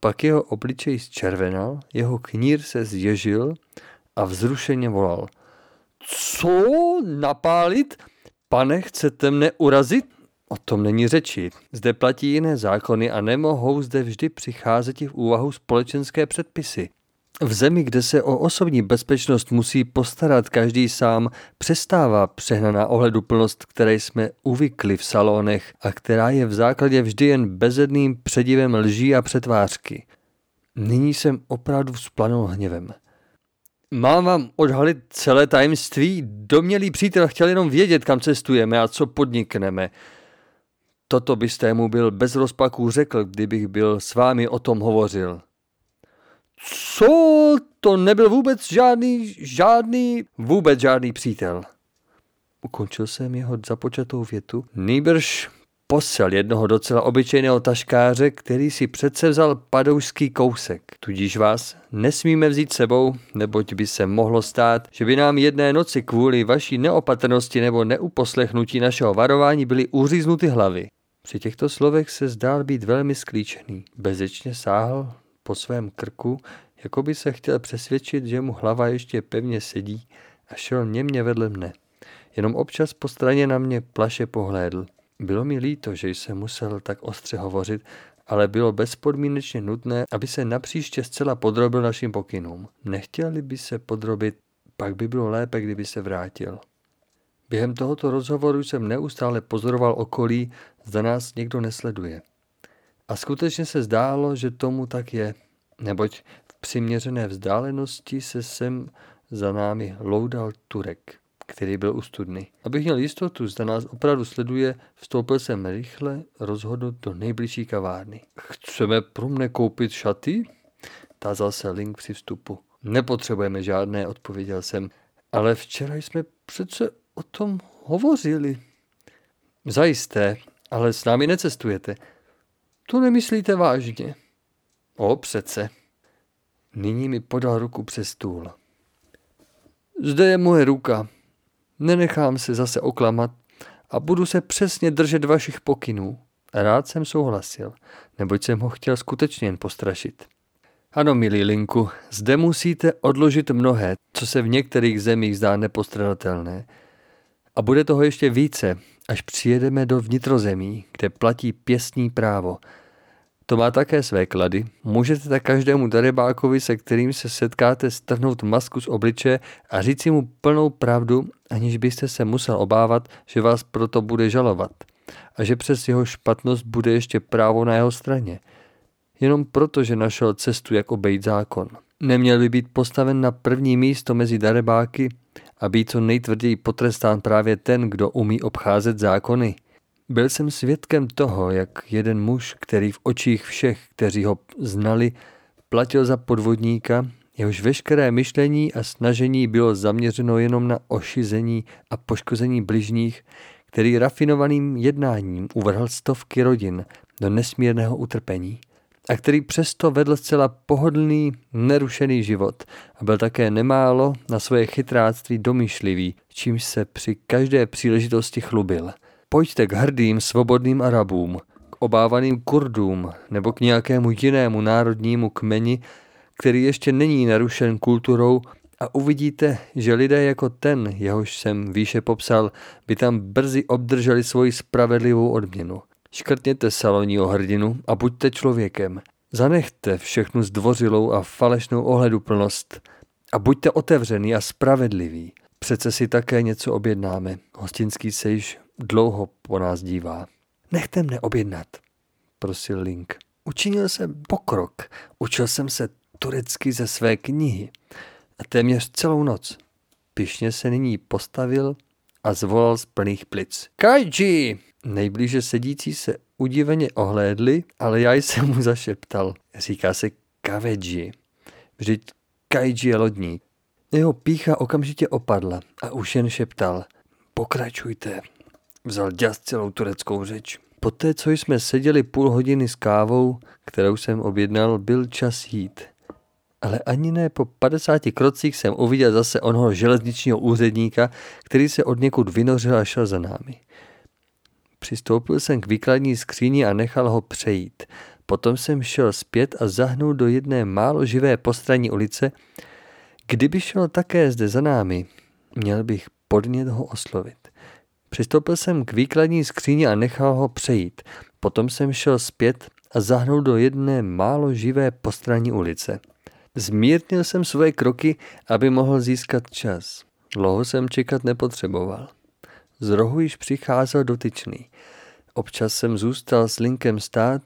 pak jeho obličej zčervenal, jeho knír se zježil a vzrušeně volal. Co? Napálit? Pane, chcete mne urazit? O tom není řeči. Zde platí jiné zákony a nemohou zde vždy přicházet i v úvahu společenské předpisy. V zemi, kde se o osobní bezpečnost musí postarat každý sám, přestává přehnaná ohleduplnost, které jsme uvykli v salonech a která je v základě vždy jen bezedným předivem lží a přetvářky. Nyní jsem opravdu vzplanul hněvem. Mám vám odhalit celé tajemství? Domělý přítel chtěl jenom vědět, kam cestujeme a co podnikneme. Toto byste mu byl bez rozpaků řekl, kdybych byl s vámi o tom hovořil. Co? To nebyl vůbec žádný přítel. Ukončil jsem jeho započatou větu. Nýbrž posel jednoho docela obyčejného taškáře, který si přece vzal padoušský kousek. Tudíž vás nesmíme vzít sebou, neboť by se mohlo stát, že by nám jedné noci kvůli vaší neopatrnosti nebo neuposlechnutí našeho varování byly uříznuty hlavy. Při těchto slovech se zdál být velmi sklíčený. Bezečně sáhl po svém krku, jako by se chtěl přesvědčit, že mu hlava ještě pevně sedí a šel němě vedle mne. Jenom občas po straně na mě plaše pohlédl. Bylo mi líto, že jsem musel tak ostře hovořit, ale bylo bezpodmínečně nutné, aby se napříště zcela podrobil našim pokynům. Nechtěli by se podrobit, pak by bylo lépe, kdyby se vrátil. Během tohoto rozhovoru jsem neustále pozoroval okolí, zda nás někdo nesleduje. A skutečně se zdálo, že tomu tak je, neboť v přiměřené vzdálenosti se sem za námi loudal Turek, který byl u studny. Abych měl jistotu, zda nás opravdu sleduje, vstoupil jsem rychle rozhodnut do nejbližší kavárny. Chceme pro mne koupit šaty? Tázal se Link při vstupu. Nepotřebujeme žádné, odpověděl jsem. Ale včera jsme přece o tom hovořili. Zajisté, ale s námi necestujete. To nemyslíte vážně. O, přece. Nyní mi podal ruku přes stůl. Zde je moje ruka. Nenechám se zase oklamat a budu se přesně držet vašich pokynů. Rád jsem souhlasil, neboť jsem ho chtěl skutečně jen postrašit. Ano, milý Linku, zde musíte odložit mnohé, co se v některých zemích zdá nepostradatelné. A bude toho ještě více, až přijedeme do vnitrozemí, kde platí pěstní právo. To má také své klady. Můžete tak každému darebákovi, se kterým se setkáte, strhnout masku z obliče a říct si mu plnou pravdu, aniž byste se musel obávat, že vás proto bude žalovat a že přes jeho špatnost bude ještě právo na jeho straně. Jenom proto, že našel cestu, jak obejít zákon. Neměl by být postaven na první místo mezi darebáky a být co nejtvrději potrestán právě ten, kdo umí obcházet zákony. Byl jsem svědkem toho, jak jeden muž, který v očích všech, kteří ho znali, platil za podvodníka, jehož veškeré myšlení a snažení bylo zaměřeno jenom na ošizení a poškození bližních, který rafinovaným jednáním uvrhl stovky rodin do nesmírného utrpení a který přesto vedl zcela pohodlný, nerušený život a byl také nemálo na svoje chytráctví domýšlivý, čímž se při každé příležitosti chlubil. Pojďte k hrdým, svobodným Arabům, k obávaným Kurdům nebo k nějakému jinému národnímu kmeni, který ještě není narušen kulturou, a uvidíte, že lidé jako ten, jehož jsem výše popsal, by tam brzy obdrželi svoji spravedlivou odměnu. Škrtněte salonního hrdinu a buďte člověkem. Zanechte všechnu zdvořilou a falešnou ohleduplnost a buďte otevřený a spravedlivý. Přece si také něco objednáme. Hostinský se již dlouho po nás dívá. Nechte mne objednat, prosil Link. Učinil jsem pokrok. Učil jsem se turecky ze své knihy. A téměř celou noc. Pyšně se nyní postavil a zvolal z plných plic. Kajdži! Nejblíže sedící se udiveně ohlédli, ale já jsem mu zašeptal. Říká se kavedži. Vždyť Kajdži je lodník. Jeho pýcha okamžitě opadla a už jen šeptal. Pokračujte. Vzal děs celou tureckou řeč. Poté, co jsme seděli půl hodiny s kávou, kterou jsem objednal, byl čas jít. Ale ani ne po 50 krocích jsem uviděl zase onoho železničního úředníka, který se od někud vynořil a šel za námi. Přistoupil jsem k výkladní skříni a nechal ho přejít. Potom jsem šel zpět a zahnul do jedné málo živé postranní ulice. Kdyby šel také zde za námi, měl bych podnět ho oslovit. Přistoupil jsem k výkladní skříni a nechal ho přejít. Potom jsem šel zpět a zahnul do jedné málo živé postranní ulice. Zmírnil jsem svoje kroky, aby mohl získat čas. Dlouho jsem čekat nepotřeboval. Z rohu již přicházel dotyčný. Občas jsem zůstal s Linkem stát,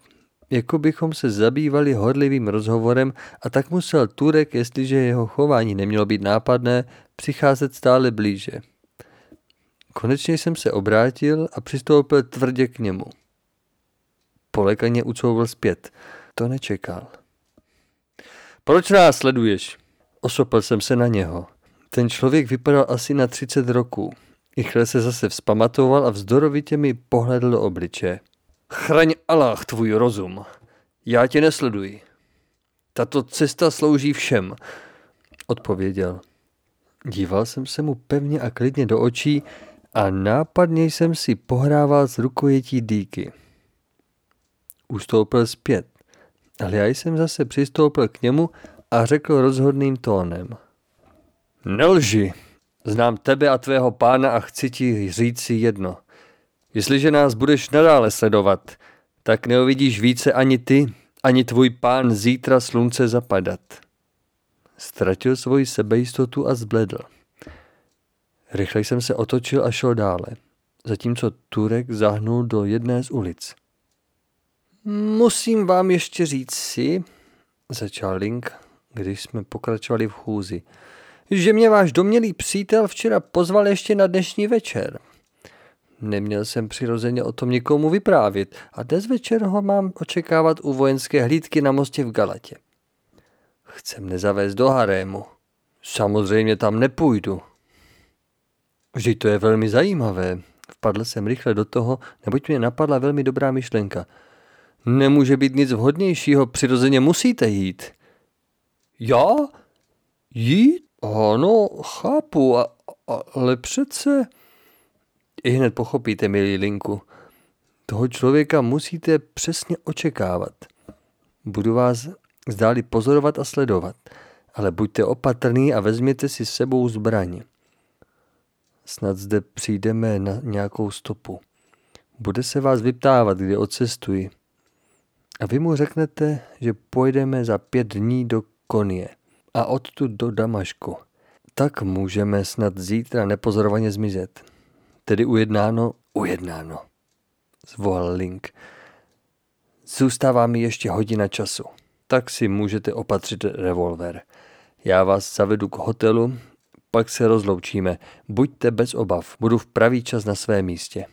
jako bychom se zabývali horlivým rozhovorem, a tak musel Turek, jestliže jeho chování nemělo být nápadné, přicházet stále blíže. Konečně jsem se obrátil a přistoupil tvrdě k němu. Polekaně ucouvl zpět. To nečekal. Proč nás sleduješ? Osopil jsem se na něho. Ten člověk vypadal asi na 30 roků. Rychle se zase vzpamatoval a vzdorovitě mi pohledl do obličeje. Chraň Allah tvůj rozum. Já tě nesleduji. Tato cesta slouží všem, odpověděl. Díval jsem se mu pevně a klidně do očí a nápadně jsem si pohrával s rukojetí dýky. Ustoupil zpět. Ale já jsem zase přistoupil k němu a řekl rozhodným tónem. Nelži, znám tebe a tvého pána a chci ti říci jedno. Jestliže nás budeš nadále sledovat, tak neuvidíš více ani ty, ani tvůj pán zítra slunce zapadat. Ztratil svoji sebejistotu a zbledl. Rychle jsem se otočil a šel dále, zatímco Turek zahnul do jedné z ulic. Musím vám ještě říct si, začal Link, když jsme pokračovali v chůzi, že mě váš domnělý přítel včera pozval ještě na dnešní večer. Neměl jsem přirozeně o tom nikomu vyprávět a dnes večer ho mám očekávat u vojenské hlídky na mostě v Galatě. Chce mne zavést do harému. Samozřejmě tam nepůjdu. Vždyť to je velmi zajímavé. Vpadl jsem rychle do toho, neboť mě napadla velmi dobrá myšlenka. Nemůže být nic vhodnějšího, přirozeně musíte jít. Já? Jít? Ano, chápu, ale přece... I hned pochopíte, milý Linku. Toho člověka musíte přesně očekávat. Budu vás zdáli pozorovat a sledovat, ale buďte opatrný a vezměte si s sebou zbraň. Snad zde přijdeme na nějakou stopu. Bude se vás vyptávat, kdy odcestuji. A vy mu řeknete, že pojedeme za 5 dní do Konie a odtud do Damašku. Tak můžeme snad zítra nepozorovaně zmizet. Tedy ujednáno, zvolal Link. Zůstává mi ještě hodina času. Tak si můžete opatřit revolver. Já vás zavedu k hotelu, pak se rozloučíme. Buďte bez obav, budu v pravý čas na svém místě.